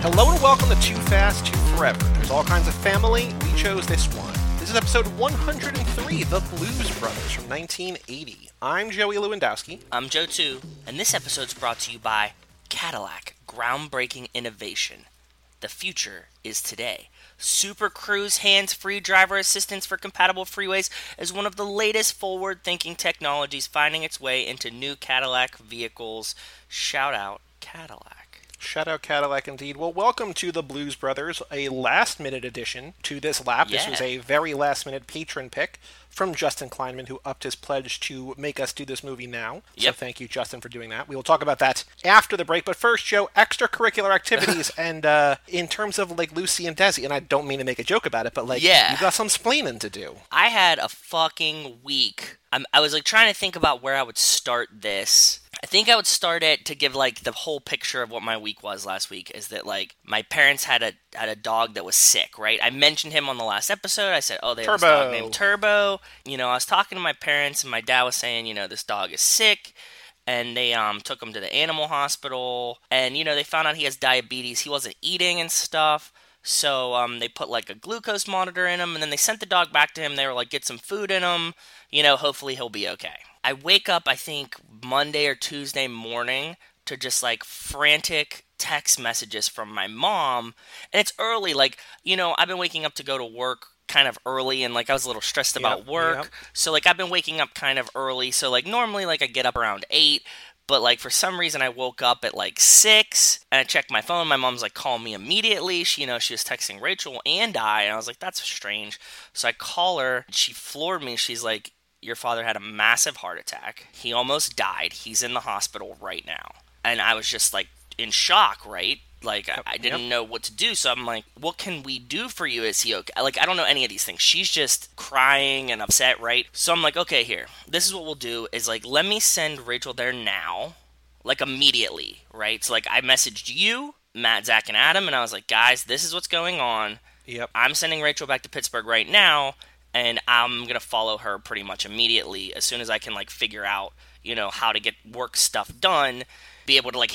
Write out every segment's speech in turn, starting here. Hello and welcome to Too Fast, Too Forever. There's all kinds of family. We chose this one. This is episode 103, The Blues Brothers from 1980. I'm Joey Lewandowski. I'm Joe Too, and this episode's brought to you by Cadillac Groundbreaking Innovation. The future is today. Super Cruise hands-free driver assistance for compatible freeways is one of the latest forward-thinking technologies finding its way into new Cadillac vehicles. Shout out Cadillac. Shout out Cadillac indeed. Well, welcome to the Blues Brothers, a last-minute addition to this lap. Yeah. This was a very last-minute patron pick from Justin Kleinman, who upped his pledge to make us do this movie now. Yep. So thank you, Justin, for doing that. We will talk about that after the break. But first, Joe, extracurricular activities and in terms of like Lucy and Desi, and I don't mean to make a joke about it, but like you got some splaining to do. I had a fucking week. I was like trying to think about where I would start this. I think I would start it to give like the whole picture of what my week was last week, is that like my parents had a dog that was sick, right? I mentioned him on the last episode. I said, oh, they have a dog named Turbo. You know, I was talking to my parents and my dad was saying, you know, this dog is sick. And they took him to the animal hospital. And, you know, they found out he has diabetes. He wasn't eating and stuff. So they put like a glucose monitor in him. And then they sent the dog back to him. They were like, get some food in him. You know, hopefully he'll be okay. I wake up, I think, Monday or Tuesday morning to just, like, frantic text messages from my mom. And it's early. Like, you know, I've been waking up to go to work kind of early, and, like, I was a little stressed about work. Yep. So, like, I've been waking up kind of early. So, like, normally, like, I get up around 8. But, like, for some reason, I woke up at, like, 6, and I checked my phone. My mom's like, call me immediately. She, you know, she was texting Rachel and I was like, that's strange. So I call her, and she floored me. She's like, your father had a massive heart attack. He almost died. He's in the hospital right now. And I was just, like, in shock, right? Like, I didn't know what to do. So I'm like, what can we do for you? Is he okay? Like, I don't know any of these things. She's just crying and upset, right? So I'm like, okay, here. This is what we'll do is, like, let me send Rachel there now. Like, immediately, right? So, like, I messaged you, Matt, Zach, and Adam. And I was like, guys, this is what's going on. Yep. I'm sending Rachel back to Pittsburgh right now. And I'm going to follow her pretty much immediately as soon as I can, like, figure out, you know, how to get work stuff done, be able to, like,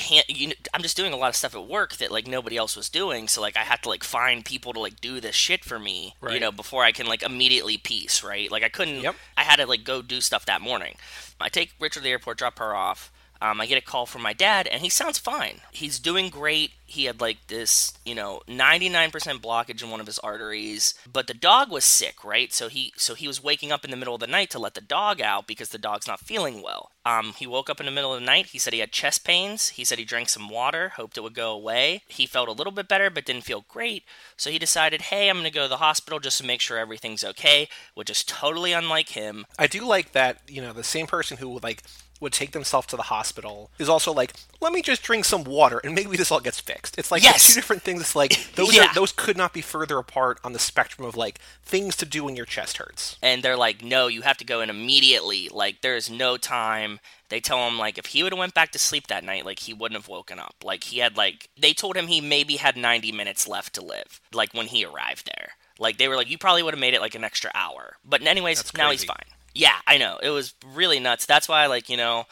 I'm just doing a lot of stuff at work that, like, nobody else was doing. So, like, I had to, like, find people to, like, do this shit for me, right, you know, before I can, like, immediately peace, right? Like, I couldn't, I had to, like, go do stuff that morning. I take Rachel to the airport, drop her off. I get a call from my dad, and he sounds fine. He's doing great. He had, like, this, you know, 99% blockage in one of his arteries. But the dog was sick, right? So he was waking up in the middle of the night to let the dog out because the dog's not feeling well. He woke up in the middle of the night. He said he had chest pains. He said he drank some water, hoped it would go away. He felt a little bit better but didn't feel great. So he decided, hey, I'm going to go to the hospital just to make sure everything's okay, which is totally unlike him. I do like that, you know, the same person who would, like, would take themselves to the hospital is also like, let me just drink some water and maybe this all gets fixed. It's like two different things. It's like those those could not be further apart on the spectrum of like things to do when your chest hurts. And they're like, no, you have to go in immediately. Like there is no time. They tell him like if he would have went back to sleep that night, like he wouldn't have woken up. Like he had like they told him he maybe had 90 minutes left to live. Like when he arrived there, like they were like you probably would have made it like an extra hour. But anyways, now he's fine. Yeah, I know. It was really nuts. That's why, like, you know,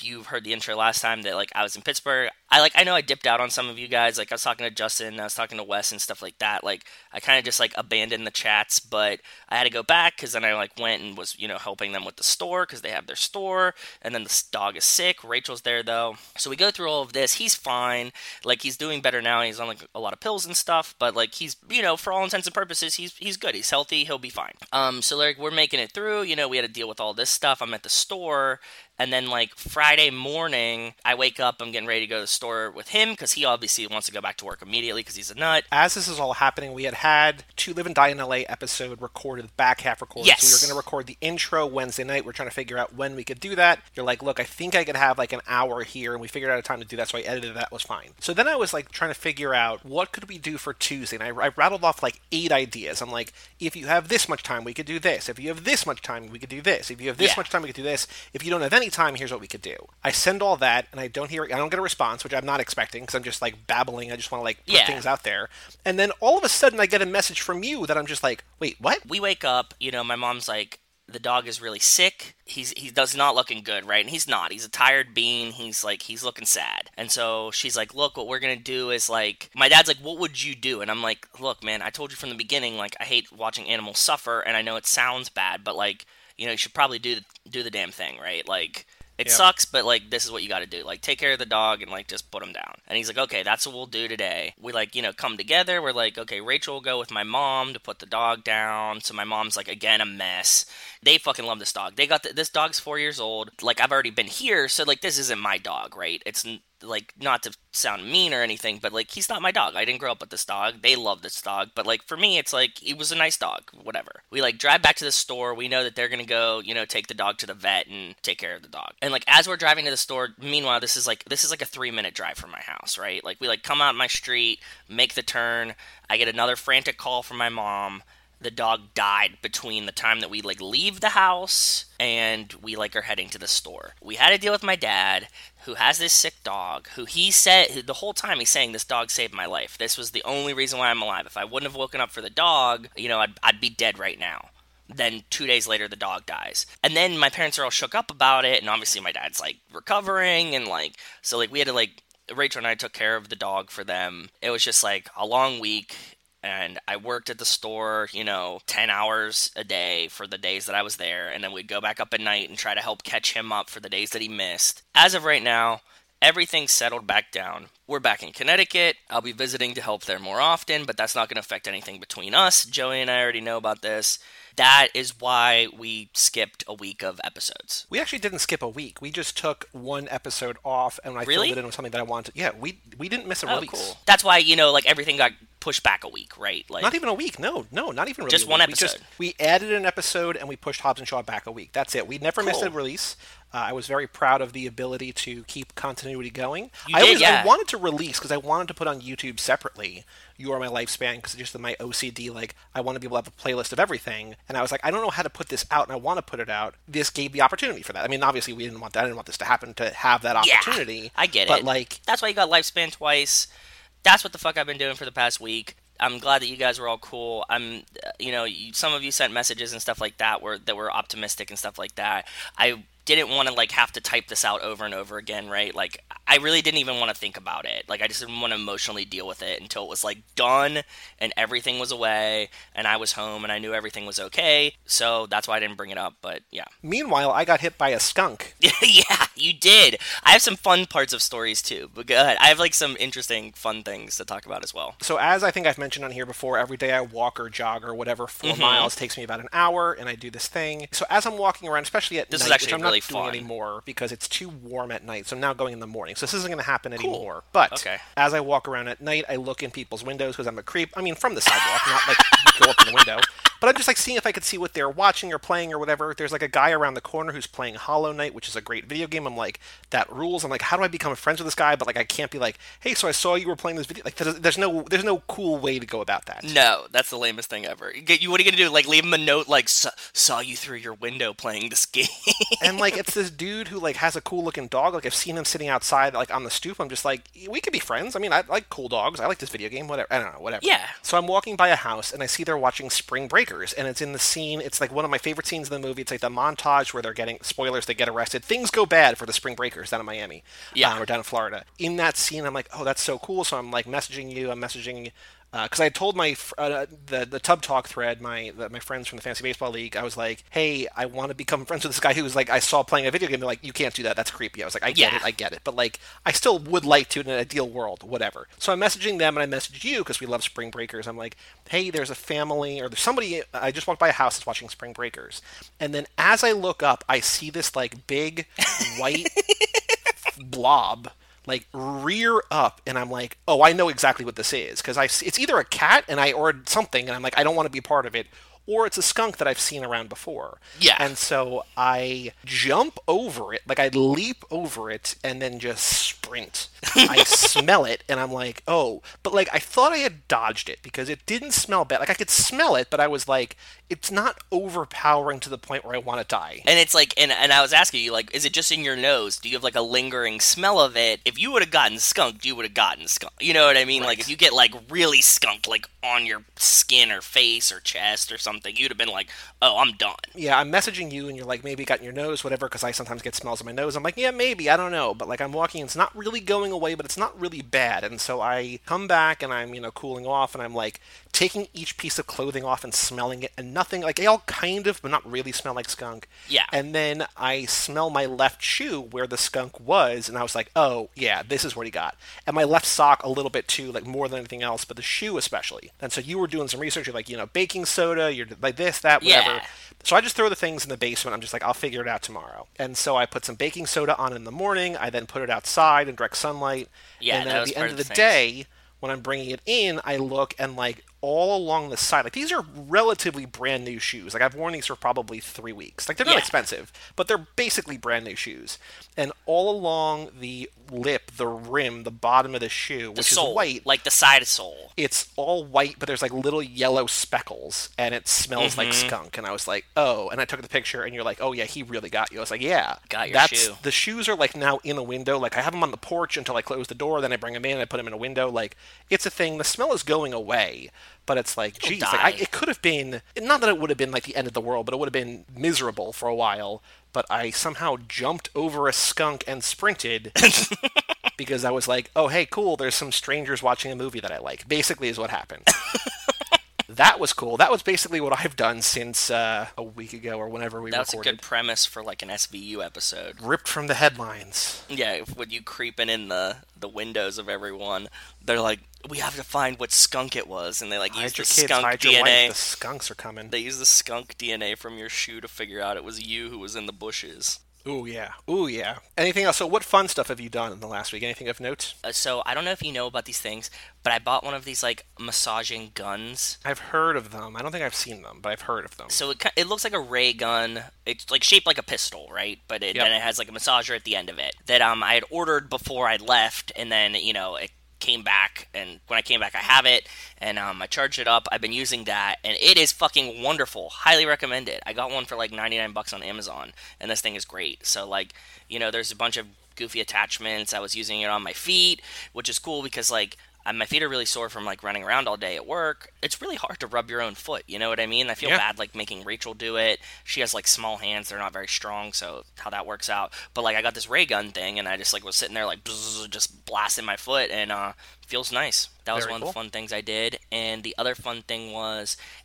you've heard the intro last time that, like, I was in Pittsburgh. I know I dipped out on some of you guys. Like, I was talking to Justin, I was talking to Wes and stuff like that. Like, I kind of just, like, abandoned the chats, but I had to go back because then I, like, went and was, you know, helping them with the store because they have their store. And then the dog is sick. Rachel's there, though. So we go through all of this. He's fine. Like, he's doing better now. He's on, like, a lot of pills and stuff. But, like, he's, you know, for all intents and purposes, he's good. He's healthy. He'll be fine. So, like, we're making it through. You know, we had to deal with all this stuff. I'm at the store. And then, like, Friday morning, I wake up. I'm getting ready to go to the store with him because he obviously wants to go back to work immediately because he's a nut. As this is all happening, we had To Live and Die in LA episode recorded, the back half recorded. Yes. So we were going to record the intro Wednesday night. We're trying to figure out when we could do that. You're like, look, I think I could have, like, an hour here. And we figured out a time to do that, so I edited that. It was fine. So then I was, like, trying to figure out what could we do for Tuesday. And I rattled off, like, 8 ideas. I'm like, if you have this much time, we could do this. If you have this much time, we could do this. If you have this much time, we could do this. If you don't have any time, here's what we could do. I send all that, and I don't get a response, which I'm not expecting because I'm just like babbling. I just want to like put things out there. And then all of a sudden I get a message from you that I'm just like, wait, what? We wake up, you know, my mom's like, the dog is really sick. He's not looking good, right? And he's not. He's a tired bean. He's looking sad. And so she's like, look, what we're going to do is like, my dad's like, what would you do? And I'm like, look, man, I told you from the beginning, like, I hate watching animals suffer. And I know it sounds bad, but like, you know, you should probably do the damn thing, right? Like, it sucks, but like, this is what you got to do. Like, take care of the dog and like, just put him down. And he's like, okay, that's what we'll do today. We like, you know, come together. We're like, okay, Rachel will go with my mom to put the dog down. So my mom's like, again, a mess. They fucking love this dog. They got this dog's 4 years old. Like, I've already been here. So like, this isn't my dog, right? It's like, not to sound mean or anything, but like, he's not my dog. I didn't grow up with this dog. They love this dog. But like, for me, it's like, he was a nice dog, whatever. We like drive back to the store. We know that they're going to go, you know, take the dog to the vet and take care of the dog. And like, as we're driving to the store, meanwhile, this is like a 3-minute drive from my house, right? Like, we like come out my street, make the turn. I get another frantic call from my mom. The dog died between the time that we like leave the house and we like are heading to the store. We had to deal with my dad, who has this sick dog, who he said the whole time he's saying, this dog saved my life. This was the only reason why I'm alive. If I wouldn't have woken up for the dog, you know, I'd be dead right now. Then 2 days later, the dog dies. And then my parents are all shook up about it. And obviously my dad's like recovering. And like, so like we had to like, Rachel and I took care of the dog for them. It was just like a long week. And I worked at the store, you know, 10 hours a day for the days that I was there. And then we'd go back up at night and try to help catch him up for the days that he missed. As of right now, everything's settled back down. We're back in Connecticut. I'll be visiting to help there more often, but that's not going to affect anything between us. Joey and I already know about this. That is why we skipped a week of episodes. We actually didn't skip a week. We just took one episode off, and I filled it in with something that I wanted. Yeah, we didn't miss a release. Cool. That's why, you know, like everything got pushed back a week, right? Like not even a week. No, not even really. Just one episode. We added an episode, and we pushed Hobbs and Shaw back a week. That's it. We never missed a release. I was very proud of the ability to keep continuity going. I wanted to release because I wanted to put on YouTube separately. You Are My Lifespan, because just my OCD, like, I want to be able to have a playlist of everything. And I was like, I don't know how to put this out, and I want to put it out. This gave the opportunity for that. I mean, obviously, we didn't want that. I didn't want this to happen, to have that opportunity. Yeah, I get it. But, like... That's why you got Lifespan twice. That's what the fuck I've been doing for the past week. I'm glad that you guys were all cool. I'm, you know, some of you sent messages and stuff like that that were optimistic and stuff like that. I didn't want to, like, have to type this out over and over again, right? Like, I really didn't even want to think about it. Like, I just didn't want to emotionally deal with it until it was, like, done and everything was away and I was home and I knew everything was okay. So that's why I didn't bring it up, but yeah. Meanwhile, I got hit by a skunk. Yeah, you did. I have some fun parts of stories, too. But go ahead. I have, like, some interesting fun things to talk about as well. So as I think I've mentioned on here before, every day I walk or jog or whatever 4 miles. Takes me about an hour, and I do this thing. So as I'm walking around, especially at night, which I'm not really doing anymore because it's too warm at night, so I'm now going in the morning. So this isn't going to happen anymore. Cool. But as I walk around at night, I look in people's windows because I'm a creep. I mean, from the sidewalk, not like go up in the window. But I'm just like seeing if I could see what they're watching or playing or whatever. There's like a guy around the corner who's playing Hollow Knight, which is a great video game. I'm like, that rules. I'm like, how do I become friends with this guy? But like, I can't be like, hey, so I saw you were playing this video. Like, there's no cool way to go about that. No, that's the lamest thing ever. What are you gonna do? Like, leave him a note like, saw you through your window playing this game. And like, it's this dude who like has a cool looking dog. Like, I've seen him sitting outside like on the stoop. I'm just like, we could be friends. I mean, I like cool dogs. I like this video game. Whatever. I don't know. Whatever. Yeah. So I'm walking by a house and I see they're watching Spring Break. And it's in the scene, it's like one of my favorite scenes in the movie. It's like the montage where they're getting, spoilers, they get arrested. Things go bad for the spring breakers down in Miami, or down in Florida. In that scene, I'm like, oh, that's so cool. So I'm like messaging you, because I told my the Tub Talk thread, my friends from the Fantasy Baseball League, I was like, hey, I want to become friends with this guy who's like, I saw playing a video game. They're like, you can't do that. That's creepy. I was like, I get it. But like, I still would like to in an ideal world, whatever. So I'm messaging them and I messaged you because we love Spring Breakers. I'm like, hey, there's a family or there's somebody, I just walked by a house that's watching Spring Breakers. And then as I look up, I see this like big white blob. Like rear up, and I'm like, oh, I know exactly what this is because it's either a cat or something, and I'm like, I don't want to be part of it, or it's a skunk that I've seen around before. Yeah. And so I jump over it, like I leap over it and then just sprint. I smell it and I'm like, oh. But like I thought I had dodged it because it didn't smell bad. Like I could smell it, but I was like, it's not overpowering to the point where I want to die. And it's like, and I was asking you, like, is it just in your nose? Do you have like a lingering smell of it? If you would have gotten skunked, you would have gotten skunked. You know what I mean? Right. Like if you get like really skunked, like on your skin or face or chest or something, you'd have been like, oh, I'm done. Yeah, I'm messaging you and you're like, maybe it got in your nose, whatever, because I sometimes get smells in my nose. I'm like, yeah, maybe, I don't know. But like I'm walking and it's not really going away, but it's not really bad. And so I come back and I'm, you know, cooling off and I'm like taking each piece of clothing off and smelling it and nothing, like they all kind of, but not really smell like skunk. Yeah. And then I smell my left shoe where the skunk was and I was like, oh yeah, this is what he got. And my left sock a little bit too, like more than anything else, but the shoe especially. And so you were doing some research, you're like, you know, baking soda, you're like this, that, whatever. Yeah. So I just throw the things in the basement. I'm just like, I'll figure it out tomorrow. And so I put some baking soda on in the morning. I then put it outside in direct sunlight. Yeah, and then at the end of the day, when I'm bringing it in, I look and like all along the side, like these are relatively brand new shoes. Like I've worn these for probably 3 weeks. Like they're not expensive, but they're basically brand new shoes. And all along the lip, the rim, the bottom of the shoe, which is white. Like the side of sole. It's all white, but there's like little yellow speckles and it smells like skunk. And I was like, oh, and I took the picture and you're like, oh yeah, he really got you. I was like, yeah. Got your shoe. The shoes are like now in a window. Like I have them on the porch until I close the door. Then I bring them in and I put them in a window. Like it's a thing. The smell is going away. But it's like, geez, like it could have been, not that it would have been like the end of the world, but it would have been miserable for a while. But I somehow jumped over a skunk and sprinted because I was like, oh, hey, cool, there's some strangers watching a movie that I like, basically is what happened. That was cool. That was basically what I've done since a week ago or whenever we recorded. That's a good premise for like an SVU episode. Ripped from the headlines. Yeah, with you creeping in the windows of everyone. They're like, we have to find what skunk it was. And they like use the skunk DNA. The skunks are coming. They use the skunk DNA from your shoe to figure out it was you who was in the bushes. Ooh, yeah. Ooh, yeah. Anything else? So what fun stuff have you done in the last week? Anything of note? So I don't know if you know about these things, but I bought one of these, like, massaging guns. I've heard of them. I don't think I've seen them, but I've heard of them. So it looks like a ray gun. It's, like, shaped like a pistol, right? But then it has, like, a massager at the end of it that I had ordered before I left, and then, you know, it came back, and when I came back I have it, and I charged it up. I've been using that and it is fucking wonderful. Highly recommend it. I got one for like $99 on Amazon and this thing is great. So like, you know, there's a bunch of goofy attachments. I was using it on my feet, which is cool because like my feet are really sore from like running around all day at work. It's really hard to rub your own foot, you know what I mean? I feel bad like making Rachel do it. She has like small hands, they're not very strong, so how that works out. But like I got this ray gun thing and I just like was sitting there like just blasting my foot and feels nice. That was one of the fun things I did. And the other fun thing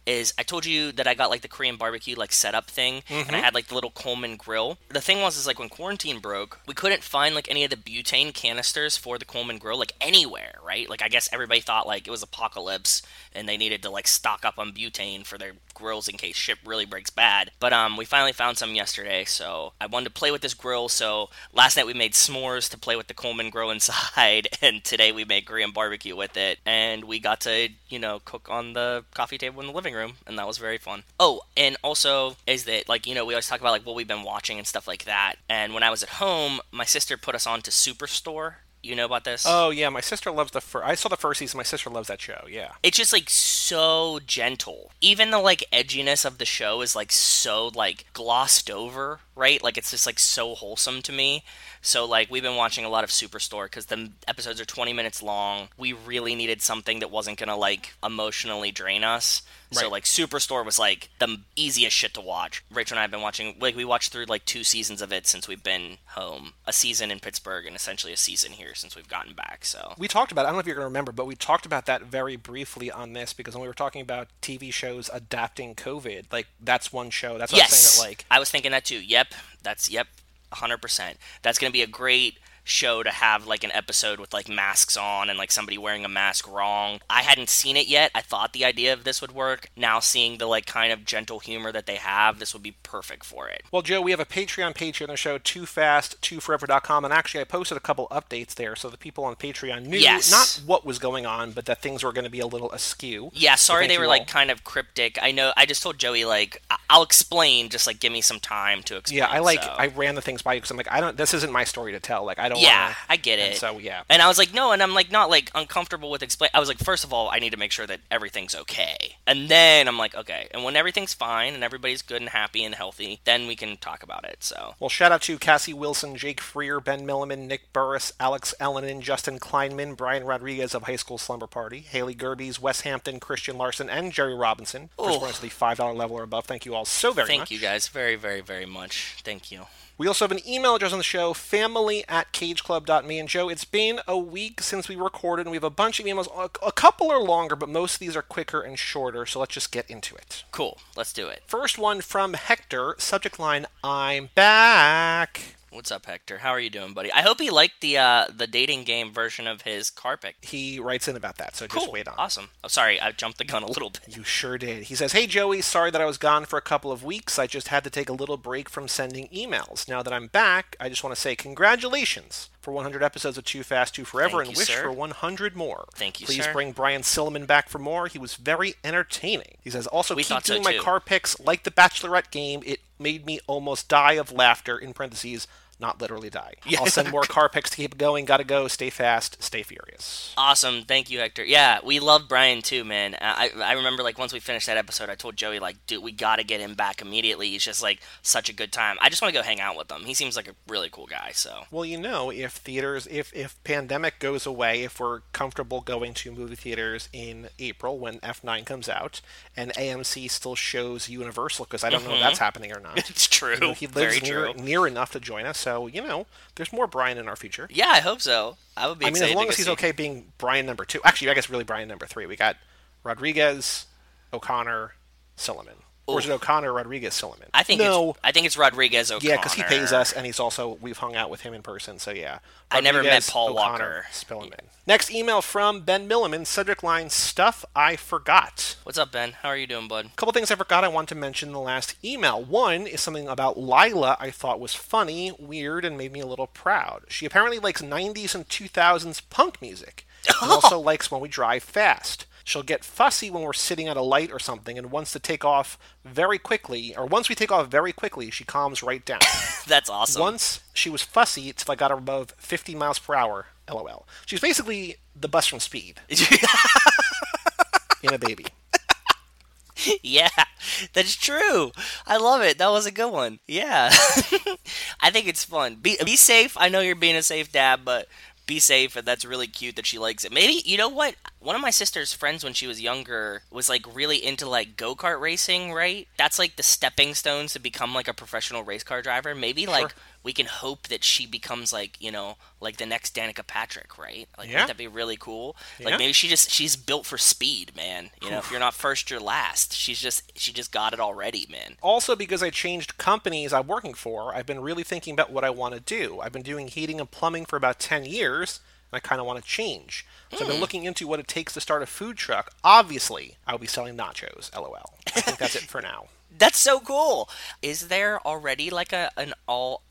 is I told you that I got like the Korean barbecue like setup thing, and I had like the little Coleman grill. The thing was like when quarantine broke, we couldn't find like any of the butane canisters for the Coleman grill like anywhere, right? Like I guess everybody thought like it was apocalypse and they needed to like stock up on butane for their grills in case shit really breaks bad. But we finally found some yesterday, so I wanted to play with this grill. So last night we made s'mores to play with the Coleman grill inside, and today we made Korean barbecue with it. And we got to, you know, cook on the coffee table in the living room, and that was very fun. Oh, and also is that, like, you know, we always talk about, like, what we've been watching and stuff like that. And when I was at home, my sister put us on to Superstore. You know about this? Oh, yeah. My sister loves I saw the first season. My sister loves that show, yeah. It's just, like, so gentle. Even the, like, edginess of the show is, like, so, like, glossed over, right? Like, it's just, like, so wholesome to me. So, like, we've been watching a lot of Superstore because the episodes are 20 minutes long. We really needed something that wasn't going to, like, emotionally drain us. Right. So, like, Superstore was, like, the easiest shit to watch. Rachel and I have been watching, like, we watched through, like, 2 seasons of it since we've been home. A season in Pittsburgh and essentially a season here since we've gotten back, so. We talked about it. I don't know if you're going to remember, but we talked about that very briefly on this because when we were talking about TV shows adapting COVID, like, that's one show. That's what I'm saying. That, like, I was thinking that, too. Yep. 100%. That's going to be a great show to have like an episode with like masks on and like somebody wearing a mask wrong. I hadn't seen it yet. I thought the idea of this would work. Now seeing the like kind of gentle humor that they have, this would be perfect for it. Well, Joe, we have a Patreon page here on the show, toofast2forever.com, and actually I posted a couple updates there so the people on Patreon knew not what was going on, but that things were going to be a little askew. Yeah, sorry they were like kind of cryptic. I know, I just told Joey like I'll explain, just like give me some time to explain. Yeah, I ran the things by you because I'm like, this isn't my story to tell. Like, I don't wanna... I get it. And so, yeah. And I was like, no, and I'm like not like uncomfortable with explain. I was like, first of all, I need to make sure that everything's okay. And then I'm like, okay. And when everything's fine and everybody's good and happy and healthy, then we can talk about it. So, well, shout out to Cassie Wilson, Jake Freer, Ben Milliman, Nick Burris, Alex Elenin, Justin Kleinman, Brian Rodriguez of High School Slumber Party, Haley Gerbys, Wes Hampton, Christian Larson, and Jerry Robinson. First one is the $5 level or above. Thank you all so very much. Thank you guys very, very, very much. Thank you. We also have an email address on the show, family@cageclub.me. And Joe, it's been a week since we recorded, and we have a bunch of emails. A couple are longer, but most of these are quicker and shorter, so let's just get into it. Cool. Let's do it. First one from Hector, subject line, I'm back. What's up, Hector? How are you doing, buddy? I hope he liked the dating game version of his car pick. He writes in about that, so cool. Just wait on. Awesome. Oh, sorry, I jumped the gun a little bit. You sure did. He says, hey, Joey, sorry that I was gone for a couple of weeks. I just had to take a little break from sending emails. Now that I'm back, I just want to say congratulations for 100 episodes of Too Fast, Too Forever, and wish for 100 more. Thank you, sir. Please bring Brian Silliman back for more. He was very entertaining. He says, also keep doing my car picks like the Bachelorette game. It made me almost die of laughter, in parentheses, not literally die. Yeah. I'll send more car picks to keep it going. Gotta go. Stay fast. Stay furious. Awesome. Thank you, Hector. Yeah, we love Brian too, man. I remember like once we finished that episode, I told Joey like, dude, we gotta get him back immediately. He's just like such a good time. I just want to go hang out with him. He seems like a really cool guy. So. Well, you know, if theaters, if pandemic goes away, if we're comfortable going to movie theaters in April when F9 comes out, and AMC still shows Universal, because I don't know if that's happening or not. It's true. You know, he lives near enough to join us. So, you know, there's more Brian in our future. Yeah, I hope so. I would be excited. I mean, as long as he's okay being Brian number 2. Actually, I guess really Brian number 3. We got Rodriguez, O'Connor, Silliman. Or is it O'Connor, Rodriguez, Silliman? I think it's Rodriguez, O'Connor. Yeah, because he pays us, and he's also, we've hung out with him in person, so yeah. Rodriguez, I never met Paul O'Connor, Walker. Spillman. Yeah. Next email from Ben Milliman, subject line, stuff I forgot. What's up, Ben? How are you doing, bud? A couple things I forgot I want to mention in the last email. One is something about Lila I thought was funny, weird, and made me a little proud. She apparently likes 90s and 2000s punk music, and also likes when we drive fast. She'll get fussy when we're sitting at a light or something and once we take off very quickly, she calms right down. That's awesome. Once she was fussy until I got her above 50 miles per hour, LOL. She's basically the bus from Speed. In a baby. Yeah, that's true. I love it. That was a good one. Yeah. I think it's fun. Be safe. I know you're being a safe dad, but... be safe, and that's really cute that she likes it. Maybe, you know what? One of my sister's friends when she was younger was, like, really into, like, go-kart racing, right? That's, like, the stepping stones to become, like, a professional race car driver. Maybe, sure. Like, we can hope that she becomes, like, you know, like the next Danica Patrick, right? Like, yeah. Wouldn't that be really cool? Yeah. Like, maybe she's built for speed, man. You know, if you're not first, you're last. She just got it already, man. Also, because I changed companies I'm working for, I've been really thinking about what I want to do. I've been doing heating and plumbing for about 10 years. And I kind of want to change. So I've been looking into what it takes to start a food truck. Obviously, I'll be selling nachos, LOL. I think that's it for now. That's so cool. Is there already like an all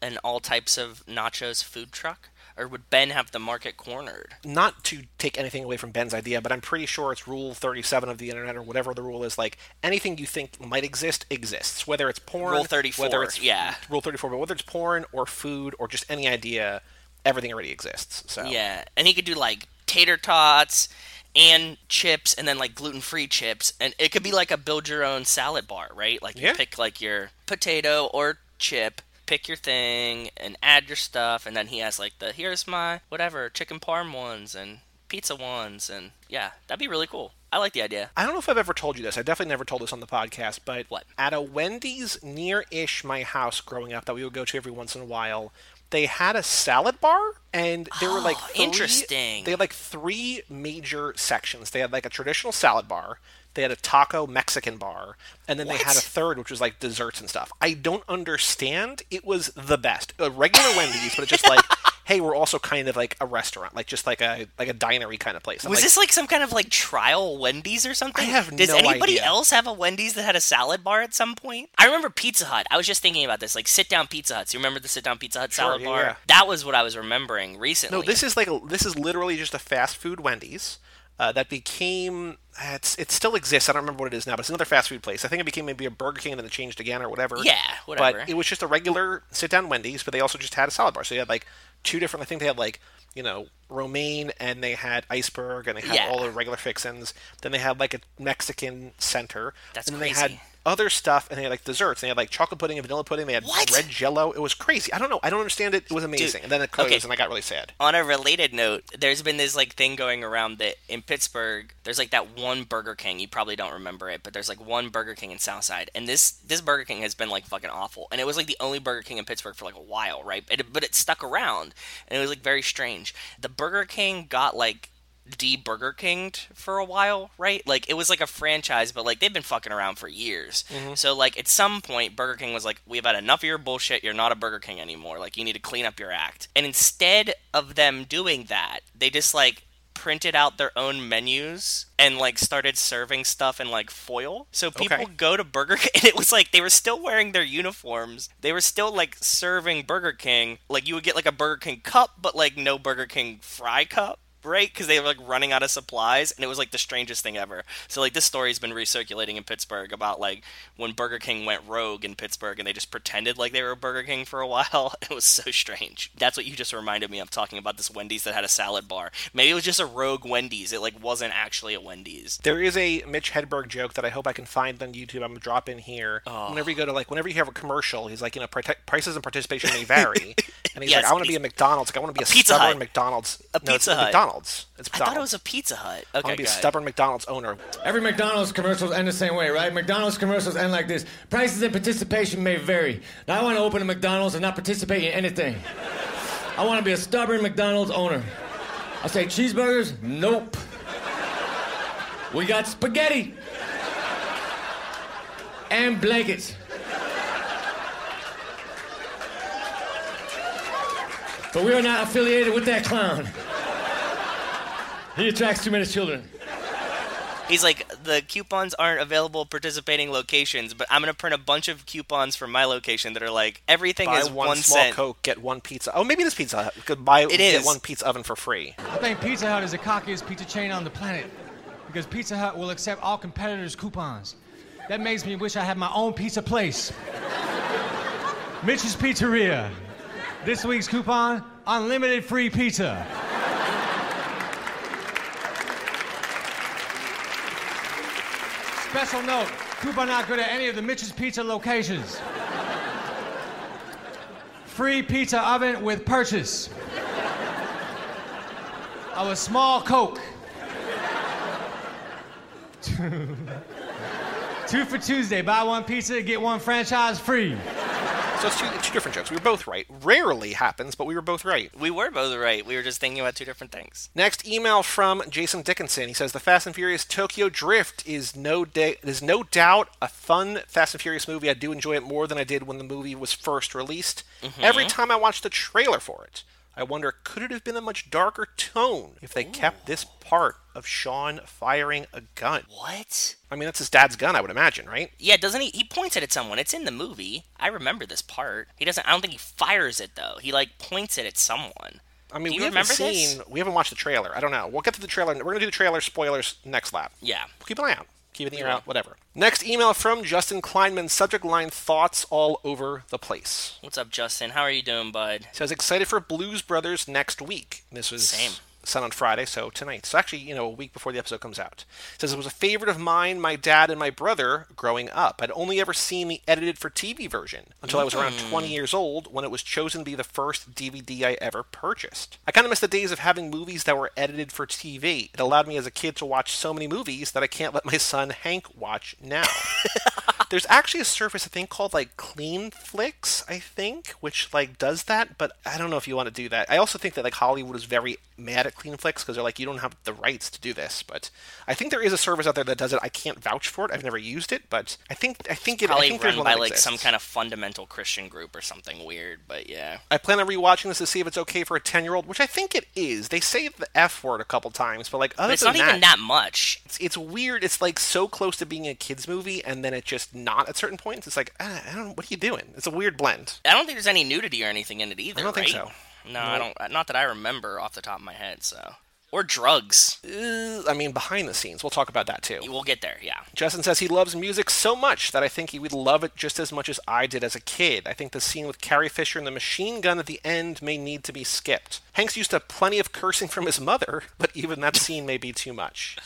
types of nachos food truck? Or would Ben have the market cornered? Not to take anything away from Ben's idea, but I'm pretty sure it's Rule 37 of the internet or whatever the rule is. Like, anything you think might exist, exists. Whether it's porn. Rule 34, whether it's, yeah. Rule 34, but whether it's porn or food or just any idea... everything already exists, so... yeah, and he could do, like, tater tots and chips and then, like, gluten-free chips. And it could be, like, a build-your-own salad bar, right? Like, you pick, like, your potato or chip, pick your thing, and add your stuff. And then he has, like, here's my, whatever, chicken parm ones and pizza ones. And, yeah, that'd be really cool. I like the idea. I don't know if I've ever told you this. I definitely never told this on the podcast, but... what? At a Wendy's near-ish my house growing up that we would go to every once in a while... they had a salad bar, and there were like three, interesting. They had like three major sections. They had like a traditional salad bar, they had a taco Mexican bar, and then they had a third, which was like desserts and stuff. I don't understand. It was the best. A regular Wendy's, but it's just like hey, we're also kind of like a restaurant, like just like a dinery kind of place. I'm was like, this like some kind of like trial Wendy's or something? I have no idea. Does anybody else have a Wendy's that had a salad bar at some point? I remember Pizza Hut. I was just thinking about this, like sit down Pizza Huts. You remember the sit down Pizza Hut salad bar? Yeah. That was what I was remembering recently. No, this is literally just a fast food Wendy's. That became, it still exists, I don't remember what it is now, but it's another fast food place. I think it became maybe a Burger King and then it changed again or whatever. Yeah, whatever. But it was just a regular sit-down Wendy's, but they also just had a salad bar. So they had like two different, I think they had like, you know, romaine and they had iceberg and they had all the regular fixins. Then they had like a Mexican center. That's crazy. And then they had other stuff and they had like desserts. They had like chocolate pudding and vanilla pudding. They had red jello. It was crazy. I don't know. I don't understand it. It was amazing. Dude, and then it closed and I got really sad. On a related note, there's been this like thing going around that in Pittsburgh, there's like that one Burger King. You probably don't remember it, but there's like one Burger King in Southside. And this Burger King has been like fucking awful. And it was like the only Burger King in Pittsburgh for like a while, right? But it stuck around and it was like very strange. The Burger King got like de-Burger King'd for a while, right? Like, it was like a franchise, but like, they've been fucking around for years. Mm-hmm. So like, at some point, Burger King was like, we've had enough of your bullshit, you're not a Burger King anymore, like, you need to clean up your act. And instead of them doing that, they just like, printed out their own menus and like started serving stuff in like foil. So people go to Burger King and it was like they were still wearing their uniforms. They were still like serving Burger King. Like you would get like a Burger King cup, but like no Burger King fry cup. Right? Because they were like running out of supplies and it was like the strangest thing ever. So like this story's been recirculating in Pittsburgh about like when Burger King went rogue in Pittsburgh and they just pretended like they were a Burger King for a while. It was so strange. That's what you just reminded me of talking about this Wendy's that had a salad bar. Maybe it was just a rogue Wendy's. It like wasn't actually a Wendy's. There is a Mitch Hedberg joke that I hope I can find on YouTube. I'm gonna drop in here. Oh. Whenever you have a commercial, he's like, you know, prices and participation may vary. And he's like, I want to be a McDonald's. Like, I want to be a stubborn Hut. McDonald's. I thought it was a Pizza Hut. Okay, I want to be a stubborn McDonald's owner. Every McDonald's commercials end the same way, right? McDonald's commercials end like this. Prices and participation may vary. Now, I want to open a McDonald's and not participate in anything. I want to be a stubborn McDonald's owner. I say, cheeseburgers? Nope. We got spaghetti. And blankets. But we are not affiliated with that clown. He attracts too many children. He's like, the coupons aren't available at participating locations, but I'm going to print a bunch of coupons from my location that are like, everything buy is one small cent. Coke, get one pizza. Oh, maybe this Pizza Hut could get one pizza oven for free. I think Pizza Hut is the cockiest pizza chain on the planet because Pizza Hut will accept all competitors' coupons. That makes me wish I had my own pizza place. Mitch's Pizzeria. This week's coupon, unlimited free pizza. Special note, coupon not good at any of the Mitch's Pizza locations. Free pizza oven with purchase of a small Coke. 2 for Tuesday, buy one pizza, get one franchise free. So it's two different jokes. We were both right. Rarely happens, but we were both right. We were both right. We were just thinking about two different things. Next email from Jason Dickinson. He says, the Fast and Furious Tokyo Drift is no doubt a fun Fast and Furious movie. I do enjoy it more than I did when the movie was first released. Mm-hmm. Every time I watch the trailer for it, I wonder, could it have been a much darker tone if they kept this part of Sean firing a gun? What? I mean, that's his dad's gun, I would imagine, right? Yeah, doesn't he? He points it at someone. It's in the movie. I remember this part. I don't think he fires it, though. He, like, points it at someone. I mean, we haven't watched the trailer. I don't know. We'll get to the trailer. We're going to do the trailer spoilers next lap. Yeah. We'll keep an eye out. Keep an ear out, whatever. Next email from Justin Kleinman, subject line, thoughts all over the place. What's up, Justin? How are you doing, bud? Says, excited for Blues Brothers next week. This was sent on Friday, so tonight. So actually, a week before the episode comes out. Says, it was a favorite of mine, my dad, and my brother growing up. I'd only ever seen the edited for TV version until I was around 20 years old when it was chosen to be the first DVD I ever purchased. I kind of miss the days of having movies that were edited for TV. It allowed me as a kid to watch so many movies that I can't let my son Hank watch now. There's actually a service, I think, called like Clean Flicks, which like does that, but I don't know if you want to do that. I also think that like Hollywood is very mad at CleanFlix because they're like, you don't have the rights to do this. But I think there is a service out there that does it. I can't vouch for it. I've never used it, but I think there's one by like some kind of fundamental Christian group or something weird. But yeah, I plan on rewatching this to see if it's okay for a 10-year-old, which I think it is. They say the F word a couple times, but like other than that, it's not even that much. It's weird. It's like so close to being a kids movie, and then it just not at certain points. It's like I don't. What are you doing? It's a weird blend. I don't think there's any nudity or anything in it either. I don't think so. No, I don't. Not that I remember off the top of my head. So, or drugs. I mean, behind the scenes, we'll talk about that too. We'll get there. Yeah. Justin says he loves music so much that I think he would love it just as much as I did as a kid. I think the scene with Carrie Fisher and the machine gun at the end may need to be skipped. Hank's used to plenty of cursing from his mother, but even that scene may be too much.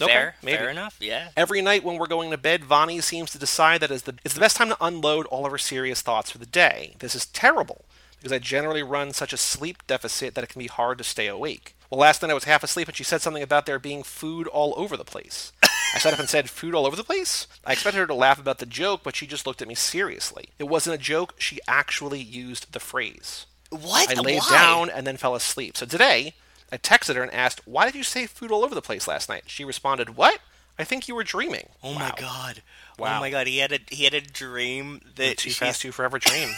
Okay, fair enough, yeah. Every night when we're going to bed, Vonnie seems to decide that it's the best time to unload all of her serious thoughts for the day. This is terrible, because I generally run such a sleep deficit that it can be hard to stay awake. Well, last night I was half asleep, and she said something about there being food all over the place. I sat up and said, food all over the place? I expected her to laugh about the joke, but she just looked at me seriously. It wasn't a joke. She actually used the phrase. What? I laid down and then fell asleep. So today, I texted her and asked, why did you say food all over the place last night? She responded, what? I think you were dreaming. Oh, wow. My God. Wow. Oh, my God. He had a dream that... Too Fast, Too Forever dream.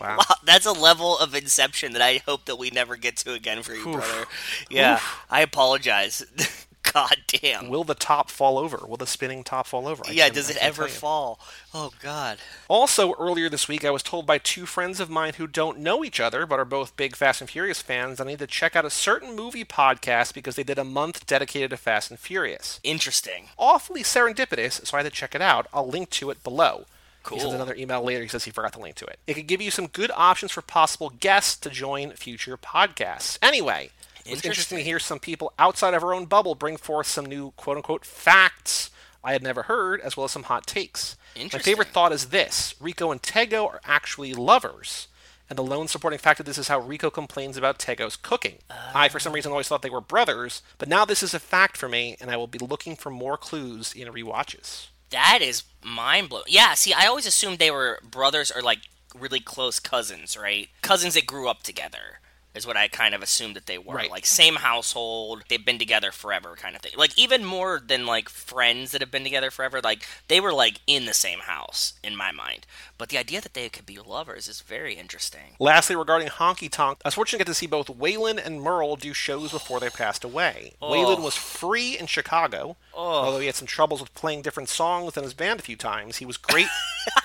Wow. That's a level of inception that I hope that we never get to again for you, brother. Yeah. I apologize. God damn. Will the top fall over? Will the spinning top fall over? Yeah, does it ever fall? Oh, God. Also, earlier this week, I was told by two friends of mine who don't know each other but are both big Fast and Furious fans, I need to check out a certain movie podcast because they did a month dedicated to Fast and Furious. Interesting. Awfully serendipitous, so I had to check it out. I'll link to it below. Cool. He sends another email later. He says he forgot the link to it. It could give you some good options for possible guests to join future podcasts. Anyway, it's interesting to hear some people outside of our own bubble bring forth some new quote-unquote facts I had never heard, as well as some hot takes. My favorite thought is this. Rico and Tego are actually lovers. And the lone supporting fact of this is how Rico complains about Tego's cooking. I, for some reason, always thought they were brothers, but now this is a fact for me, and I will be looking for more clues in rewatches. That is mind-blowing. Yeah, see, I always assumed they were brothers or, like, really close cousins, right? Cousins that grew up together is what I kind of assumed that they were. Right. Like, same household, they've been together forever kind of thing. Like, even more than, like, friends that have been together forever, like, they were, like, in the same house, in my mind. But the idea that they could be lovers is very interesting. Lastly, regarding Honky Tonk, I was fortunate to get to see both Waylon and Merle do shows before they passed away. Oh. Waylon was free in Chicago, although he had some troubles with playing different songs in his band a few times. He was great.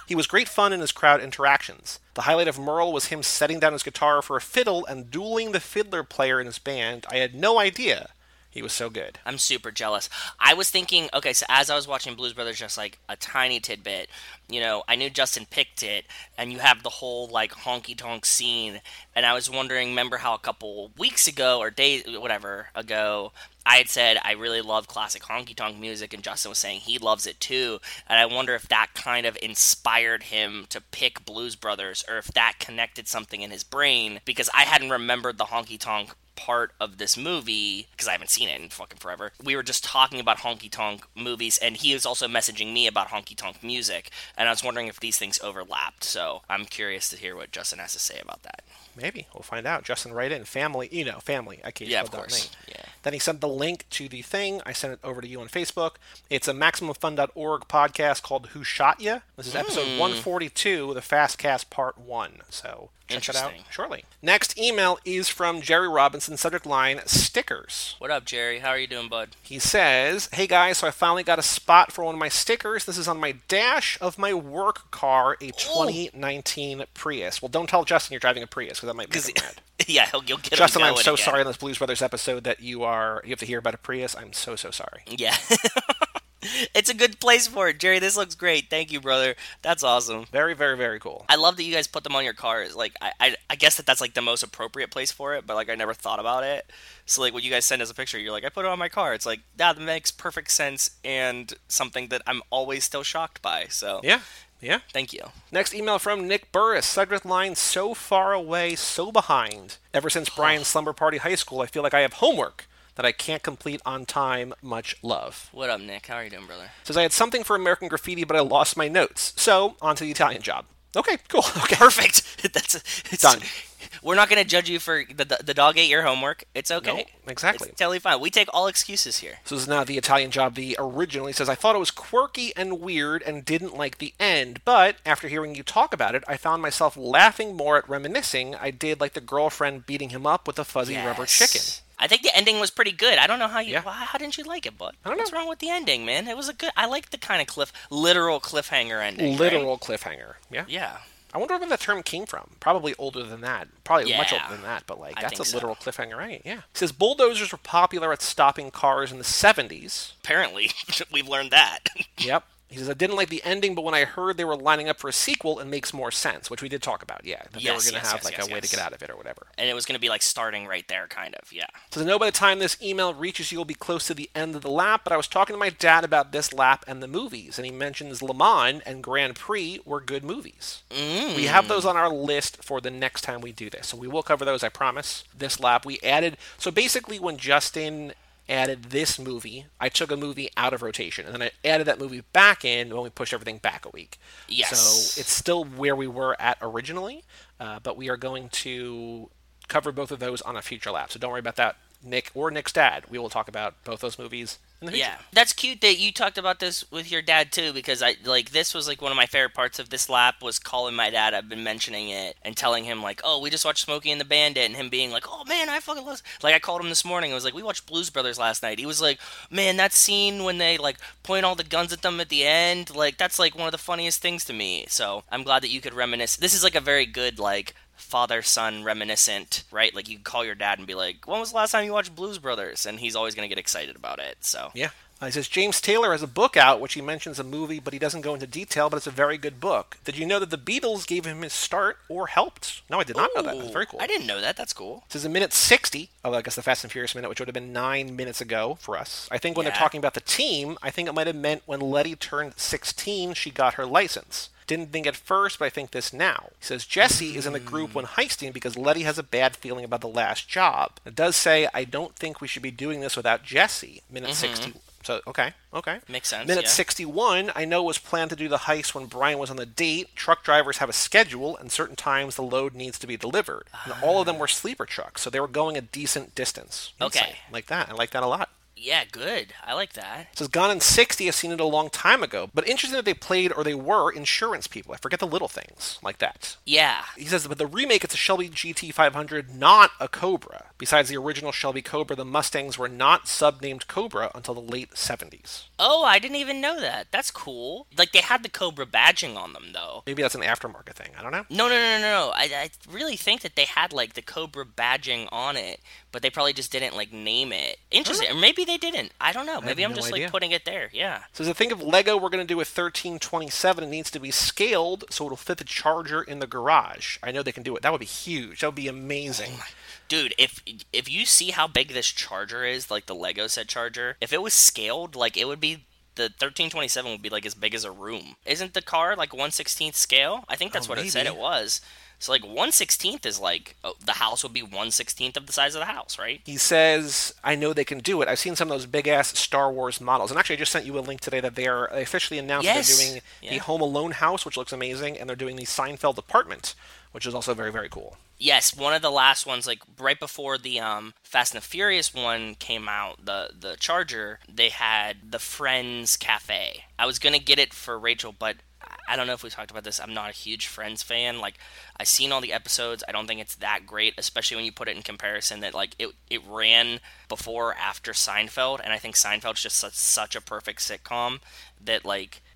He was great fun in his crowd interactions. The highlight of Merle was him setting down his guitar for a fiddle and dueling the fiddler player in his band. I had no idea he was so good. I'm super jealous. I was thinking, okay, so as I was watching Blues Brothers, just like a tiny tidbit, you know, I knew Justin picked it, and you have the whole, like, honky-tonk scene, and I was wondering, remember how a couple weeks ago, or days, whatever, ago, I had said I really love classic honky-tonk music, and Justin was saying he loves it too, and I wonder if that kind of inspired him to pick Blues Brothers, or if that connected something in his brain, because I hadn't remembered the honky-tonk part of this movie, because I haven't seen it in fucking forever. We were just talking about honky-tonk movies, and he was also messaging me about honky-tonk music, and I was wondering if these things overlapped, so I'm curious to hear what Justin has to say about that. Maybe. We'll find out. Justin, write in. Family. You know, family. I can't spell that name. Yeah. Then he sent the link to the thing. I sent it over to you on Facebook. It's a MaximumFun.org podcast called Who Shot Ya? This is episode 142, the FastCast Part 1. So check it out shortly. Next email is from Jerry Robinson, subject line, stickers. What up, Jerry? How are you doing, bud? He says, hey, guys, so I finally got a spot for one of my stickers. This is on my dash of my work car, a 2019 Prius. Well, don't tell Justin you're driving a Prius, because that might make him mad. Yeah, you'll get Justin, I'm so sorry on this Blues Brothers episode that you have to hear about a Prius. I'm so sorry. Yeah. It's a good place for it, Jerry. This looks great. Thank you, brother. That's awesome. Very, very, very cool. I love that you guys put them on your cars. Like, I guess that's, like, the most appropriate place for it, but, like, I never thought about it. So, like, when you guys send us a picture, you're like, I put it on my car. It's like, that makes perfect sense and something that I'm always still shocked by. So yeah. Thank you. Next email from Nick Burris. Subject line, so far away, so behind. Ever since Brian's slumber party high school, I feel like I have homework that I can't complete on time. Much love. What up, Nick? How are you doing, brother? Says, I had something for American Graffiti, but I lost my notes. So, on to the Italian job. Okay, cool. Okay. Perfect. That's done. We're not going to judge you for the dog ate your homework. It's okay. No, exactly. It's totally fine. We take all excuses here. So this is now The Italian Job. The originally says, I thought it was quirky and weird and didn't like the end, but after hearing you talk about it, I found myself laughing more at reminiscing. I did like the girlfriend beating him up with a fuzzy rubber chicken. I think the ending was pretty good. I don't know how you... Yeah. Well, how didn't you like it, bud? I don't know. What's wrong with the ending, man? It was a good... I liked the kind of literal cliffhanger ending. Literal cliffhanger, yeah. Yeah. I wonder where the term came from. Probably older than that. Probably much older than that, but that's a literal cliffhanger, right? Yeah. It says bulldozers were popular at stopping cars in the 70s. Apparently. We've learned that. Yep. He says, I didn't like the ending, but when I heard they were lining up for a sequel, it makes more sense, which we did talk about, yeah. That they were going to have a way to get out of it or whatever. And it was going to be starting right there, kind of, yeah. So I know by the time this email reaches you, you'll be close to the end of the lap, but I was talking to my dad about this lap and the movies, and he mentions Le Mans and Grand Prix were good movies. Mm. We have those on our list for the next time we do this. So we will cover those, I promise. This lap we added. So basically when Justin... added this movie, I took a movie out of rotation, and then I added that movie back in when we pushed everything back a week. Yes. So it's still where we were at originally, but we are going to cover both of those on a future lap. So don't worry about that, Nick or Nick's dad. We will talk about both those movies in the future. Yeah, that's cute that you talked about this with your dad too, because I this was one of my favorite parts of this lap was calling my dad. I've been mentioning it and telling him oh, we just watched Smokey and the Bandit, and him being oh man, I fucking love this. I called him this morning. I was we watched Blues Brothers last night. He was man, that scene when they point all the guns at them at the end, that's one of the funniest things to me. So I'm glad that you could reminisce. This is a very good father-son reminiscent, right? You can call your dad and be when was the last time you watched Blues Brothers? And he's always going to get excited about it, so. Yeah. He says, James Taylor has a book out, which he mentions a movie, but he doesn't go into detail, but it's a very good book. Did you know that the Beatles gave him his start or helped? No, I did not know that. That's very cool. I didn't know that. That's cool. It says in minute 60, although I guess the Fast and Furious minute, which would have been 9 minutes ago for us. I think when they're talking about the team, I think it might have meant when Letty turned 16, she got her license. Didn't think at first, but I think this now. He says, Jesse is in the group when heisting because Letty has a bad feeling about the last job. It does say, I don't think we should be doing this without Jesse. Minute 60. So, okay. Makes sense. Minute 61, I know it was planned to do the heist when Brian was on the date. Truck drivers have a schedule, and certain times the load needs to be delivered. And all of them were sleeper trucks, so they were going a decent distance. Okay. Like that. I like that a lot. Yeah, good. I like that. It says, Gone in 60, I've seen it a long time ago, but interesting that they played or they were insurance people. I forget the little things like that. Yeah. He says, but the remake, it's a Shelby GT500, not a Cobra. Besides the original Shelby Cobra, the Mustangs were not subnamed Cobra until the late 70s. Oh, I didn't even know that. That's cool. They had the Cobra badging on them, though. Maybe that's an aftermarket thing. I don't know. No. I really think that they had, the Cobra badging on it, but they probably just didn't, name it. Interesting. Or maybe they didn't. I don't know. Maybe I'm just putting it there. Yeah. So the thing of Lego we're going to do with 1327, it needs to be scaled so it'll fit the Charger in the garage. I know they can do it. That would be huge. That would be amazing. Dude, if you see how big this Charger is, the Lego set Charger, if it was scaled, it would be... The 1327 would be as big as a room. Isn't the car 1/16th scale? I think that's what it said it was. So 1/16th is the house would be 1/16th of the size of the house, right? He says, I know they can do it. I've seen some of those big-ass Star Wars models. And actually, I just sent you a link today that they officially announced they're doing the Home Alone house, which looks amazing, and they're doing the Seinfeld apartment, which is also very, very cool. Yes, one of the last ones, right before the Fast and the Furious one came out, the Charger, they had the Friends Cafe. I was going to get it for Rachel, but... I don't know if we talked about this. I'm not a huge Friends fan. I've seen all the episodes. I don't think it's that great, especially when you put it in comparison that, it ran before or after Seinfeld, and I think Seinfeld's just such a perfect sitcom that,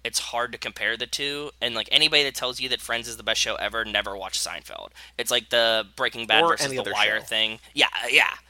it's hard to compare the two, and, anybody that tells you that Friends is the best show ever never watched Seinfeld. It's the Breaking Bad versus The Wire thing. Yeah.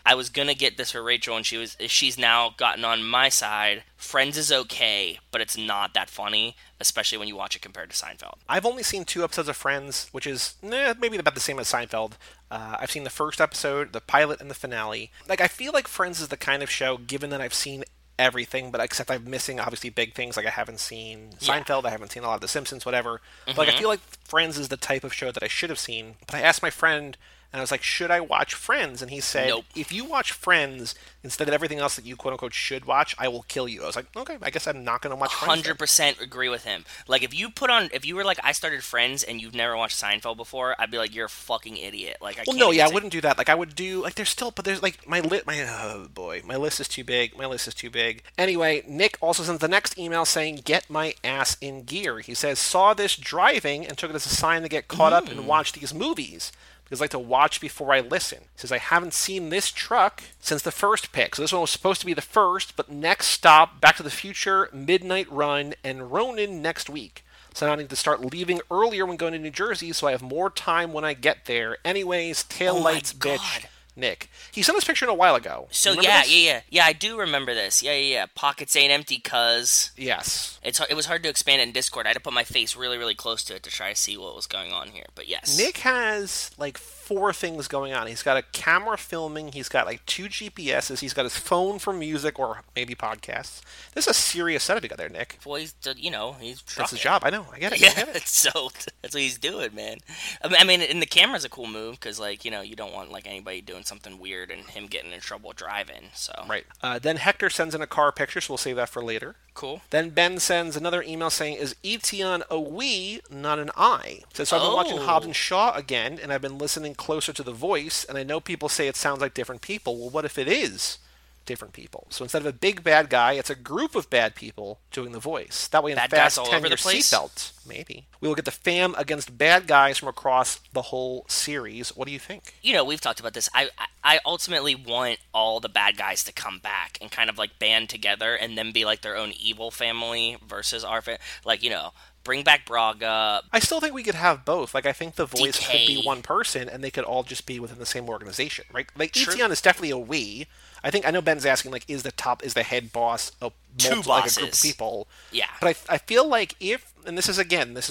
I was gonna get this for Rachel, and she's now gotten on my side. Friends is okay, but it's not that funny, especially when you watch it compared to Seinfeld. I've only seen 2 episodes of Friends, which is maybe about the same as Seinfeld. I've seen the first episode, the pilot, and the finale. I feel like Friends is the kind of show, given that I've seen everything, but except I'm missing obviously big things. I haven't seen Seinfeld, I haven't seen a lot of The Simpsons, whatever. But I feel like Friends is the type of show that I should have seen. But I asked my friend, And I was like, should I watch Friends? And he said, nope. If you watch Friends instead of everything else that you, quote unquote, should watch, I will kill you. I was like, okay, I guess I'm not going to watch Friends. 100% agree with him. Like, if you were like, I started Friends and you've never watched Seinfeld before, I'd be like, you're a fucking idiot. Like, I wouldn't do that. Like, I would do, like, there's still, but there's like, my list is too big. Anyway, Nick also sends the next email saying, get my ass in gear. He says, saw this driving and took it as a sign to get caught up and watch these movies. Because I like to watch before I listen. He says, I haven't seen this truck since the first pick. So this one was supposed to be the first, but next stop, Back to the Future, Midnight Run, and Ronin next week. So now I need to start leaving earlier when going to New Jersey so I have more time when I get there. Anyways, taillights, bitch. Nick. He sent this picture in a while ago. So yeah, I do remember this. Yeah. Pockets ain't empty, cuz. Yes. It was hard to expand it in Discord. I had to put my face really, really close to it to try to see what was going on here. But yes. Nick has like 4 things going on. He's got a camera filming. He's got like 2 GPSs. He's got his phone for music or maybe podcasts. This is a serious setup you got there, Nick. Well, he's trucking. That's his job. I know. I get it. Yeah. So that's what he's doing, man. I mean, and the camera's a cool move because you don't want like anybody doing something weird and him getting in trouble driving. So right. Then Hector sends in a car picture, so we'll save that for later. Cool. Then Ben sends another email saying, is Etion a we, not an I? Says, so I've been watching Hobbs and Shaw again, and I've been listening closer to the voice, and I know people say it sounds like different people. Well, what if it is different people? So instead of a big bad guy, it's a group of bad people doing the voice. That way in Fast 10, your seatbelt, maybe. We will get the fam against bad guys from across the whole series. What do you think? We've talked about this. I ultimately want all the bad guys to come back and kind of like band together and then be like their own evil family versus our family. Like, bring back Braga. I still think we could have both. Like, I think the voice DK. Could be one person and they could all just be within the same organization, right? Like, Etion is definitely a we. I know Ben's asking, like, is the head boss a bosses. Like a group of people? Yeah. But I feel like this is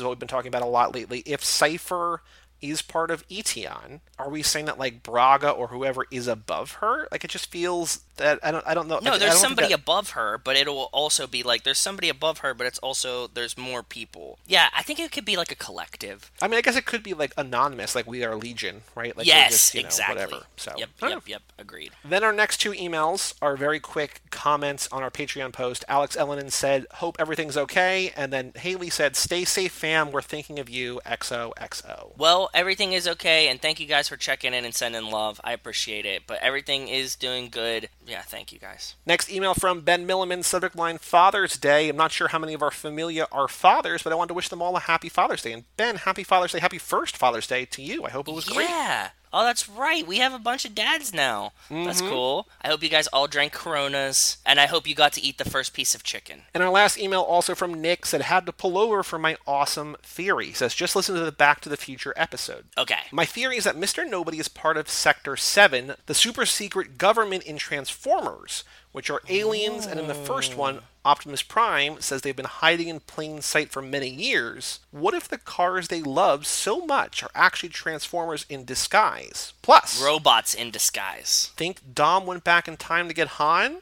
what we've been talking about a lot lately, if Cypher is part of Etion, are we saying that like Braga or whoever is above her? Like, it just feels that I don't know. No, there's somebody above her, but it'll also be like there's somebody above her, but it's also there's more people. Yeah, I think it could be like a collective. I mean, I guess it could be like anonymous, like we are Legion, right? Like, yes, just, exactly. Whatever. So yep, agreed. Then our next 2 emails are very quick comments on our Patreon post. Alex Elenin said, "Hope everything's okay," and then Haley said, "Stay safe, fam. We're thinking of you. XOXO." Well, everything is okay, and thank you guys for checking in and sending love. I appreciate it, but everything is doing good. Yeah, thank you guys. Next email from Ben Milliman, subject line, Father's Day. I'm not sure how many of our familia are fathers, but I wanted to wish them all a happy Father's Day. And Ben, happy Father's Day. Happy first Father's Day to you. I hope it was great. Yeah. Oh, that's right. We have a bunch of dads now. Mm-hmm. That's cool. I hope you guys all drank Coronas, and I hope you got to eat the first piece of chicken. And our last email, also from Nick, said, had to pull over for my awesome theory. He says, just listen to the Back to the Future episode. Okay. My theory is that Mr. Nobody is part of Sector 7, the super-secret government in Transformers, which are aliens, and in the first one, Optimus Prime says they've been hiding in plain sight for many years. What if the cars they love so much are actually Transformers in disguise? Plus, robots in disguise. Think Dom went back in time to get Han? ?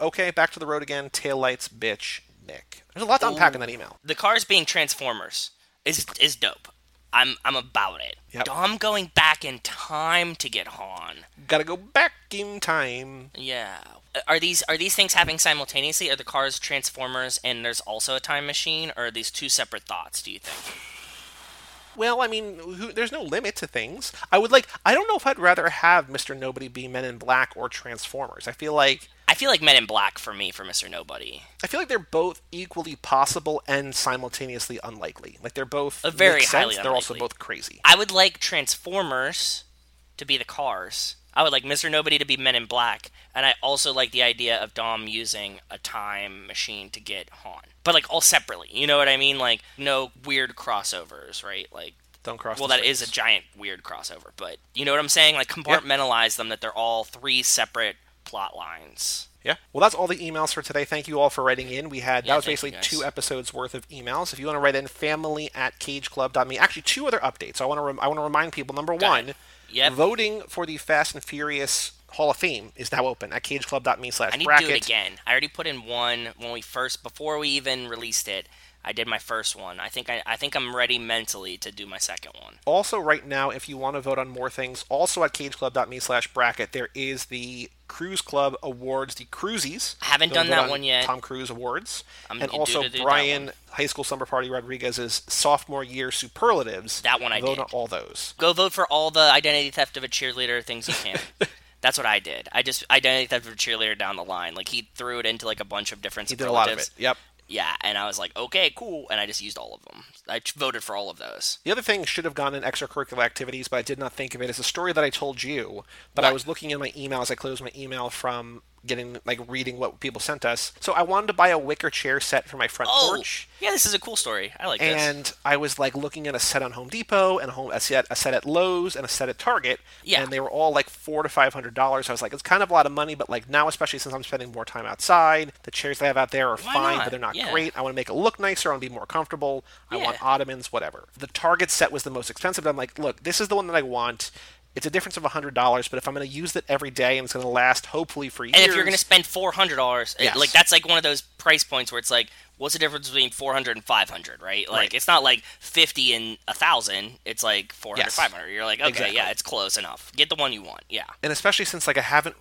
Okay, back to the road again. Taillights, bitch, Nick. There's a lot to unpack in that email. The cars being Transformers is dope. I'm about it. Yep. Dom going back in time to get Han. Gotta go back in time. Yeah. Are these things happening simultaneously? Are the cars Transformers and there's also a time machine? Or are these 2 separate thoughts, do you think? Well, I mean, there's no limit to things. I don't know if I'd rather have Mr. Nobody be Men in Black or Transformers. I feel like Men in Black for me, for Mr. Nobody. I feel like they're both equally possible and simultaneously unlikely. Like, they're both very highly unlikely. They're also both crazy. I would like Transformers to be the cars. I would like Mr. Nobody to be Men in Black. And I also like the idea of Dom using a time machine to get Han. But, like, all separately. You know what I mean? Like, no weird crossovers, right? Like, don't cross. Well, that is a giant weird crossover. But you know what I'm saying? Like, compartmentalize them that they're all 3 separate plot lines. Yeah. Well, that's all the emails for today. Thank you all for writing in. We had, that was basically 2 episodes worth of emails. If you want to write in, family@cageclub.me. Actually, 2 other updates. So I want to remind people, number 1, voting for the Fast and Furious Hall of Fame is now open at cageclub.me/bracket. I need to do it again. I already put in one when we first, before we even released it. I did my first one. I think I'm ready mentally to do my second one. Also, right now, if you want to vote on more things, also at cageclub.me/bracket, there is the Cruise Club Awards, the Cruisies. I haven't done that one yet. Tom Cruise Awards. And also Brian High School Summer Party Rodriguez's sophomore year superlatives. That one I did. Vote on all those. Go vote for all the Identity Theft of a Cheerleader things you can. That's what I did. I just Identity Theft of a Cheerleader down the line. Like, he threw it into like a bunch of different superlatives. He did a lot of it. Yep. Yeah, and I was like, okay, cool, and I just used all of them. I voted for all of those. The other thing should have gone in extracurricular activities, but I did not think of it. It's a story that I told you, but what? I was looking in my emails. I closed my email from getting, like, reading what people sent us. So I wanted to buy a wicker chair set for my front porch. Yeah, this is a cool story. I like this. And I was, like, looking at a set on Home Depot and a set at Lowe's and a set at Target. Yeah. And they were all, like, $400 to $500. I was like, it's kind of a lot of money, but, like, now, especially since I'm spending more time outside, the chairs I have out there are fine, but they're not great. I want to make it look nicer. I want to be more comfortable. Yeah. I want ottomans, whatever. The Target set was the most expensive. I'm like, look, this is the one that I want. It's a difference of $100, but if I'm going to use it every day and it's going to last hopefully for years. And if you're going to spend $400, like, that's like one of those price points where it's like, what's the difference between $400 and $500, right? Like, it's not like $50 and $1,000. It's like $400, $500. You're like, okay, yeah, it's close enough. Get the one you want, And especially since, like, I haven't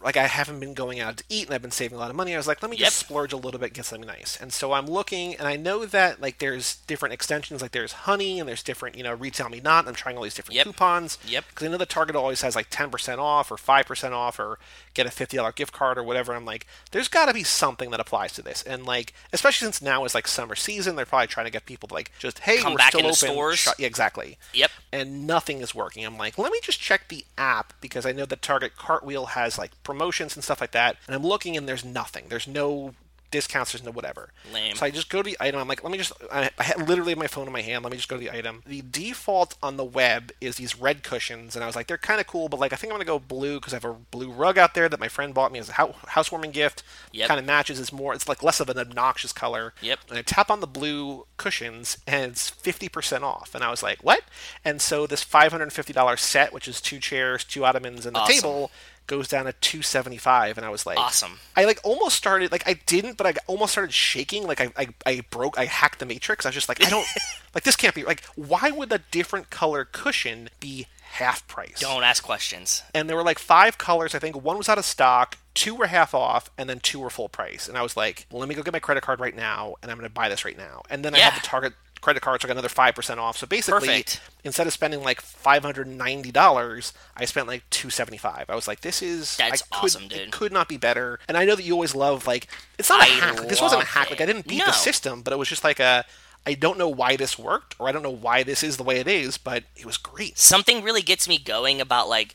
been going out to eat and I've been saving a lot of money. I was like, let me just splurge a little bit and get something nice. And so I'm looking, and I know that, like, there's different extensions. Like, there's Honey, and there's different, Retail Me Not. I'm trying all these different coupons. Because I know the Target always has, like, 10% off or 5% off or get a $50 gift card or whatever. I'm like, there's got to be something that applies to this. And, like, especially since now is like summer season, they're probably trying to get people to like just, hey, come we're back still open. Stores. Yeah, exactly. Yep. And nothing is working. I'm like, let me just check the app because I know that Target Cartwheel has like promotions and stuff like that. And I'm looking and there's nothing. There's no discounts, there's no whatever. Lame. So I just go to the item. I'm like, I literally have my phone in my hand. Let me just go to the item. The default on the web is these red cushions. And I was like, they're kind of cool, but like, I think I'm going to go blue because I have a blue rug out there that my friend bought me as a housewarming gift. Kind of matches. It's like less of an obnoxious color. And I tap on the blue cushions and it's 50% off. And I was like, what? And so this $550 set, which is two chairs, two ottomans, and the table, goes down to $275, and I was like, awesome. I like almost started, like I didn't, but I almost started shaking. Like I hacked the matrix. I was just like, I don't, like this can't be, like why would a different color cushion be half price? Don't ask questions. And there were like five colors. I think one was out of stock, two were half off, and then two were full price. And I was like, well, let me go get my credit card right now, and I'm going to buy this right now. And then I had the Target credit cards like another 5% off. So basically, instead of spending like $590, I spent like $275. I was like, this is awesome, dude. It could not be better. And I know that you always love like it's not a hack. Like, this wasn't a hack. Like I didn't beat the system, but it was just like a I don't know why this worked, or I don't know why this is the way it is, but it was great. Something really gets me going about, like,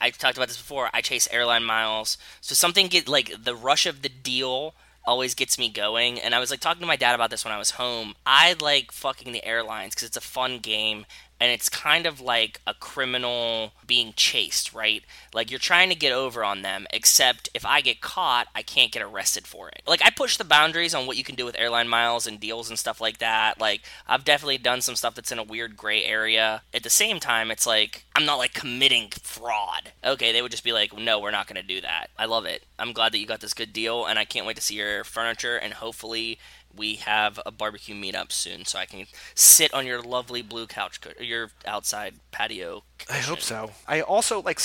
I've talked about this before. I chase airline miles, so something get like the rush of the deal always gets me going. And I was like talking to my dad about this when I was home. I like fucking the airlines because it's a fun game and it's kind of like a criminal being chased, right? Like you're trying to get over on them, except if I get caught, I can't get arrested for it. Like I push the boundaries on what you can do with airline miles and deals and stuff like that. Like I've definitely done some stuff that's in a weird gray area. At the same time, it's like I'm not like committing fraud. Okay, they would just be like, no, we're not going to do that. I love it. I'm glad that you got this good deal, and I can't wait to see your furniture, and hopefully we have a barbecue meetup soon so I can sit on your lovely blue couch, your outside patio cushion. I hope so. I also, like,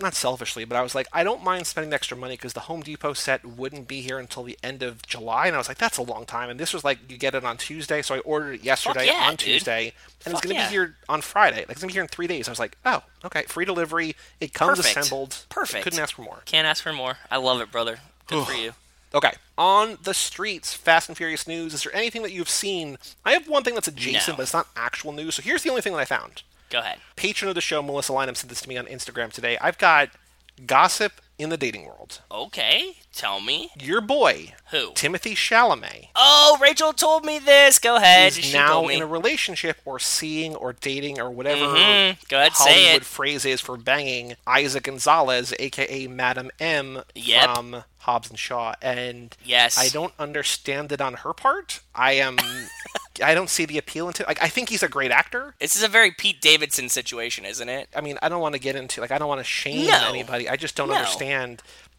not selfishly, but I was like, I don't mind spending extra money because the Home Depot set wouldn't be here until the end of July. And I was like, that's a long time. And this was like, you get it on Tuesday. So I ordered it yesterday Tuesday. And it's going to be here on Friday. Like, it's going to be here in 3 days. I was like, oh, okay. Free delivery. It comes assembled. Perfect. Couldn't ask for more. Can't ask for more. I love it, brother. Good for you. Okay. On the streets, Fast and Furious news. Is there anything that you've seen? I have one thing that's adjacent, but it's not actual news. So here's the only thing that I found. Go ahead. Patron of the show, Melissa Lynham, sent this to me on Instagram today. I've got gossip in the dating world. Okay. Tell me. Your boy. Who? Timothée Chalamet. Oh, Rachel told me this. Go ahead. He's now in a relationship or seeing or dating or whatever Go ahead, Hollywood phrase is for banging Isa Gonzalez, a.k.a. Madam M from Hobbs and Shaw. And I don't understand it on her part. I don't see the appeal into it. Like, I think he's a great actor. This is a very Pete Davidson situation, isn't it? I mean, I don't want to shame anybody. I just don't understand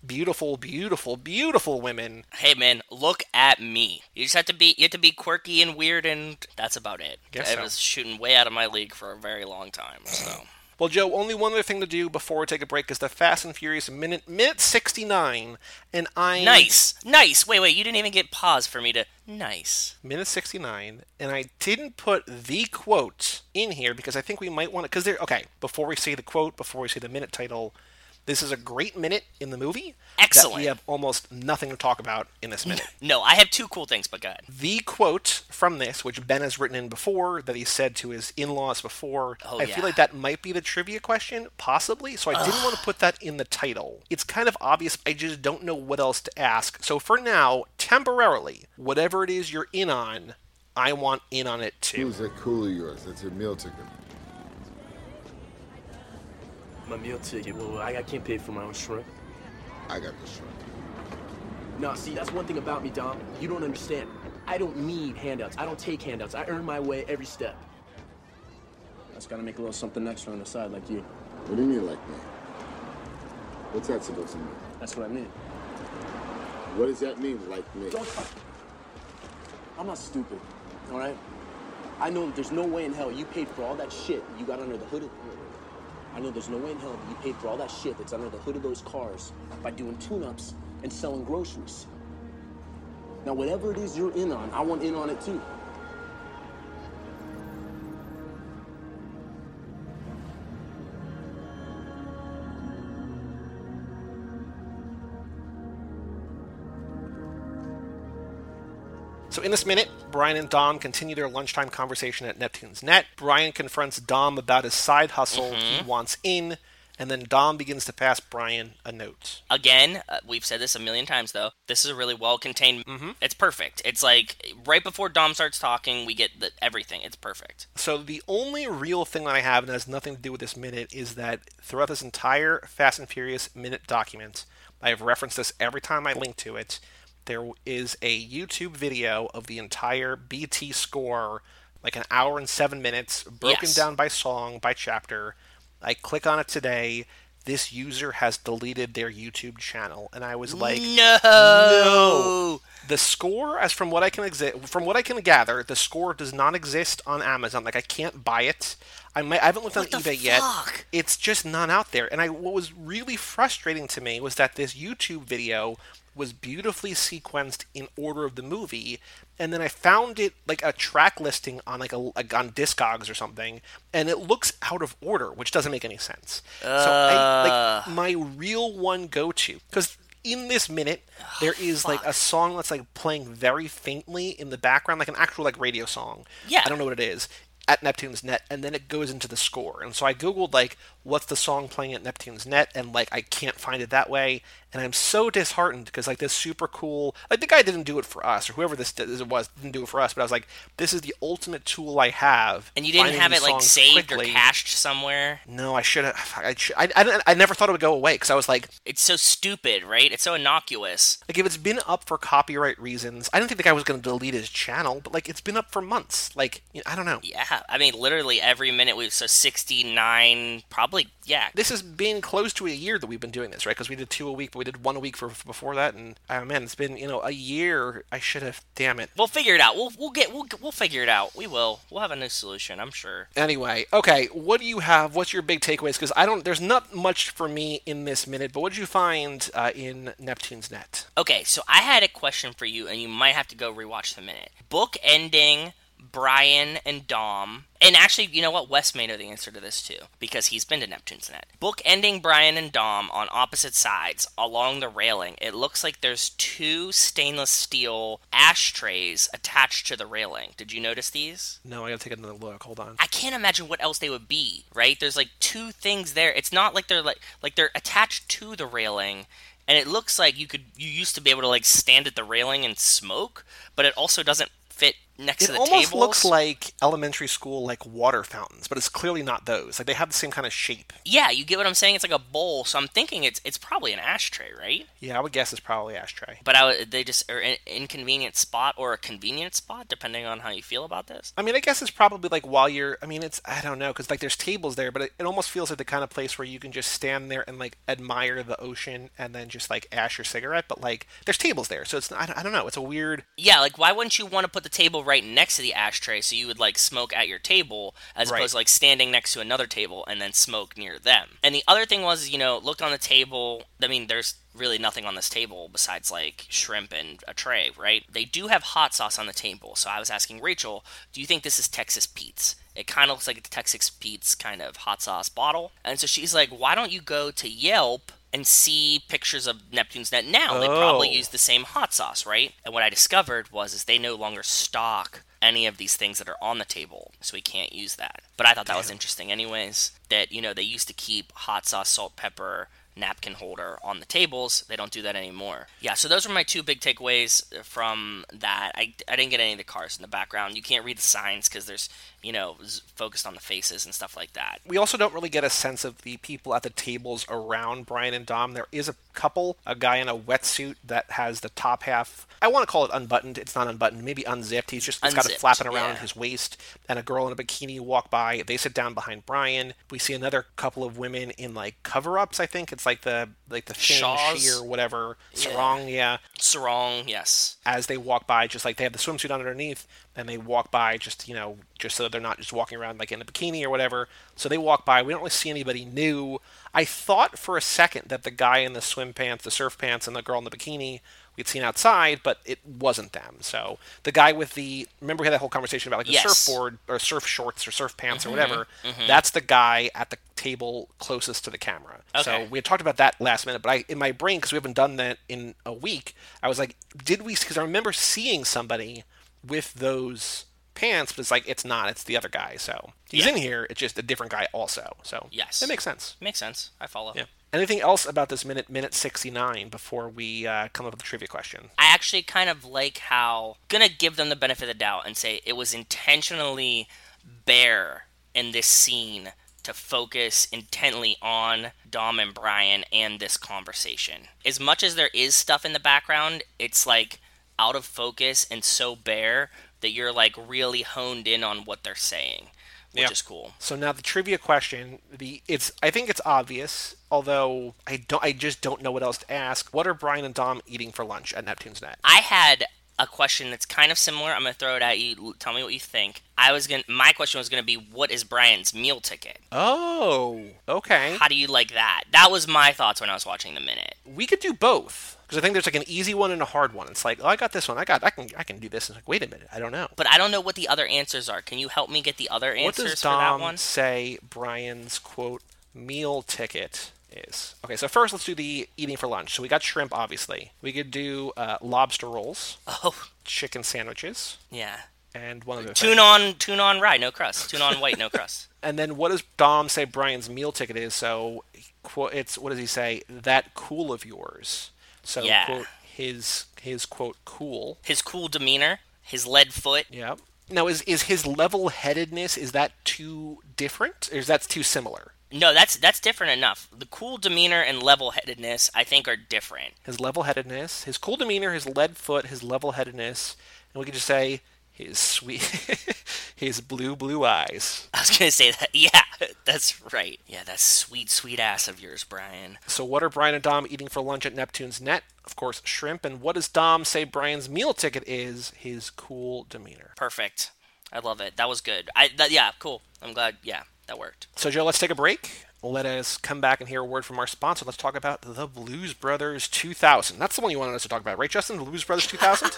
beautiful, beautiful, beautiful women. Hey man, look at me. You just have to be quirky and weird, and that's about it. I was shooting way out of my league for a very long time, so. Well, Joe, only one other thing to do before we take a break is the Fast and Furious minute 69, and I... Nice! Wait, you didn't even get pause for me to... Nice. Minute 69, and I didn't put the quote in here because I think we might want to... Because they're... Okay, before we say the quote, before we say the minute title, this is a great minute in the movie. Excellent. That we have almost nothing to talk about in this minute. No, I have two cool things, but go ahead. The quote from this, which Ben has written in before, that he said to his in-laws before, I feel like that might be the trivia question, possibly, so I didn't want to put that in the title. It's kind of obvious, I just don't know what else to ask. So for now, temporarily, whatever it is you're in on, I want in on it too. Who's that cool of yours? That's your meal ticket. My meal ticket. Well, I can't pay for my own shrimp. I got the shrimp. No, see, that's one thing about me, Dom. You don't understand. I don't need handouts. I don't take handouts. I earn my way every step. I just gotta make a little something extra on the side, like you. What do you mean, like me? What's that supposed to mean? That's what I mean. What does that mean, like me? Don't talk. I'm not stupid, all right? I know that there's no way in hell you paid for all that shit you got under the hood of. I know there's no way in hell that you paid for all that shit that's under the hood of those cars by doing tune-ups and selling groceries. Now, whatever it is you're in on, I want in on it too. So in this minute, Brian and Dom continue their lunchtime conversation at Neptune's Net. Brian confronts Dom about his side hustle he wants in, and then Dom begins to pass Brian a note. Again, we've said this a million times, though. This is a really well-contained... It's perfect. It's like, right before Dom starts talking, we get everything. It's perfect. So the only real thing that I have, and has nothing to do with this minute, is that throughout this entire Fast and Furious minute document, I have referenced this every time I link to it, there is a YouTube video of the entire BT score, like an hour and 7 minutes, broken down by song, by chapter. I click on it today. This user has deleted their YouTube channel, and I was like, "No!" The score, as from what I can gather, the score does not exist on Amazon. Like, I can't buy it. I haven't looked on eBay yet. It's just not out there. And what was really frustrating to me was that this YouTube video was beautifully sequenced in order of the movie, and then I found it like a track listing on on Discogs or something, and it looks out of order, which doesn't make any sense. So I, like, my real one go-to, because in this minute there is like a song that's like playing very faintly in the background, like an actual like radio song. I don't know what it is. At Neptune's Net, and then it goes into the score. And so I googled, like, what's the song playing at Neptune's Net, and, like, I can't find it that way. And I'm so disheartened because, like, this super cool... Like, the guy didn't do it for us, or whoever this was didn't do it for us, but I was like, this is the ultimate tool I have. And you didn't have it, like, saved quickly. Or cached somewhere? No, I should have. I never thought it would go away, because I was like... It's so stupid, right? It's so innocuous. Like, if it's been up for copyright reasons... I didn't think the guy was going to delete his channel, but, like, it's been up for months. Like, you know, I don't know. Yeah. I mean, literally every minute we've... So 69, probably, yeah. This has been close to a year that we've been doing this, right? Because we did two a week, but we did one a week before that. And, oh, man, it's been, you know, a year. I should have... Damn it. We'll figure it out. We'll figure it out. We will. We'll have a new solution, I'm sure. Anyway, okay, what do you have? What's your big takeaways? Because there's not much for me in this minute, but what did you find in Neptune's Net? Okay, so I had a question for you, and you might have to go rewatch the minute. Book ending... Brian and Dom, and actually, you know what? Wes may know the answer to this too, because he's been to Neptune's Net. Bookending Brian and Dom on opposite sides along the railing. It looks like there's two stainless steel ashtrays attached to the railing. Did you notice these? No, I gotta take another look. Hold on. I can't imagine what else they would be, right? There's like two things there. It's not like they're like they're attached to the railing. And it looks like you used to be able to like stand at the railing and smoke, but it also doesn't fit next to the tables. It almost looks like elementary school, like, water fountains, but it's clearly not those. Like, they have the same kind of shape. Yeah, you get what I'm saying? It's like a bowl, so I'm thinking it's probably an ashtray, right? Yeah, I would guess it's probably ashtray. But they just are an inconvenient spot or a convenient spot, depending on how you feel about this. I mean, I guess it's probably, like, while you're... I mean, it's... I don't know, because, like, there's tables there, but it almost feels like the kind of place where you can just stand there and, like, admire the ocean and then just, like, ash your cigarette, but, like, there's tables there, so it's... I don't know, it's a weird... Yeah, like, why wouldn't you want to put the table right next to the ashtray so you would like smoke at your table as opposed to like standing next to another table and then smoke near them? And the other thing was, you know, looked on the table. I mean, there's really nothing on this table besides like shrimp and a tray, right? They do have hot sauce on the table. So I was asking Rachel, do you think this is Texas Pete's? It kind of looks like a Texas Pete's kind of hot sauce bottle. And so she's like, why don't you go to Yelp and see pictures of Neptune's Net now? Oh. They probably use the same hot sauce, right? And what I discovered was they no longer stock any of these things that are on the table, so we can't use that. But I thought that was interesting anyways, that, you know, they used to keep hot sauce, salt, pepper, napkin holder on the tables. They don't do that anymore. Yeah, so those were my two big takeaways from that. I didn't get any of the cars in the background. You can't read the signs because there's, you know, focused on the faces and stuff like that. We also don't really get a sense of the people at the tables around Brian and Dom. There is a couple, a guy in a wetsuit that has the top half, I want to call it unbuttoned. It's not unbuttoned, maybe unzipped. He's just got it flapping around his waist. And a girl in a bikini walk by. They sit down behind Brian. We see another couple of women in like cover-ups, I think. It's like the thin sheer whatever sarong, sarong, yes. As they walk by, just like they have the swimsuit on underneath, and they walk by just, you know, just so they're not just walking around like in a bikini or whatever. So they walk by. We don't really see anybody new. I thought for a second that the guy in the swim pants, the surf pants, and the girl in the bikini we'd seen outside, but it wasn't them. So the guy with the, remember we had that whole conversation about like the surfboard or surf shorts or surf pants or whatever. That's the guy at the table closest to the camera. Okay. So we had talked about that last minute, but in my brain, because we haven't done that in a week, I was like, did we, because I remember seeing somebody with those pants, but it's like, it's not, it's the other guy. So he's in here. It's just a different guy also. So it makes sense. Makes sense. I follow. Yeah. Anything else about this minute 69, before we come up with a trivia question? I actually kind of like how... gonna give them the benefit of the doubt and say it was intentionally bare in this scene to focus intently on Dom and Brian and this conversation. As much as there is stuff in the background, it's like out of focus and so bare that you're like really honed in on what they're saying. Which is cool. So now the trivia question, I think it's obvious, although I just don't know what else to ask. What are Brian and Dom eating for lunch at Neptune's Net? I had a question that's kind of similar. I'm going to throw it at you. Tell me what you think. My question was going to be, what is Brian's meal ticket? Oh, okay. How do you like that? That was my thoughts when I was watching the minute. We could do both. Because I think there's like an easy one and a hard one. It's like, oh, I got this one. I can do this. And it's like, wait a minute, I don't know. But I don't know what the other answers are. Can you help me get the other answers for that one? What does Dom say Brian's, quote, meal ticket is? Okay, so first let's do the eating for lunch. So we got shrimp, obviously. We could do lobster rolls. Oh. Chicken sandwiches. Yeah. And one other thing. Tune on rye, no crust. Tune on white, no crust. And then what does Dom say Brian's meal ticket is? So it's, what does he say? That cool of yours. So, quote, his quote, cool. His cool demeanor, his lead foot. Yeah. Now, is his level-headedness, is that too different? Or is that too similar? No, that's different enough. The cool demeanor and level-headedness, I think, are different. His level-headedness, his cool demeanor, his lead foot, his level-headedness, and we could just say... his sweet, his blue eyes. I was going to say that. Yeah, that's right. Yeah, that sweet, sweet ass of yours, Brian. So what are Brian and Dom eating for lunch at Neptune's Net? Of course, shrimp. And what does Dom say Brian's meal ticket is? His cool demeanor. Perfect. I love it. That was good. Yeah, cool. I'm glad. Yeah, that worked. So, Joe, let's take a break. Let us come back and hear a word from our sponsor. Let's talk about the Blues Brothers 2000. That's the one you wanted us to talk about, right, Justin? The Blues Brothers 2000?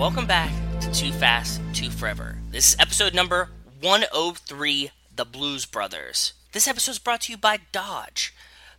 Welcome back to Too Fast, Too Forever. This is episode number 103, The Blues Brothers. This episode is brought to you by Dodge.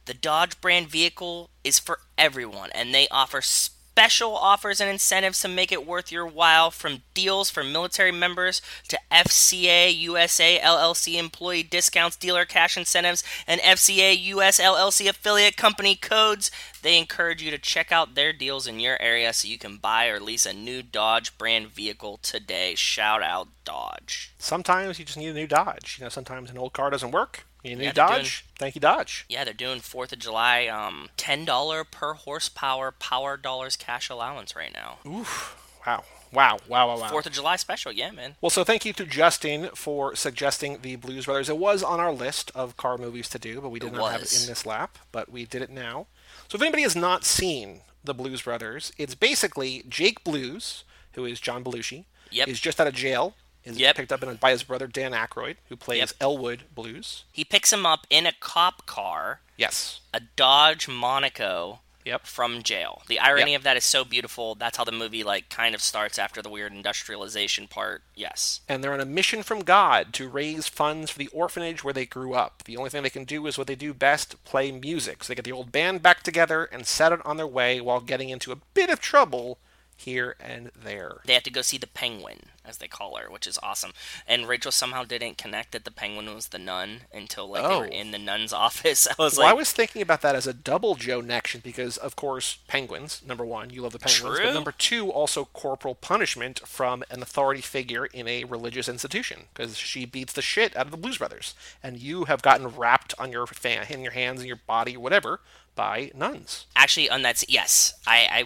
The Dodge brand vehicle is for everyone, and they offer special offers and incentives to make it worth your while, from deals for military members to FCA USA LLC employee discounts, dealer cash incentives, and FCA US LLC affiliate company codes. They encourage you to check out their deals in your area so you can buy or lease a new Dodge brand vehicle today. Shout out Dodge. Sometimes you just need a new Dodge. You know, sometimes an old car doesn't work. You need Dodge. Thank you, Dodge. Yeah, they're doing 4th of July $10 per horsepower power dollars cash allowance right now. Oof. Wow. 4th of July special, yeah, man. Well, so thank you to Justin for suggesting the Blues Brothers. It was on our list of car movies to do, but we did not have it in this lap, but we did it now. So if anybody has not seen the Blues Brothers, it's basically Jake Blues, who is John Belushi, is just out of jail. Is picked up by his brother Dan Aykroyd, who plays Elwood Blues. He picks him up in a cop car. Yes. A Dodge Monaco from jail. The irony of that is so beautiful. That's how the movie kind of starts after the weird industrialization part. Yes. And they're on a mission from God to raise funds for the orphanage where they grew up. The only thing they can do is what they do best, play music. So they get the old band back together and set it on their way while getting into a bit of trouble here and there. They have to go see the Penguin, as they call her, which is awesome. And Rachel somehow didn't connect that the Penguin was the nun until they were in the nun's office. I was thinking about that as a double Joe connection because, of course, penguins, number one, you love the Penguins. True. But number two, also corporal punishment from an authority figure in a religious institution, because she beats the shit out of the Blues Brothers. And you have gotten wrapped on your in your hands and your body, whatever, by nuns. Actually, on that, yes. I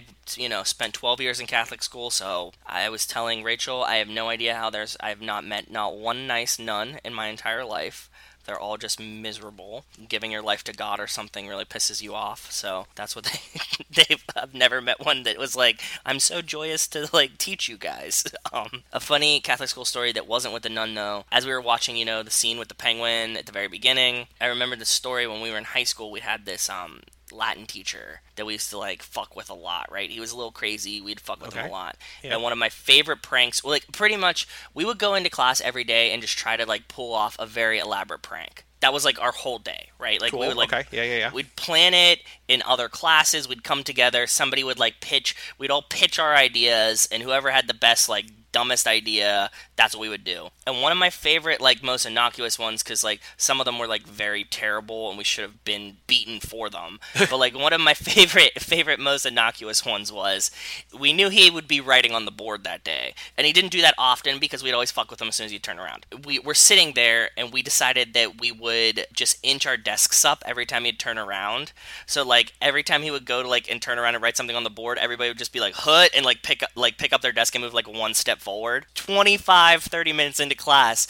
spent 12 years in Catholic school, so I was telling Rachel, I have no idea how I have not met not one nice nun in my entire life. They're all just miserable. Giving your life to God or something really pisses you off. So that's what I've never met one that was like, I'm so joyous to teach you guys. A funny Catholic school story that wasn't with the nun though. As we were watching, the scene with the Penguin at the very beginning, I remember the story when we were in high school. We had this Latin teacher that we used to fuck with a lot, right? He was a little crazy. We'd fuck with him a lot. Yeah. And one of my favorite pranks, pretty much we would go into class every day and just try to pull off a very elaborate prank. That was our whole day, right? Cool. We would we'd plan it in other classes. We'd come together. Somebody would pitch. We'd all pitch our ideas, and whoever had the best dumbest idea, that's what we would do. And one of my favorite most innocuous ones, because some of them were very terrible and we should have been beaten for them, but one of my favorite most innocuous ones was, we knew he would be writing on the board that day, and he didn't do that often because we'd always fuck with him as soon as he'd turn around. We were sitting there and we decided that we would just inch our desks up every time he'd turn around. So every time he would go to and turn around and write something on the board, everybody would just be hut and pick up their desk and move one step forward. 30 minutes into class,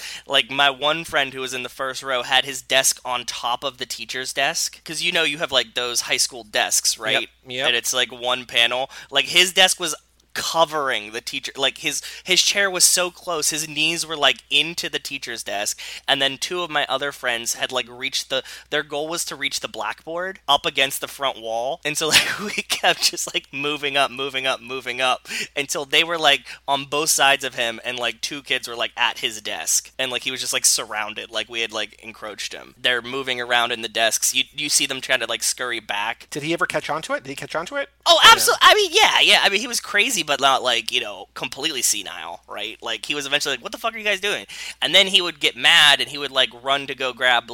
my one friend who was in the first row had his desk on top of the teacher's desk, because you have those high school desks, right? Yep. And it's one panel. His desk was covering the teacher. His chair was so close, his knees were into the teacher's desk. And then two of my other friends had reached their goal was to reach the blackboard up against the front wall. And so we kept just moving up until they were on both sides of him, and two kids were at his desk, and he was just surrounded, we had encroached him. They're moving around in the desks. You see them trying to scurry back. Did he ever catch on to it? Oh, absolutely. No? I mean he was crazy, but not completely senile, right? He was eventually what the fuck are you guys doing? And then he would get mad and he would run to go grab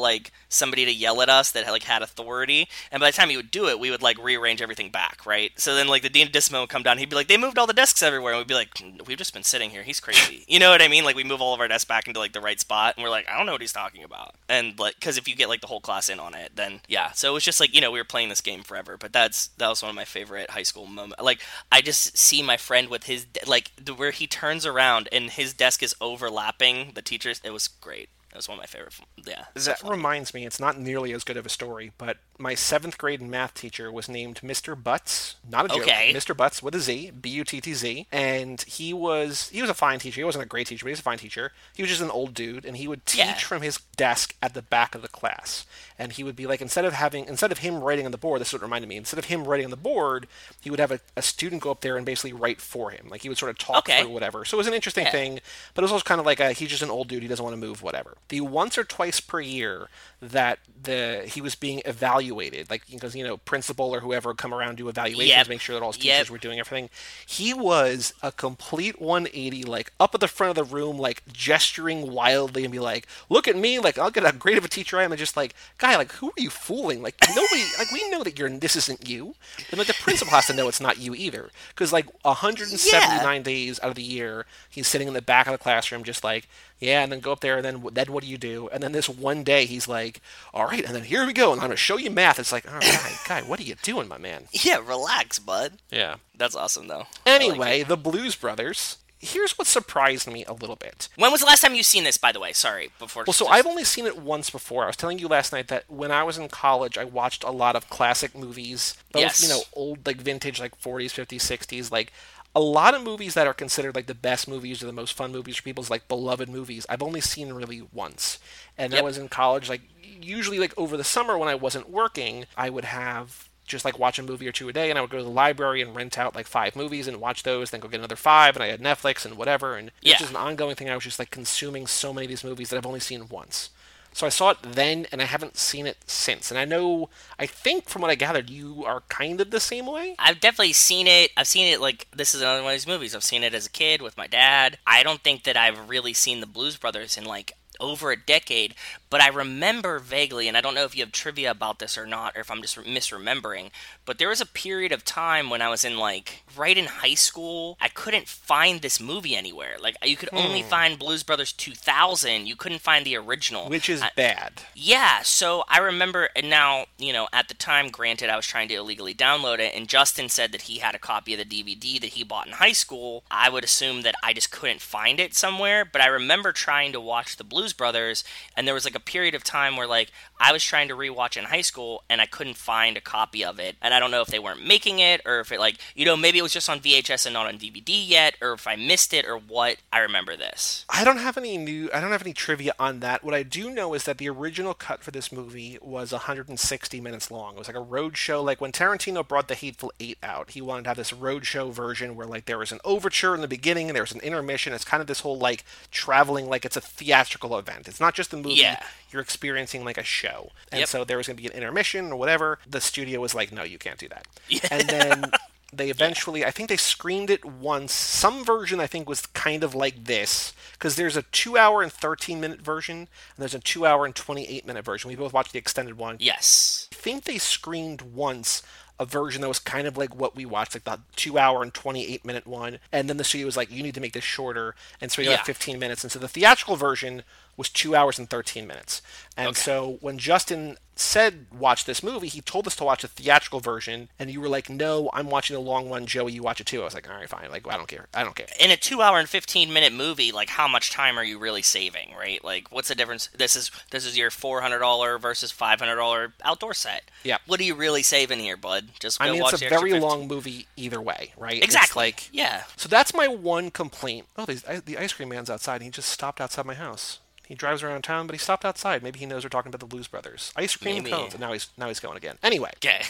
somebody to yell at us that had authority. And by the time he would do it, we would rearrange everything back, right? So then the dean of discipline would come down. He'd be they moved all the desks everywhere. And we'd be we've just been sitting here. He's crazy. You know what I mean? We move all of our desks back into the right spot, and we're I don't know what he's talking about. And because if you get the whole class in on it, then yeah. So it was just we were playing this game forever. But that was one of my favorite high school moments. I just see my friend with his where he turns around and his desk is overlapping the teacher's. It was great. It was one of my favorite. Yeah, that reminds me. It's not nearly as good of a story, but my 7th grade math teacher was named Mr. Butts. Not a joke. Okay. Mr. Butts with a Z, B-U-T-T-Z. And he was a fine teacher. He wasn't a great teacher, but he was a fine teacher. He was just an old dude, and he would teach from his desk at the back of the class. And he would be like, instead of him writing on the board, this is what reminded me, instead of him writing on the board, he would have a student go up there and basically write for him. Like, he would sort of talk through whatever. So it was an interesting thing, but it was also kind of like he's just an old dude, he doesn't want to move, whatever. The once or twice per year that he was being evaluated, like, because, principal or whoever would come around, do evaluations, make sure that all his teachers were doing everything. He was a complete 180, like, up at the front of the room, like, gesturing wildly and be like, look at me, like, I'll get how great of a teacher I am, and just like, guy, like, who are you fooling? Like, nobody, like, we know that this isn't you. And, like, the principal has to know it's not you either. Because, like, 179 days out of the year, he's sitting in the back of the classroom just like, and then go up there, and then what do you do? And then this one day, he's like, all right, and then here we go, and I'm going to show you math. It's like, all right, guy, what are you doing, my man? Yeah, relax, bud. Yeah. That's awesome, though. Anyway, the Blues Brothers. Here's what surprised me a little bit. When was the last time you've seen this, by the way? Sorry, before... Well, so I've only seen it once before. I was telling you last night that when I was in college, I watched a lot of classic movies. Both, old, like, vintage, like, 40s, 50s, 60s, like... A lot of movies that are considered like the best movies or the most fun movies or people's like beloved movies, I've only seen really once. And I was in college, like usually like over the summer when I wasn't working, I would have just like watch a movie or two a day, and I would go to the library and rent out like 5 movies and watch those, then go get another 5, and I had Netflix and whatever. And it was just an ongoing thing. I was just like consuming so many of these movies that I've only seen once. So I saw it then, and I haven't seen it since. And I think from what I gathered, you are kind of the same way? I've definitely seen it. I've seen it, like, this is another one of these movies. I've seen it as a kid with my dad. I don't think that I've really seen the Blues Brothers in, like, over a decade, but I remember vaguely, and I don't know if you have trivia about this or not, or if I'm just misremembering, but there was a period of time when I was in, like, right in high school, I couldn't find this movie anywhere. Like, you could only find Blues Brothers 2000, you couldn't find the original. Which is bad. Yeah, so I remember, and now, at the time, granted, I was trying to illegally download it, and Justin said that he had a copy of the DVD that he bought in high school. I would assume that I just couldn't find it somewhere, but I remember trying to watch the Blues Brothers, and there was like a period of time where like I was trying to rewatch in high school and I couldn't find a copy of it, and I don't know if they weren't making it or if it like maybe it was just on VHS and not on DVD yet, or if I missed it or what. I remember this. I don't have any trivia on that. What I do know is that the original cut for this movie was 160 minutes long. It was like a road show, like when Tarantino brought The Hateful Eight out, he wanted to have this road show version where like there was an overture in the beginning and there was an intermission. It's kind of this whole like traveling, like it's a theatrical event. It's not just the movie. You're experiencing like a show. And so there was going to be an intermission or whatever. The studio was like, no, you can't do that. And then they eventually, I think they screened it once. Some version I think was kind of like this, because there's a 2 hour and 13-minute version and there's a 2 hour and 28-minute version. We both watched the extended one. Yes. I think they screened once a version that was kind of like what we watched, like the 2 hour and 28-minute one. And then the studio was like, you need to make this shorter. And so we got 15 minutes. And so the theatrical version was 2 hours and 13 minutes. And so when Justin said, watch this movie, he told us to watch the theatrical version. And you were like, no, I'm watching the long one. Joey, you watch it too. I was like, all right, fine. Like, I don't care. In a 2 hour and 15-minute movie, like how much time are you really saving, right? Like what's the difference? This is your $400 versus $500 outdoor set. Yeah. What are you really saving here, bud? Just go watch it's a very long movie either way, right? Exactly. It's like, so that's my one complaint. Oh, the ice cream man's outside. And he just stopped outside my house. He drives around town, but he stopped outside. Maybe he knows we're talking about the Blues Brothers. Ice cream cones. And now he's going again. Anyway. Okay.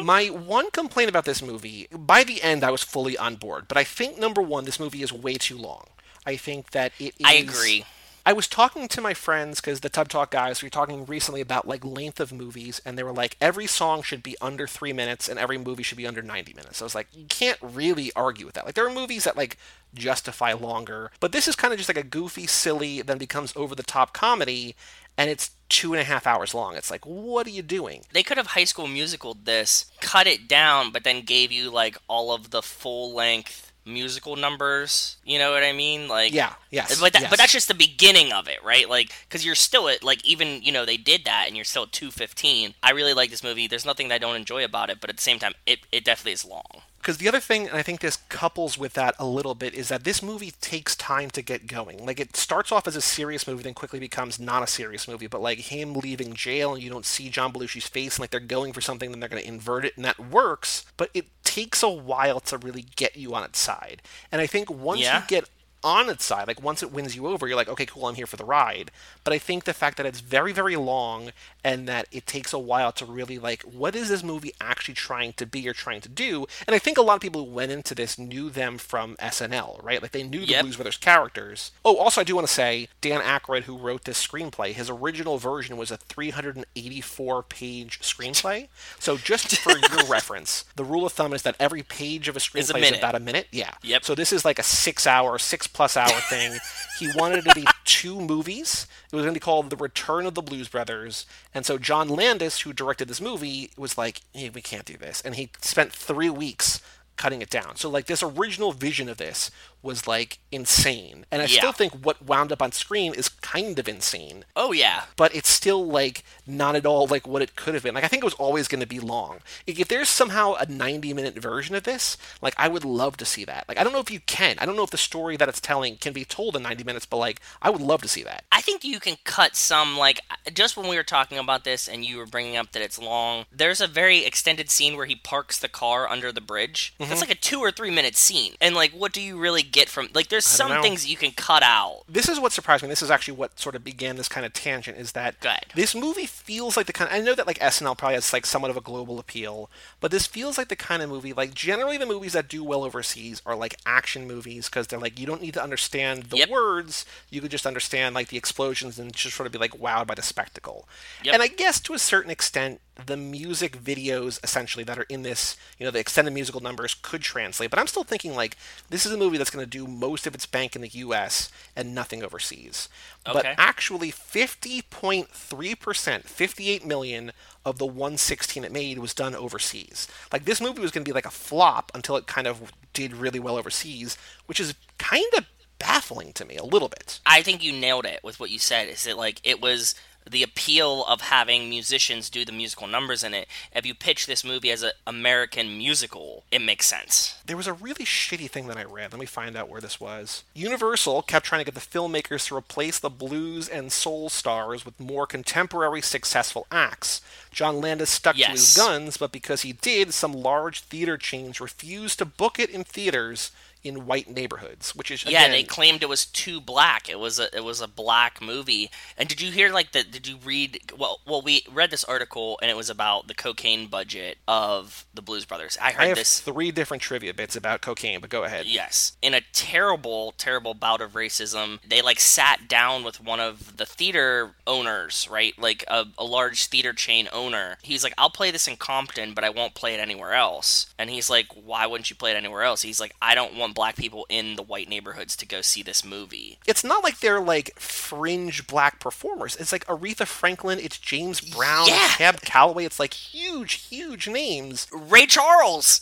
My one complaint about this movie, by the end I was fully on board. But I think, number one, this movie is way too long. I think that it is... I agree. I was talking to my friends, because the Tub Talk guys were talking recently about like length of movies, and they were like, every song should be under 3 minutes and every movie should be under 90 minutes. So I was like, you can't really argue with that. Like there are movies that like justify longer, but this is kind of just like a goofy, silly, then becomes over the top comedy, and it's 2.5 hours long. It's like, what are you doing? They could have High School Musical'd this, cut it down, but then gave you like all of the full length musical numbers, you know what I mean? Like, but that's just the beginning of it, right? Like, because you're still at, like, even, they did that, and you're still at 2:15. I really like this movie. There's nothing that I don't enjoy about it, but at the same time, it definitely is long. Because the other thing, and I think this couples with that a little bit, is that this movie takes time to get going. Like, it starts off as a serious movie, then quickly becomes not a serious movie. But, like, him leaving jail, and you don't see John Belushi's face, and, like, they're going for something, then they're going to invert it, and that works. But it takes a while to really get you on its side. And I think once you get on its side, like, once it wins you over, you're like, okay, cool, I'm here for the ride. But I think the fact that it's very, very long and that it takes a while to really, like, what is this movie actually trying to be or trying to do? And I think a lot of people who went into this knew them from SNL, right? Like, they knew the Blues Brothers characters. Oh, also, I do want to say, Dan Aykroyd, who wrote this screenplay, his original version was a 384-page screenplay. So just for your reference, the rule of thumb is that every page of a screenplay is about a minute. Yeah. Yep. So this is like a 6-plus hour thing. He wanted it to be 2 movies. It was going to be called The Return of the Blues Brothers. And so John Landis, who directed this movie, was like, hey, we can't do this. And he spent 3 weeks cutting it down. So, like, this original vision of this was, like, insane. And I still think what wound up on screen is kind of insane. Oh, yeah. But it's still, like, not at all, like, what it could have been. Like, I think it was always going to be long. If there's somehow a 90-minute version of this, like, I would love to see that. Like, I don't know if you can. I don't know if the story that it's telling can be told in 90 minutes, but, like, I would love to see that. I think you can cut some, like, just when we were talking about this and you were bringing up that it's long, there's a very extended scene where he parks the car under the bridge. Mm-hmm. That's, like, a 2 or 3 minute scene. And, like, what do you really get from, like, there's some things you can cut out. This is what surprised me. This is actually what sort of began this kind of tangent, is that this movie feels like the kind of, I know that, like, SNL probably has, like, somewhat of a global appeal, but this feels like the kind of movie, like, generally the movies that do well overseas are, like, action movies, because they're like, you don't need to understand the words, you could just understand, like, the explosions and just sort of be, like, wowed by the spectacle. And I guess to a certain extent the music videos, essentially, that are in this, you know, the extended musical numbers could translate. But I'm still thinking, like, this is a movie that's going to do most of its bank in the U.S. and nothing overseas. Okay. But actually, 50.3%, 58 million of the 116 it made was done overseas. Like, this movie was going to be, like, a flop until it kind of did really well overseas, which is kind of baffling to me a little bit. I think you nailed it with what you said, is that, like, it was the appeal of having musicians do the musical numbers in it. If you pitch this movie as an American musical, it makes sense. There was a really shitty thing that I read. Let me find out where this was. Universal kept trying to get the filmmakers to replace the blues and soul stars with more contemporary, successful acts. John Landis stuck to his guns, but because he did, some large theater chains refused to book it in theaters in white neighborhoods, which is, again, they claimed it was too black. It was a black movie. And did you hear, like, the, did you read, well we read this article, and it was about the cocaine budget of the Blues Brothers. I have 3 different trivia bits about cocaine, but go ahead. Yes. In a terrible bout of racism, they, like, sat down with one of the theater owners, right? Like, a large theater chain owner. He's like, I'll play this in Compton, but I won't play it anywhere else. And he's like, why wouldn't you play it anywhere else? He's like, I don't want black people in the white neighborhoods to go see this movie. It's not like they're, like, fringe black performers. It's like Aretha Franklin, it's James Brown, Cab Calloway, it's like huge names. Ray Charles!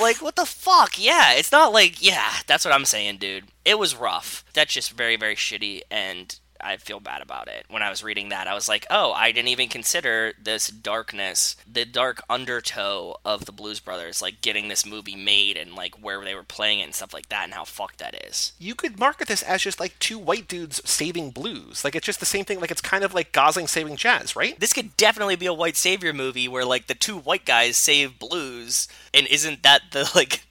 Like, what the fuck? Yeah, it's not like, that's what I'm saying, dude. It was rough. That's just very, very shitty, and I feel bad about it. When I was reading that, I was like, oh, I didn't even consider this darkness, the dark undertow of the Blues Brothers, like, getting this movie made and, like, where they were playing it and stuff like that, and how fucked that is. You could market this as just, like, 2 white dudes saving blues. Like, it's just the same thing. Like, it's kind of like Gosling saving jazz, right? This could definitely be a white savior movie where, like, the 2 white guys save blues, and isn't that the, like,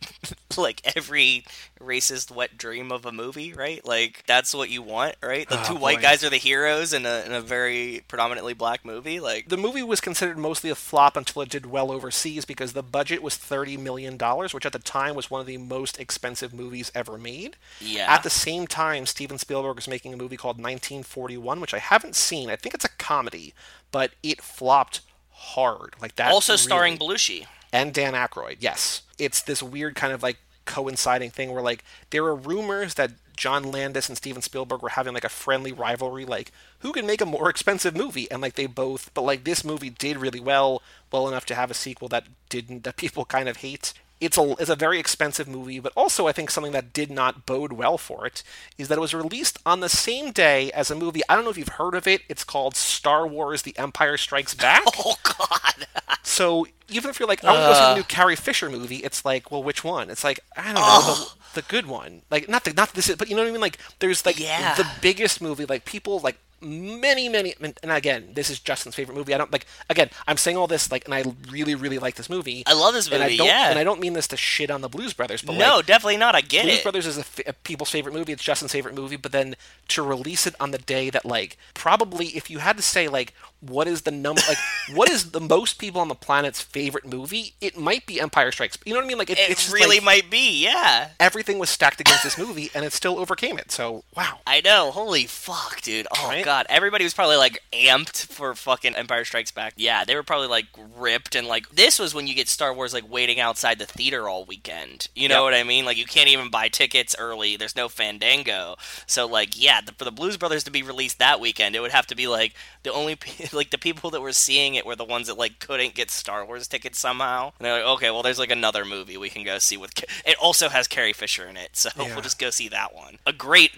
like, every racist wet dream of a movie, right? Like, that's what you want, right? The 2 white guys are the heroes in a very predominantly black movie. Like, the movie was considered mostly a flop until it did well overseas, because the budget was $30 million, which at the time was one of the most expensive movies ever made. Yeah. At the same time, Steven Spielberg was making a movie called 1941, which I haven't seen. I think it's a comedy, but it flopped hard. Like, that also really... starring Belushi and Dan Aykroyd. Yes. It's this weird kind of, like, coinciding thing where, like, there were rumors that John Landis and Steven Spielberg were having, like, a friendly rivalry, like, who can make a more expensive movie? And, like, they both, but, like, this movie did really well enough to have a sequel that didn't, that people kind of hate. It's a very expensive movie, but also I think something that did not bode well for it is that it was released on the same day as a movie. I don't know if you've heard of it. It's called Star Wars: The Empire Strikes Back. Oh, God. So even if you're like, I want to go see the new Carrie Fisher movie, it's like, well, which one? It's like, I don't know, the good one. Like, not this, but you know what I mean? Like, there's like the biggest movie, like people like, many, and again, this is Justin's favorite movie. I don't like. Again, I'm saying all this like, and I really, really like this movie. I love this movie. And I don't mean this to shit on the Blues Brothers. But no, like, definitely not. I get it. Blues Brothers is a people's favorite movie. It's Justin's favorite movie. But then to release it on the day that, like, probably if you had to say like, what is the number? Like, what is the most people on the planet's favorite movie? It might be Empire Strikes. You know what I mean? Like, it's just, really like, might be. Yeah. Everything was stacked against this movie, and it still overcame it. So wow. I know. Holy fuck, dude. Oh right? God, everybody was probably, like, amped for fucking Empire Strikes Back. Yeah, they were probably, like, ripped, and, like, this was when you get Star Wars, like, waiting outside the theater all weekend. You know what I mean? Like, you can't even buy tickets early. There's no Fandango. So, like, yeah, for the Blues Brothers to be released that weekend, it would have to be, like, the only, like, the people that were seeing it were the ones that, like, couldn't get Star Wars tickets somehow. And they're like, okay, well, there's, like, another movie we can go see with, it also has Carrie Fisher in it, so we'll just go see that one.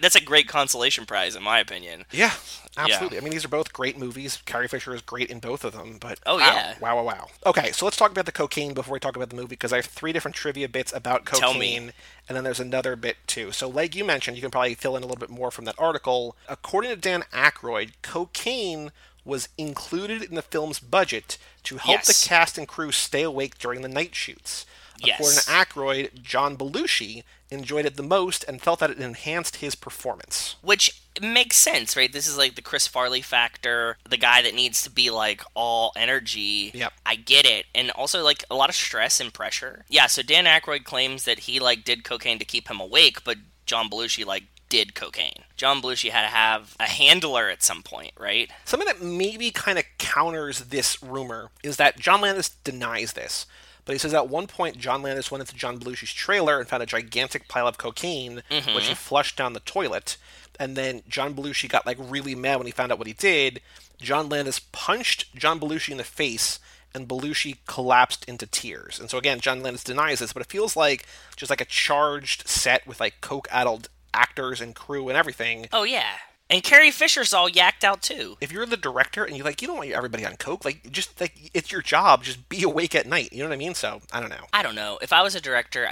That's a great consolation prize, in my opinion. Yeah. Absolutely. Yeah. I mean, these are both great movies. Carrie Fisher is great in both of them, but wow. Okay, so let's talk about the cocaine before we talk about the movie, because I have three different trivia bits about cocaine. Tell me. And then there's another bit, too. So, like you mentioned, you can probably fill in a little bit more from that article. According to Dan Aykroyd, cocaine was included in the film's budget to help the cast and crew stay awake during the night shoots. According to Aykroyd, John Belushi enjoyed it the most and felt that it enhanced his performance. Which makes sense, right? This is like the Chris Farley factor, the guy that needs to be like all energy. Yep. I get it. And also like a lot of stress and pressure. Yeah, so Dan Aykroyd claims that he like did cocaine to keep him awake, but John Belushi like did cocaine. John Belushi had to have a handler at some point, right? Something that maybe kind of counters this rumor is that John Landis denies this. But he says at one point, John Landis went into John Belushi's trailer and found a gigantic pile of cocaine, which he flushed down the toilet. And then John Belushi got, like, really mad when he found out what he did. John Landis punched John Belushi in the face, and Belushi collapsed into tears. And so, again, John Landis denies this, but it feels like just, like, a charged set with, like, coke-addled actors and crew and everything. Oh, yeah. And Carrie Fisher's all yacked out, too. If you're the director and you're like, you don't want everybody on coke, like, just, like, it's your job. Just be awake at night. You know what I mean? So, I don't know. If I was a director,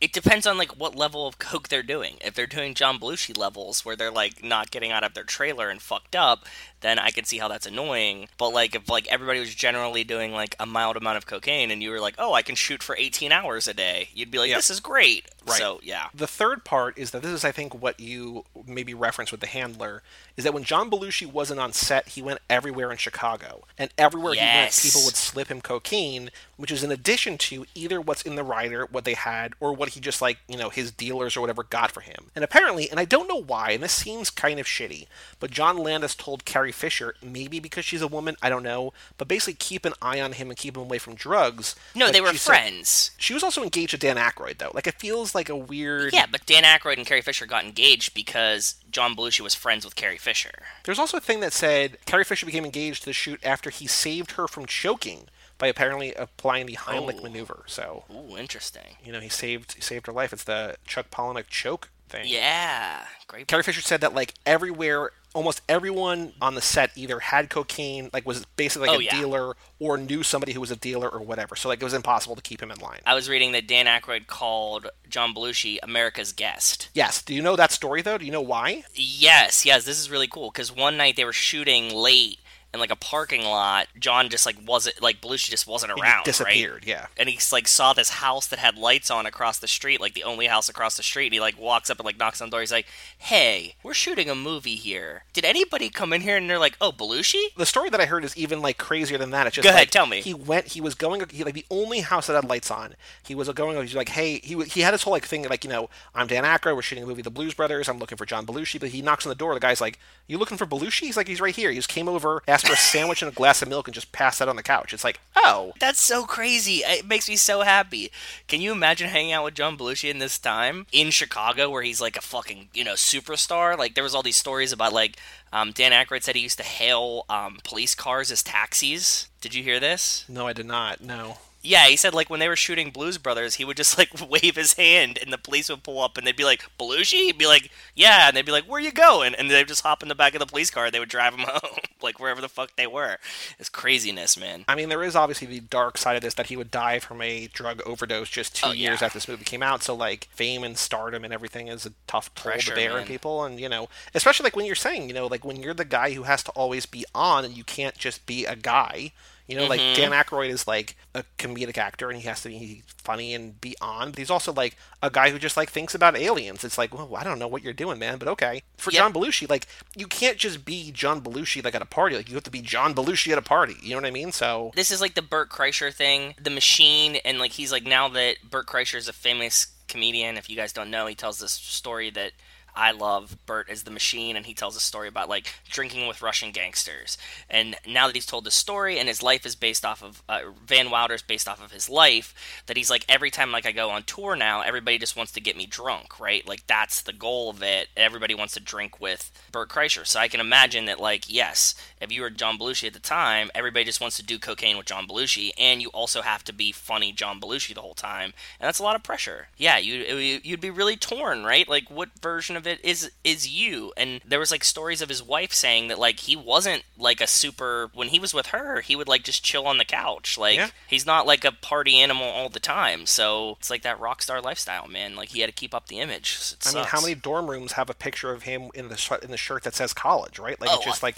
it depends on, like, what level of coke they're doing. If they're doing John Belushi levels where they're, like, not getting out of their trailer and fucked up, then I could see how that's annoying. But, like, if, like, everybody was generally doing, like, a mild amount of cocaine and you were like, oh, I can shoot for 18 hours a day, you'd be like, this is great. Right. So, yeah. The third part is that this is, I think, what you maybe referenced with the handler, is that when John Belushi wasn't on set, he went everywhere in Chicago. And everywhere he went, people would slip him cocaine, which is in addition to either what's in the rider, what they had, or what he just, like, you know, his dealers or whatever got for him. And apparently, and I don't know why, and this seems kind of shitty, but John Landis told Carrie Fisher, maybe because she's a woman, I don't know, but basically keep an eye on him and keep him away from drugs. No, like, they were friends. She was also engaged to Dan Aykroyd, though. Like, it feels like a weird... Yeah, but Dan Aykroyd and Carrie Fisher got engaged because John Belushi was friends with Carrie Fisher. There's also a thing that said Carrie Fisher became engaged to the shoot after he saved her from choking by apparently applying the Heimlich maneuver. So, ooh, interesting. You know, he saved her life. It's the Chuck Palahniuk choke thing. Yeah, great. Carrie Fisher said that like everywhere, almost everyone on the set either had cocaine, like was basically like dealer, or knew somebody who was a dealer or whatever. So like it was impossible to keep him in line. I was reading that Dan Aykroyd called John Belushi America's guest. Yes. Do you know that story though? Do you know why? Yes. This is really cool because one night they were shooting late in like a parking lot. John just like wasn't, like Belushi just wasn't around. He disappeared, right? Yeah. And he like saw this house that had lights on across the street, like the only house across the street. And he like walks up and like knocks on the door. He's like, "Hey, we're shooting a movie here. Did anybody come in here?" And they're like, "Oh, Belushi?" The story that I heard is even like crazier than that. It's just go ahead, like, tell me. He was going like the only house that had lights on. He was going. He's like, "Hey," he had this whole like thing like, you know, I'm Dan Aykroyd. We're shooting a movie, The Blues Brothers. I'm looking for John Belushi. But he knocks on the door. The guy's like, "You looking for Belushi?" He's like, "He's right here." He just came over, asked for a sandwich and a glass of milk and just pass that on the couch. It's like, oh. That's so crazy. It makes me so happy. Can you imagine hanging out with John Belushi in this time? In Chicago, where he's like a fucking, you know, superstar. Like, there was all these stories about, like, Dan Aykroyd said he used to hail police cars as taxis. Did you hear this? No, I did not. No. Yeah, he said, like, when they were shooting Blues Brothers, he would just, like, wave his hand, and the police would pull up, and they'd be like, Belushi? He'd be like, yeah, and they'd be like, where you going? And they'd just hop in the back of the police car, and they would drive him home, like, wherever the fuck they were. It's craziness, man. I mean, there is obviously the dark side of this, that he would die from a drug overdose just two years after this movie came out, so, like, fame and stardom and everything is a tough toll to bear on people, and, you know, especially, like, when you're saying, you know, like, when you're the guy who has to always be on, and you can't just be a guy. You know, like, Dan Aykroyd is, like, a comedic actor, and he has to be funny and be on, but he's also, like, a guy who just, like, thinks about aliens. It's like, well, I don't know what you're doing, man, but okay. For John Belushi, like, you can't just be John Belushi, like, at a party. Like, you have to be John Belushi at a party. You know what I mean? So... This is, like, the Bert Kreischer thing, the machine, and, like, he's, like, now that Bert Kreischer is a famous comedian, if you guys don't know, he tells this story that... I love Bert as the machine, and he tells a story about, like, drinking with Russian gangsters. And now that he's told this story, and his life is based off of, Van Wilder's based off of his life, that he's like, every time, like, I go on tour now, everybody just wants to get me drunk, right? Like, that's the goal of it. Everybody wants to drink with Bert Kreischer. So I can imagine that, like, yes, if you were John Belushi at the time, everybody just wants to do cocaine with John Belushi, and you also have to be funny John Belushi the whole time. And that's a lot of pressure. Yeah, you'd be really torn, right? Like, what version of it is you? And there was, like, stories of his wife saying that, like, he wasn't, like, a super, when he was with her, he would, like, just chill on the couch. Like, he's not, like, a party animal all the time. So it's like that rock star lifestyle, man. Like, he had to keep up the image. I mean, how many dorm rooms have a picture of him in the shirt that says college, right? Like, it's just like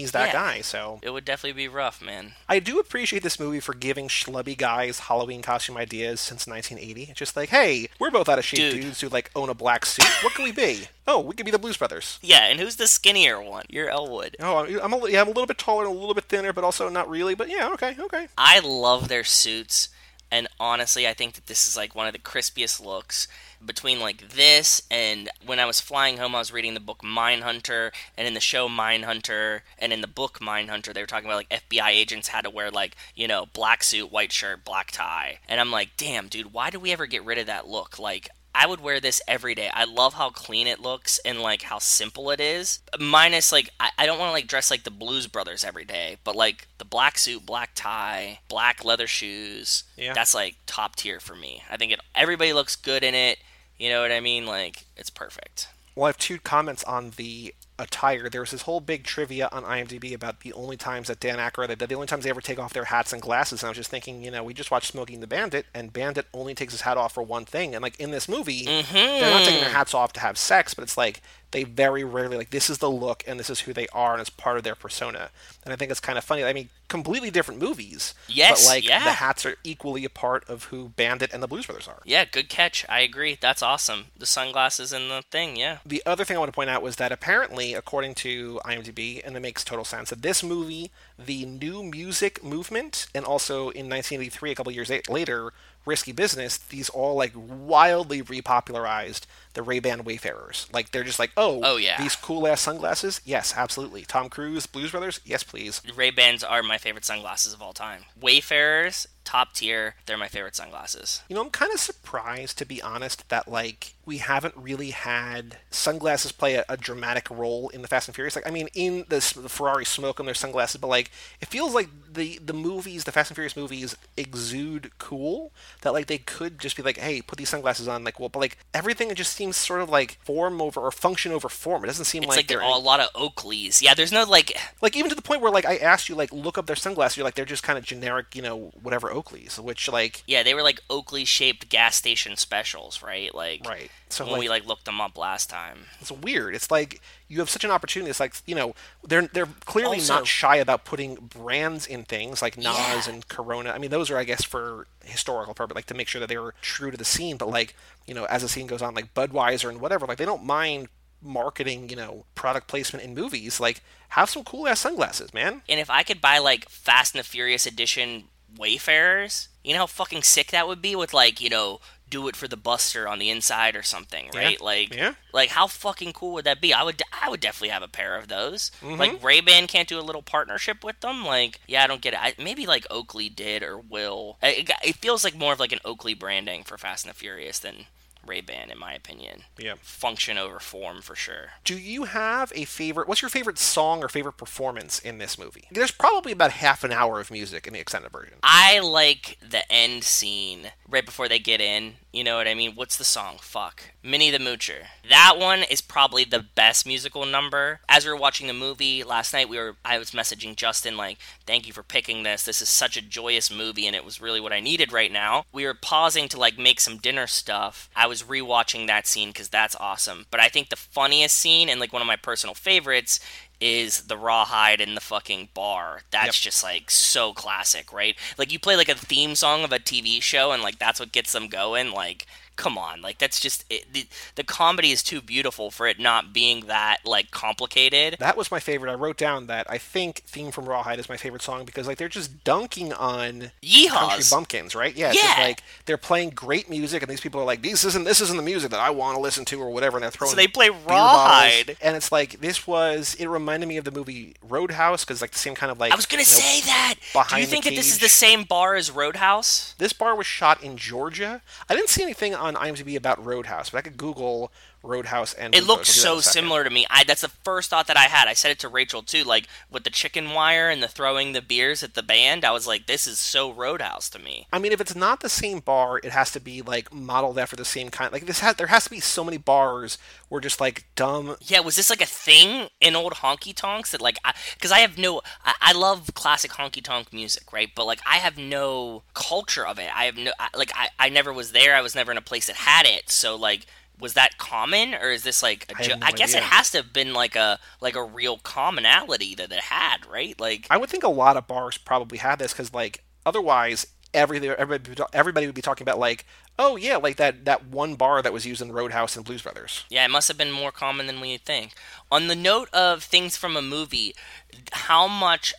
he's that guy, so... It would definitely be rough, man. I do appreciate this movie for giving schlubby guys Halloween costume ideas since 1980. It's just like, hey, we're both out of shape dudes who, like, own a black suit. What can we be? Oh, we could be the Blues Brothers. Yeah, and who's the skinnier one? You're Elwood. Oh, I'm a little bit taller and a little bit thinner, but also not really, but yeah, okay. I love their suits, and honestly, I think that this is, like, one of the crispiest looks... Between, like, this and when I was flying home, I was reading the book Mindhunter, and in the show Mindhunter, and in the book Mindhunter, they were talking about, like, FBI agents had to wear, like, you know, black suit, white shirt, black tie. And I'm like, damn, dude, why do we ever get rid of that look? Like, I would wear this every day. I love how clean it looks and, like, how simple it is. Minus, like, I don't want to, like, dress like the Blues Brothers every day, but, like, the black suit, black tie, black leather shoes, that's, like, top tier for me. I think everybody looks good in it. You know what I mean? Like, it's perfect. Well, I have two comments on the attire. There's this whole big trivia on IMDb about the only times they ever take off their hats and glasses, and I was just thinking, you know, we just watched Smoking the Bandit, and Bandit only takes his hat off for one thing, and, like, in this movie, they're not taking their hats off to have sex, but it's like, they very rarely, like, this is the look, and this is who they are, and it's part of their persona. And I think it's kind of funny. I mean, completely different movies. Yes, but, like, the hats are equally a part of who Bandit and the Blues Brothers are. Yeah, good catch. I agree. That's awesome. The sunglasses and the thing, The other thing I want to point out was that apparently, according to IMDb, and it makes total sense, that this movie, the new music movement, and also in 1983, a couple years later, Risky Business, these all, like, wildly repopularized the Ray-Ban Wayfarers. Like, they're just like, these cool-ass sunglasses? Yes, absolutely. Tom Cruise, Blues Brothers? Yes, please. Ray-Bans are my favorite sunglasses of all time. Wayfarers, top tier, they're my favorite sunglasses. You know, I'm kind of surprised, to be honest, that, like, we haven't really had sunglasses play a dramatic role in the Fast and Furious. Like, I mean, in the Ferrari smoke on their sunglasses, but, like, it feels like the movies, the Fast and Furious movies, exude cool, that, like, they could just be like, hey, put these sunglasses on, like, well, but, like, everything just seems sort of, like, form over, or function over form. It doesn't seem a lot of Oakleys. Yeah, there's no, like... Like, even to the point where, like, I asked you, like, look up their sunglasses, you're like, they're just kind of generic, you know, whatever Oakleys, which, like... Yeah, they were, like, Oakley-shaped gas station specials, right? Like, right. So when we, like, looked them up last time. It's weird. It's like... You have such an opportunity. It's like, you know, they're clearly also not shy about putting brands in things like Nas and Corona. I mean, those are, I guess, for historical purpose, like to make sure that they were true to the scene. But, like, you know, as the scene goes on, like Budweiser and whatever, like, they don't mind marketing, you know, product placement in movies. Like, have some cool ass sunglasses, man. And if I could buy, like, Fast and the Furious edition Wayfarers, you know how fucking sick that would be, with, like, you know, do it for the Buster on the inside or something, right? Like how fucking cool would that be? I would definitely have a pair of those. Like, Ray-Ban can't do a little partnership with them? Like, yeah, I don't get it. Maybe, like, Oakley did or will. It feels like more of, like, an Oakley branding for Fast and the Furious than Ray-Ban, in my opinion. Yeah. Function over form, for sure. Do you have a favorite... What's your favorite song or favorite performance in this movie? There's probably about half an hour of music in the extended version. I like the end scene right before they get in. You know what I mean? What's the song? Fuck. Minnie the Moocher. That one is probably the best musical number. As we were watching the movie last night, I was messaging Justin, like, thank you for picking this. This is such a joyous movie, and it was really what I needed right now. We were pausing to, like, make some dinner stuff. I was rewatching that scene because that's awesome. But I think the funniest scene, and, like, one of my personal favorites, is the Rawhide in the fucking bar. That's just, like, so classic, right? Like, you play, like, a theme song of a TV show, and, like, that's what gets them going. Like, come on. Like, that's just... The comedy is too beautiful for it not being that, like, complicated. That was my favorite. I wrote down that I think Theme from Rawhide is my favorite song because, like, they're just dunking on... Yeehaws. Country bumpkins, right? Yeah. It's just, like, they're playing great music, and these people are like, this isn't the music that I want to listen to or whatever, and they're throwing... So they play Rawhide. And it's like, it reminded me of the movie Roadhouse, because, like, the same kind of, like... I was going to say that! Do you think that this is the same bar as Roadhouse? This bar was shot in Georgia. I didn't see anything on IMDb about Roadhouse, but I could Google Roadhouse and... It looks so similar to me. That's the first thought that I had. I said it to Rachel, too, like, with the chicken wire and the throwing the beers at the band. I was like, this is so Roadhouse to me. I mean, if it's not the same bar, it has to be, like, modeled after the same kind. Like, there has to be so many bars where just, like, dumb... Yeah, was this, like, a thing in old honky-tonks that, like... Because I have no... I love classic honky-tonk music, right? But, like, I have no culture of it. I have no... I never was there. I was never in a place that had it. So, like... Was that common, or is this like a I guess it has to have been like a real commonality that it had, right? Like, I would think a lot of bars probably had this, because, like, otherwise everybody would be talking about, like, oh yeah, like that one bar that was used in Roadhouse and Blues Brothers. Yeah, it must have been more common than we think. On the note of things from a movie,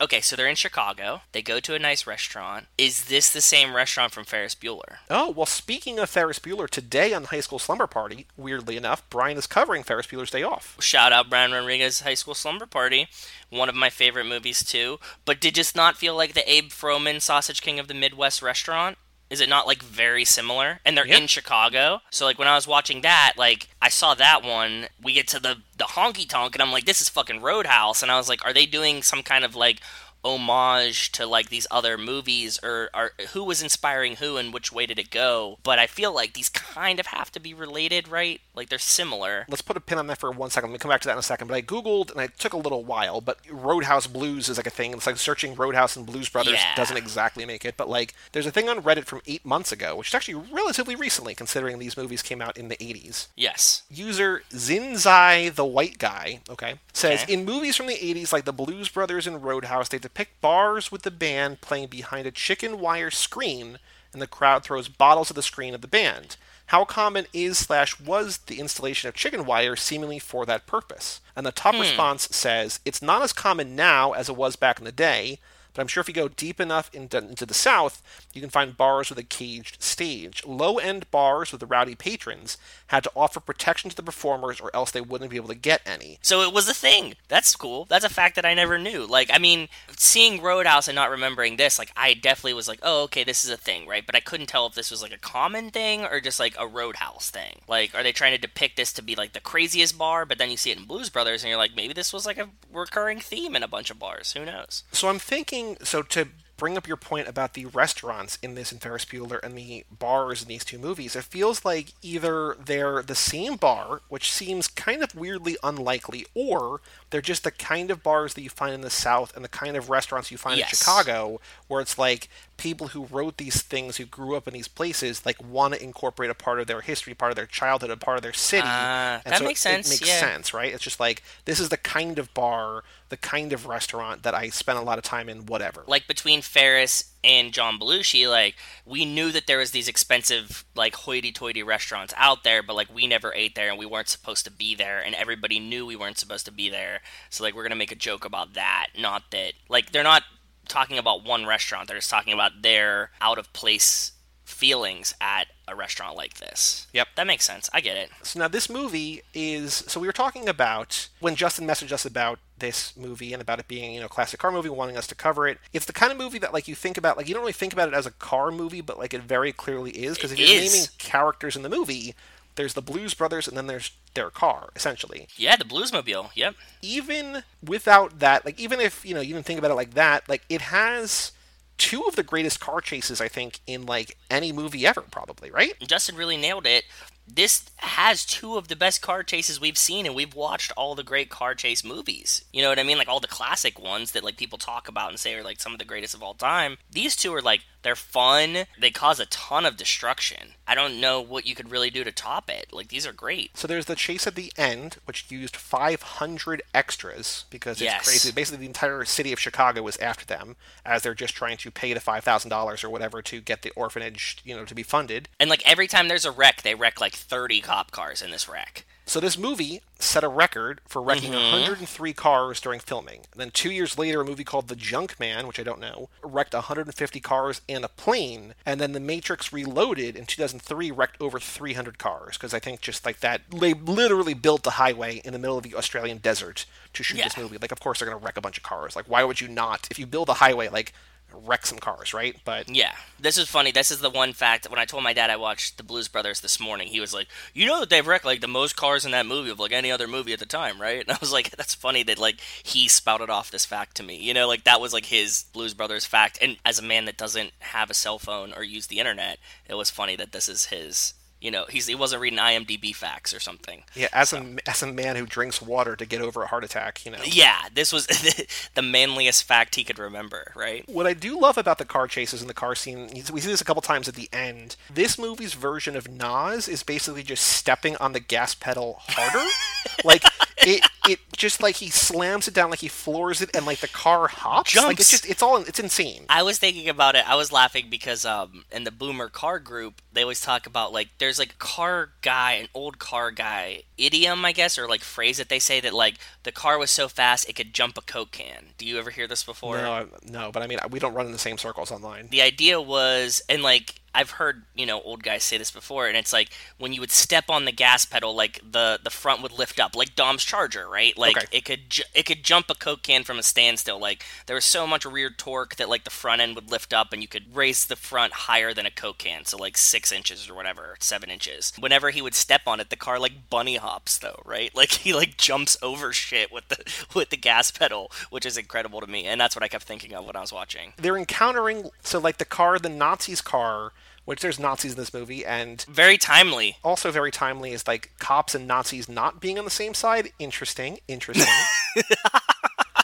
okay, so they're in Chicago. They go to a nice restaurant. Is this the same restaurant from Ferris Bueller? Oh, well, speaking of Ferris Bueller, today on High School Slumber Party, weirdly enough, Brian is covering Ferris Bueller's Day Off. Shout out Brian Rodriguez, High School Slumber Party. One of my favorite movies, too. But did just not feel like the Abe Froman Sausage King of the Midwest restaurant? Is it not, like, very similar? And they're in Chicago. So, like, when I was watching that, like, I saw that one. We get to the honky-tonk, and I'm like, this is fucking Roadhouse. And I was like, are they doing some kind of, like, homage to, like, these other movies? Or who was inspiring who, and which way did it go? But I feel like these kind of have to be related, right? Like, they're similar. Let's put a pin on that for 1 second. Let me come back to that in a second. But I Googled, and it took a little while, but Roadhouse Blues is, like, a thing. It's like searching Roadhouse and Blues Brothers doesn't exactly make it. But, like, there's a thing on Reddit from 8 months ago, which is actually relatively recently, considering these movies came out in the 80s. Yes. User Zinzai the White Guy, says, in movies from the 80s, like the Blues Brothers and Roadhouse, they depict bars with the band playing behind a chicken wire screen, and the crowd throws bottles at the screen of the band. How common was the installation of chicken wire seemingly for that purpose? And the top response says, it's not as common now as it was back in the day, but I'm sure if you go deep enough into the South, you can find bars with a caged stage. Low-end bars with the rowdy patrons had to offer protection to the performers, or else they wouldn't be able to get any. So it was a thing. That's cool. That's a fact that I never knew. Like, I mean, seeing Roadhouse and not remembering this, like, I definitely was like, oh, okay, this is a thing, right? But I couldn't tell if this was, like, a common thing or just, like, a Roadhouse thing. Like, are they trying to depict this to be, like, the craziest bar? But then you see it in Blues Brothers, and you're like, maybe this was, like, a recurring theme in a bunch of bars. Who knows? So I'm thinking... So to bring up your point about the restaurants in this and Ferris Bueller and the bars in these two movies, it feels like either they're the same bar, which seems kind of weirdly unlikely, or they're just the kind of bars that you find in the South and the kind of restaurants you find in Chicago, where it's like people who wrote these things, who grew up in these places, like, want to incorporate a part of their history, part of their childhood, a part of their city. That makes sense. It makes sense, right? It's just like, this is the kind of bar, the kind of restaurant that I spent a lot of time in, whatever. Like, between Ferris and John Belushi, like, we knew that there was these expensive, like, hoity-toity restaurants out there, but, like, we never ate there, and we weren't supposed to be there, and everybody knew we weren't supposed to be there. So, like, we're going to make a joke about that. Not that, like, they're not talking about one restaurant. They're just talking about their out-of-place feelings at a restaurant like this. Yep. That makes sense. I get it. So now this movie is... So we were talking about, when Justin messaged us about this movie and about it being, you know, a classic car movie, wanting us to cover it, it's the kind of movie that, like, you think about, like, you don't really think about it as a car movie, but, like, it very clearly is, because if you're naming characters in the movie, There's the Blues Brothers, and then there's their car, essentially. Yeah, the Bluesmobile, yep. Even without that, like, even if, you know, you didn't think about it like that, like, it has two of the greatest car chases, I think, in, like, any movie ever, probably, right? Justin really nailed it. This has two of the best car chases we've seen, and we've watched all the great car chase movies. You know what I mean? Like, all the classic ones that, like, people talk about and say are, like, some of the greatest of all time. These two are, like, they're fun. They cause a ton of destruction. I don't know what you could really do to top it. Like, these are great. So there's the chase at the end, which used 500 extras, because it's crazy. Basically, the entire city of Chicago was after them, as they're just trying to pay the $5,000 or whatever to get the orphanage, you know, to be funded. And, like, every time there's a wreck, they wreck, like, 30 cop cars in this wreck. So this movie set a record for wrecking 103 cars during filming. And then 2 years later, a movie called The Junk Man, which I don't know, wrecked 150 cars and a plane. And then The Matrix Reloaded in 2003 wrecked over 300 cars. Because I think just like that, they literally built the highway in the middle of the Australian desert to shoot this movie. Like, of course, they're going to wreck a bunch of cars. Like, why would you not? If you build a highway, like, wreck some cars, right? But yeah, this is funny. This is the one fact. When I told my dad I watched The Blues Brothers this morning, he was like, you know that they've wrecked like the most cars in that movie of like any other movie at the time, right? And I was like, that's funny that like he spouted off this fact to me, you know, like that was like his Blues Brothers fact. And as a man that doesn't have a cell phone or use the internet, it was funny that this is his, you know, he wasn't reading IMDb facts or something. Yeah, as a man who drinks water to get over a heart attack, you know. Yeah, this was the manliest fact he could remember, right? What I do love about the car chases and the car scene, we see this a couple times at the end, this movie's version of Nas is basically just stepping on the gas pedal harder. Like, it just, like, he slams it down, like, he floors it, and, like, the car hops. Jumps. Like, it's insane. I was thinking about it, I was laughing because, in the Boomer Car Group, they always talk about, like, there's, like, an old car guy idiom, I guess, or, like, phrase that they say that, like, the car was so fast it could jump a Coke can. Do you ever hear this before? No, but I mean, we don't run in the same circles online. The idea was, and, like, I've heard, you know, old guys say this before, and it's like when you would step on the gas pedal, like the front would lift up, like Dom's Charger, right? Like it could jump a Coke can from a standstill. Like there was so much rear torque that like the front end would lift up, and you could raise the front higher than a Coke can, so like 6 inches or whatever, 7 inches. Whenever he would step on it, the car like bunny hops, though, right? Like he like jumps over shit with the gas pedal, which is incredible to me, and that's what I kept thinking of when I was watching. They're encountering the Nazis' car. Which there's Nazis in this movie, and... Very timely. Also very timely is, like, cops and Nazis not being on the same side. Interesting.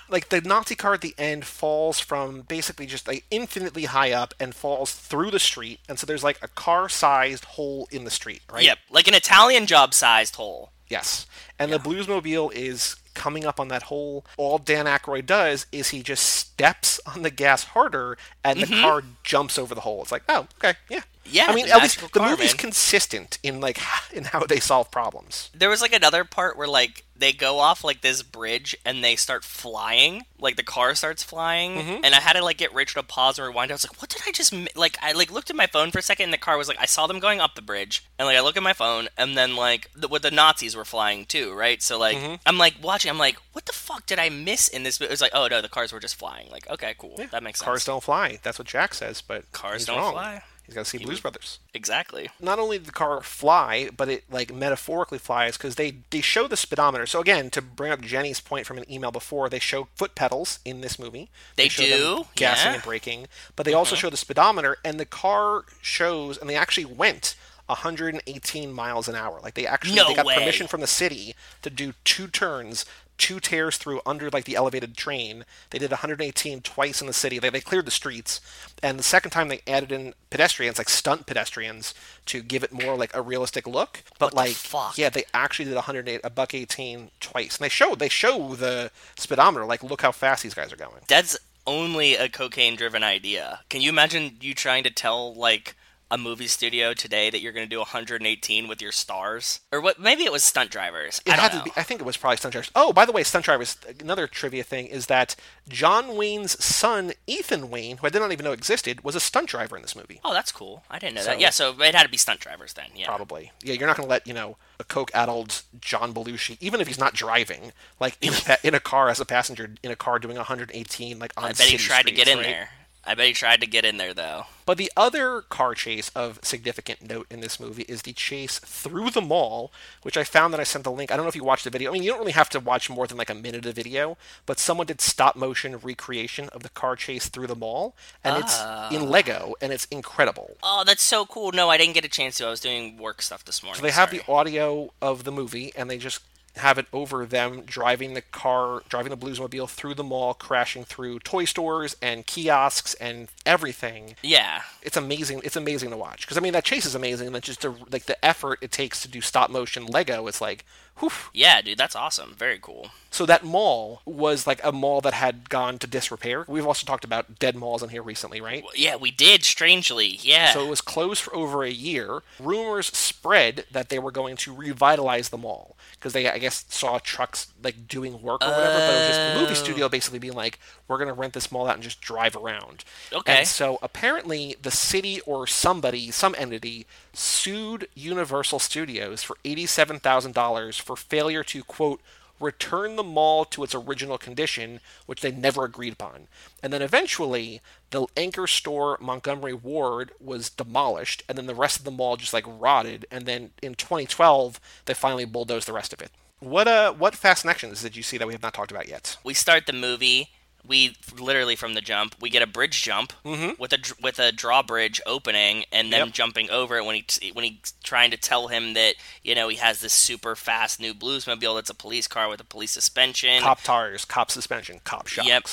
Like, the Nazi car at the end falls from basically just, like, infinitely high up and falls through the street, and so there's, like, a car-sized hole in the street, right? Yep, like an Italian job-sized hole. Yes. And the Bluesmobile is coming up on that hole. All Dan Aykroyd does is he just steps on the gas harder, and the car jumps over the hole. It's like, oh, okay, yeah. Yeah, I mean, at least the movie's consistent in like in how they solve problems. There was like another part where like they go off like this bridge and they start flying, like the car starts flying, and I had to like get Rachel to pause and rewind. I was like, what did I just like? I like looked at my phone for a second, and the car was like, I saw them going up the bridge, and like I look at my phone, and then like what the Nazis were flying too, right? So like I'm like watching, I'm like, what the fuck did I miss in this? It was like, oh no, the cars were just flying. Like, okay, cool, that makes sense. Cars don't fly. That's what Jack says, but cars don't fly. He's got to see Blues Brothers. Exactly. Not only did the car fly, but it, like, metaphorically flies because they show the speedometer. So, again, to bring up Jenny's point from an email before, they show foot pedals in this movie. They show do. Them gassing and braking. But they also show the speedometer, and the car shows, and they actually went 118 miles an hour. Like, they actually got permission from the city to do two turns, two tears through under, like, the elevated train. They did 118 twice in the city. They cleared the streets. And the second time they added in pedestrians, like, stunt pedestrians, to give it more, like, a realistic look. But, they actually did a buck 18 twice. And they show the speedometer, like, look how fast these guys are going. That's only a cocaine-driven idea. Can you imagine you trying to tell, like, a movie studio today that you're going to do 118 with your stars? Or what? Maybe it was stunt drivers. I think it was probably stunt drivers. Oh, by the way, stunt drivers, another trivia thing is that John Wayne's son, Ethan Wayne, who I did not even know existed, was a stunt driver in this movie. Oh, that's cool. I didn't know that. Yeah, so it had to be stunt drivers then. Yeah. Probably. Yeah, you're not going to let, you know, a coke-addled John Belushi, even if he's not driving, like in a car as a passenger in a car doing 118, like on city streets. I bet he tried to get in there. I bet he tried to get in there, though. But the other car chase of significant note in this movie is the chase through the mall, which I found that I sent the link. I don't know if you watched the video. I mean, you don't really have to watch more than like a minute of video, but someone did stop-motion recreation of the car chase through the mall, and it's in Lego, and it's incredible. Oh, that's so cool. No, I didn't get a chance to. I was doing work stuff this morning. So they have the audio of the movie, and they just have it over them driving the Bluesmobile through the mall, crashing through toy stores and kiosks and everything. Yeah. It's amazing. It's amazing to watch. Because, I mean, that chase is amazing. And just like the effort it takes to do stop-motion Lego, it's like, whew. Yeah, dude, that's awesome. Very cool. So that mall was like a mall that had gone to disrepair. We've also talked about dead malls on here recently, right? Well, yeah, we did, strangely. Yeah. So it was closed for over a year. Rumors spread that they were going to revitalize the mall because they, I guess, saw trucks like doing work or whatever. But it was just the movie studio basically being like, we're going to rent this mall out and just drive around. Okay. And so apparently the city or somebody, some entity, sued Universal Studios for $87,000 for failure to, quote, return the mall to its original condition, which they never agreed upon. And then eventually, the anchor store Montgomery Ward was demolished, and then the rest of the mall just, like, rotted. And then in 2012, they finally bulldozed the rest of it. What fascinations did you see that we have not talked about yet? We start the movie. We literally, from the jump, we get a bridge jump with a drawbridge opening and them jumping over it when he's trying to tell him that, you know, he has this super fast new Bluesmobile that's a police car with a police suspension. Cop tires, cop suspension, cop shocks. Yep.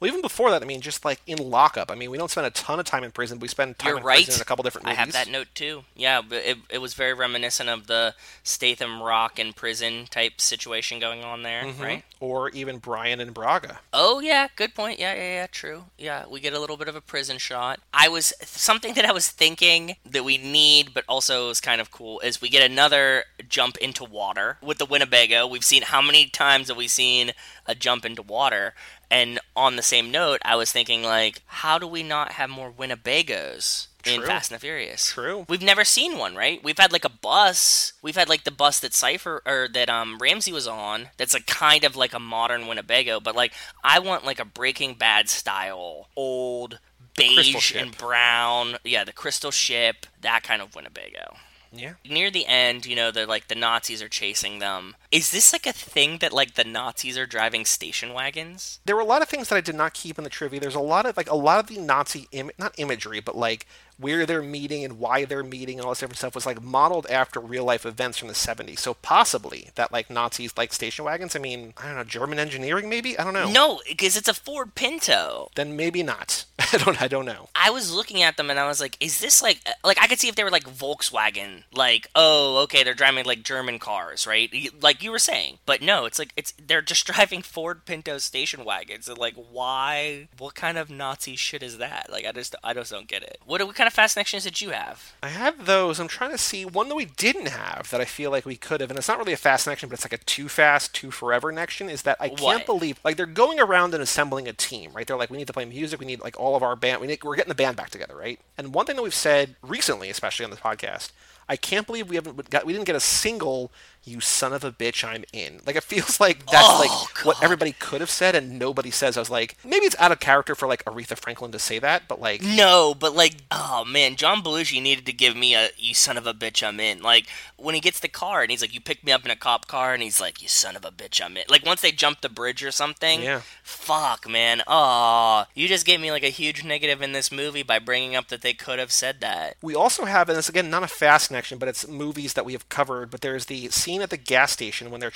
Well, even before that, I mean, just like in lockup. I mean, we don't spend a ton of time in prison. But we spend time prison in a couple different movies. I have that note too. Yeah, but it was very reminiscent of the Statham Rock in prison type situation going on there, right? Or even Brian and Braga. Oh yeah, good point. Yeah, true. Yeah, we get a little bit of a prison shot. Something that I was thinking that we need, but also is kind of cool, is we get another jump into water with the Winnebago. We've seen how many times have we seen a jump into water? And on the same note, I was thinking, like, how do we not have more Winnebagos in Fast and the Furious? True. We've never seen one, right? We've had, like, a bus. We've had, like, the bus that Ramsey was on that's, like, kind of like a modern Winnebago. But, like, I want, like, a Breaking Bad style old beige and brown. Yeah, the crystal ship, that kind of Winnebago. Yeah. Near the end, you know, they're like the Nazis are chasing them. Is this like a thing that like the Nazis are driving station wagons? There were a lot of things that I did not keep in the trivia. There's a lot of the Nazi not imagery, but like where they're meeting and why they're meeting and all this different stuff was like modeled after real life events from the 70s. So possibly that like Nazis like station wagons. I mean, I don't know, German engineering maybe? I don't know. No, because it's a Ford Pinto. Then maybe not. I don't know. I was looking at them and I was like, is this like I could see if they were like Volkswagen, like, oh, okay, they're driving like German cars, right? Like you were saying. But no, it's like they're just driving Ford Pinto station wagons. And like why? What kind of Nazi shit is that? Like I just don't get it. What kind of fascinations did you have? I have those. I'm trying to see one that we didn't have that I feel like we could have, and it's not really a fascination, but it's like a too fast, too forever connection. Is that I can't believe like they're going around and assembling a team, right? They're like, we need to play music, we need like all of our band, we're getting the band back together, right? And one thing that we've said recently, especially on this podcast, I can't believe we didn't get a single "you son of a bitch, I'm in." Like it feels like that's what everybody could have said and nobody says. I was like, maybe it's out of character for like Aretha Franklin to say that, but like no, but like oh man, John Belushi needed to give me a "you son of a bitch, I'm in." Like when he gets the car and he's like, "You picked me up in a cop car," and he's like, "You son of a bitch, I'm in." Like once they jump the bridge or something, yeah. Fuck man, you just gave me like a huge negative in this movie by bringing up that they could have said that. We also have, and this again not a fast connection, but it's movies that we have covered. But there's the scene at the gas station when they're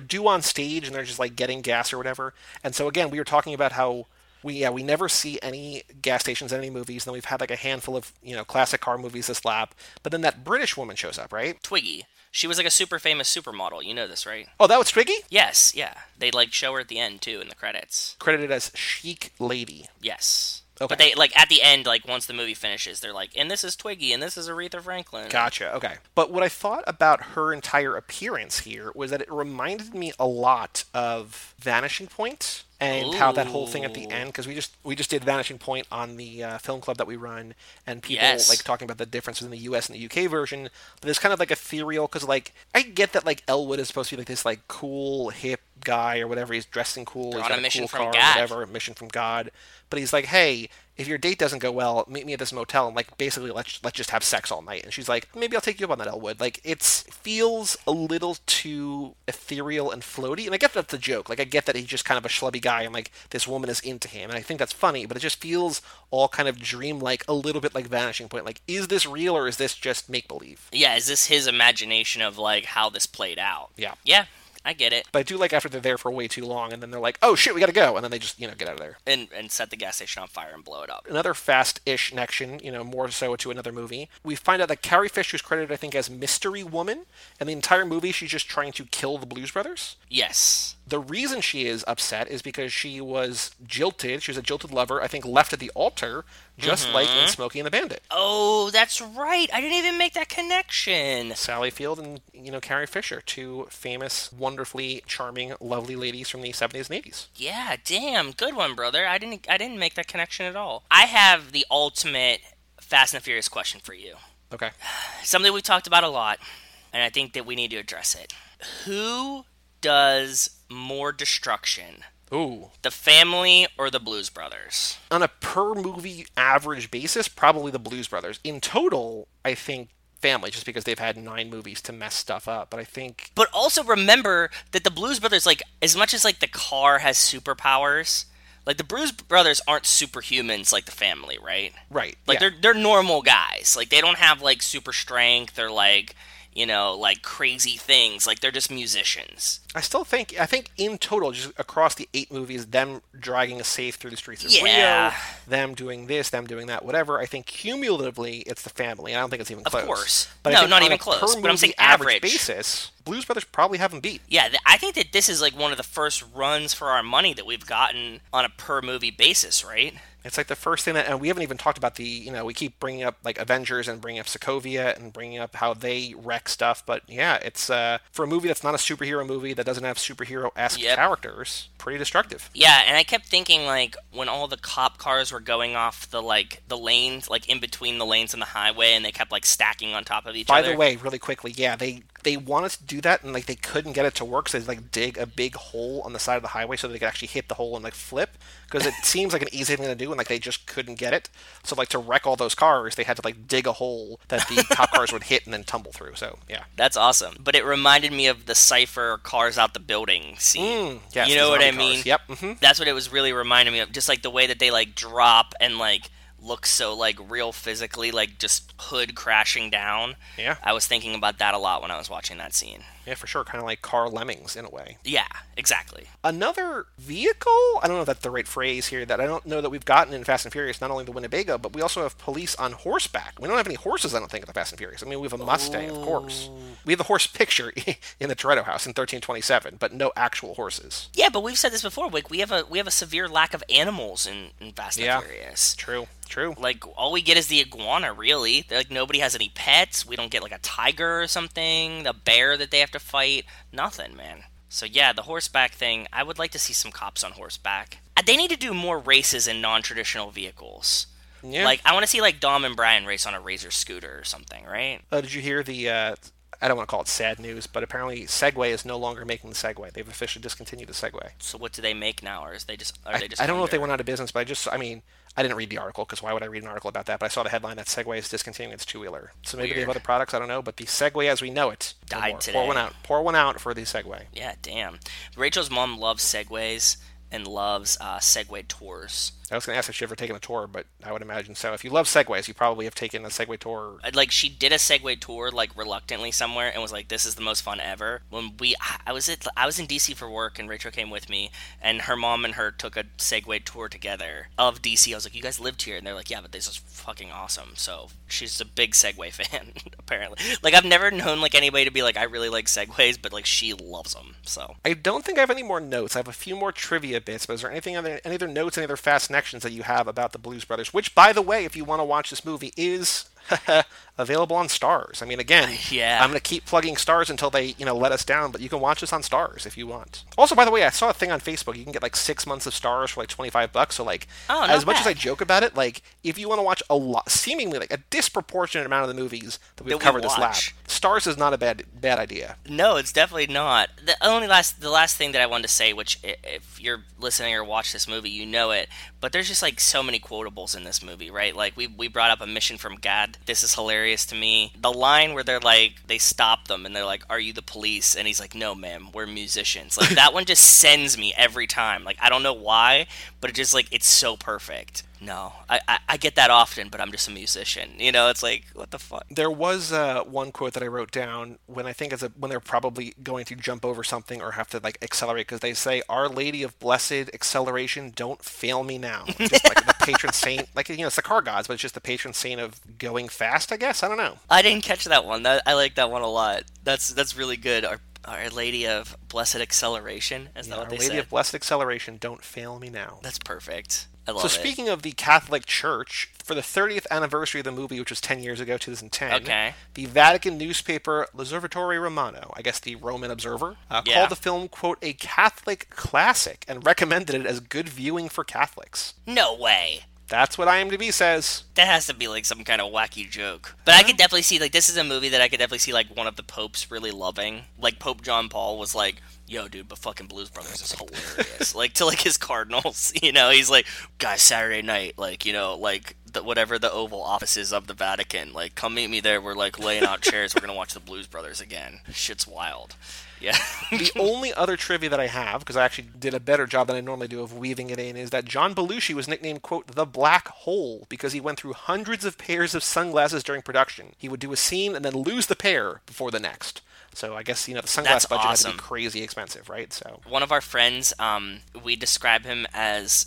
due on stage and they're just like getting gas or whatever. And so again, we were talking about how we never see any gas stations in any movies, and then we've had like a handful of, you know, classic car movies this lap. But then that British woman shows up, right? Twiggy. She was like a super famous supermodel. You know this, right? Oh, that was Twiggy? Yes, yeah. They like show her at the end too in the credits. Credited as Chic Lady. Yes. Okay. But they, like, at the end, like, once the movie finishes, they're like, and this is Twiggy, and this is Aretha Franklin. Gotcha, okay. But what I thought about her entire appearance here was that it reminded me a lot of Vanishing Point. And Ooh. How that whole thing at the end, because we just did Vanishing Point on the film club that we run, and people like talking about the difference between the U.S. and the U.K. version. But it's kind of like ethereal, because like I get that like Elwood is supposed to be like this like cool hip guy or whatever. He's dressed in cool, he's got a cool car, whatever, a mission from God. But he's like, hey, if your date doesn't go well, meet me at this motel and, like, basically let's just have sex all night. And she's like, maybe I'll take you up on that, Elwood. Like, it feels a little too ethereal and floaty. And I get that's the joke. Like, I get that he's just kind of a schlubby guy and, like, this woman is into him. And I think that's funny, but it just feels all kind of dreamlike, a little bit like Vanishing Point. Like, is this real or is this just make-believe? Yeah, is this his imagination of, like, how this played out? Yeah. Yeah. I get it. But I do like after they're there for way too long, and then they're like, oh, shit, we gotta go. And then they just, you know, get out of there. And set the gas station on fire and blow it up. Another fast-ish connection, you know, more so to another movie. We find out that Carrie Fisher is credited, I think, as Mystery Woman. And the entire movie, she's just trying to kill the Blues Brothers. Yes. The reason she is upset is because she was jilted. She was a jilted lover, I think, left at the altar, just like in Smokey and the Bandit. Oh, that's right. I didn't even make that connection. Sally Field and, you know, Carrie Fisher, two famous, wonderfully charming, lovely ladies from the 70s and 80s. Yeah, damn. Good one, brother. I didn't make that connection at all. I have the ultimate Fast and Furious question for you. Okay. Something we've talked about a lot, and I think that we need to address it. Who does more destruction? Ooh. The family or the Blues Brothers? On a per-movie average basis, probably the Blues Brothers. In total, I think family, just because they've had 9 movies to mess stuff up, but I think... But also remember that the Blues Brothers, like, as much as, like, the car has superpowers, like, the Blues Brothers aren't superhumans like the family, right? Right, like, yeah. They're normal guys. Like, they don't have, like, super strength or, like... you know, like crazy things. Like, they're just musicians. I think in total, just across the 8 movies, them dragging a safe through the streets of Rio, them doing this, them doing that, whatever, I think cumulatively it's the family. And I don't think it's even close. Of course. But no, not even close. But I'm saying average basis, Blues Brothers probably haven't beat. Yeah, I think that this is like one of the first runs for our money that we've gotten on a per movie basis, right? It's like the first thing that, and we haven't even talked about the, you know, we keep bringing up like Avengers and bringing up Sokovia and bringing up how they wreck stuff. But yeah, it's for a movie that's not a superhero movie that doesn't have superhero-esque characters, pretty destructive. Yeah, and I kept thinking like when all the cop cars were going off the like the lanes, like in between the lanes and the highway, and they kept like stacking on top of each other. By the way, really quickly, yeah, they wanted to do that and like they couldn't get it to work, so they like dig a big hole on the side of the highway so they could actually hit the hole and like flip, because it seems like an easy thing to do. Like, they just couldn't get it. So, like, to wreck all those cars, they had to, like, dig a hole that the cop cars would hit and then tumble through. So, yeah. That's awesome. But it reminded me of the Cypher Cars Out the Building scene. Yes, you know what I mean? Yep. Mm-hmm. That's what it was really reminding me of. Just, like, the way that they, like, drop and, like, look so, like, real physically, like, just hood crashing down. Yeah. I was thinking about that a lot when I was watching that scene. Yeah, for sure. Kind of like car lemmings in a way. Yeah, exactly. Another vehicle? I don't know if that's the right phrase here, that I don't know that we've gotten in Fast and Furious, not only the Winnebago, but we also have police on horseback. We don't have any horses, I don't think, in the Fast and Furious. I mean, we have a Mustang, of course. We have the horse picture in the Toretto house in 1327, but no actual horses. Yeah, but we've said this before, like, we have a severe lack of animals in Fast and Furious. True. Like, all we get is the iguana, really. Like, nobody has any pets. We don't get, like, a tiger or something, the bear that they have to fight. Nothing, man. So, yeah, the horseback thing, I would like to see some cops on horseback. They need to do more races in non-traditional vehicles. Yeah. Like, I want to see, like, Dom and Brian race on a Razor scooter or something, right? Did you hear the, I don't want to call it sad news, but apparently Segway is no longer making the Segway. They've officially discontinued the Segway. So what do they make now, or are they just? I don't know if they went out of business, but I didn't read the article, because why would I read an article about that? But I saw the headline that Segway is discontinuing its two-wheeler. So maybe they have other products, I don't know, but the Segway as we know it died today. Pour one out for the Segway. Yeah, damn. Rachel's mom loves Segways and loves Segway tours. I was going to ask if she ever taken a tour, but I would imagine so. If you love Segways, you probably have taken a Segway tour. Like, she did a Segway tour, like, reluctantly somewhere and was like, this is the most fun ever. When I was in D.C. for work, and Rachel came with me, and her mom and her took a Segway tour together of D.C. I was like, you guys lived here? And they're like, yeah, but this is fucking awesome. So she's a big Segway fan, apparently. Like, I've never known, like, anybody to be like, I really like Segways, but, like, she loves them, so. I don't think I have any more notes. I have a few more trivia bits, but is there any other notes, any other fast connections that you have about the Blues Brothers, which, by the way, if you want to watch this movie, is Available on Stars. I mean, again, yeah. I'm going to keep plugging Stars until they, let us down, but you can watch us on Stars if you want. Also, by the way, I saw a thing on Facebook. You can get, 6 months of Stars for, $25. So, as much as I joke about it, if you want to watch a lot, seemingly, a disproportionate amount of the movies that we've covered this lab, Stars is not a bad idea. No, it's definitely not. The last thing that I wanted to say, which if you're listening or watch this movie, you know it, but there's just, so many quotables in this movie, right? We brought up a mission from God. This is hilarious to me. The line where they're they stop them and they're are you the police? And he's no, ma'am, we're musicians. That one just sends me every time. I don't know why, but it just it's so perfect. No, I get that often, but I'm just a musician. It's what the fuck? There was one quote that I wrote down when they're probably going to jump over something or have to accelerate, because they say, "Our Lady of Blessed Acceleration, don't fail me now." Just the patron saint, it's the car gods, but it's just the patron saint of going fast, I guess. I don't know. I didn't catch that one. I like that one a lot. That's really good. Our Lady of Blessed Acceleration, is that what they said? Our Lady of Blessed Acceleration, don't fail me now. That's perfect. I love it. So speaking of the Catholic Church, for the 30th anniversary of the movie, which was 10 years ago, 2010, the Vatican newspaper L'Osservatore Romano, I guess the Roman Observer, called the film, quote, a Catholic classic and recommended it as good viewing for Catholics. No way. That's what IMDb says. That has to be some kind of wacky joke. But I could definitely see, this is a movie that I could definitely see, one of the popes really loving. Pope John Paul was yo, dude, but fucking Blues Brothers is hilarious. To, his cardinals, he's guys, Saturday night, whatever the Oval Office is of the Vatican, come meet me there. We're, laying out chairs. We're going to watch the Blues Brothers again. Shit's wild. Yeah. The only other trivia that I have, because I actually did a better job than I normally do of weaving it in, is that John Belushi was nicknamed, quote, the Black Hole, because he went through hundreds of pairs of sunglasses during production. He would do a scene and then lose the pair before the next. So I guess, the sunglass budget had to be crazy expensive, right? So one of our friends, we describe him as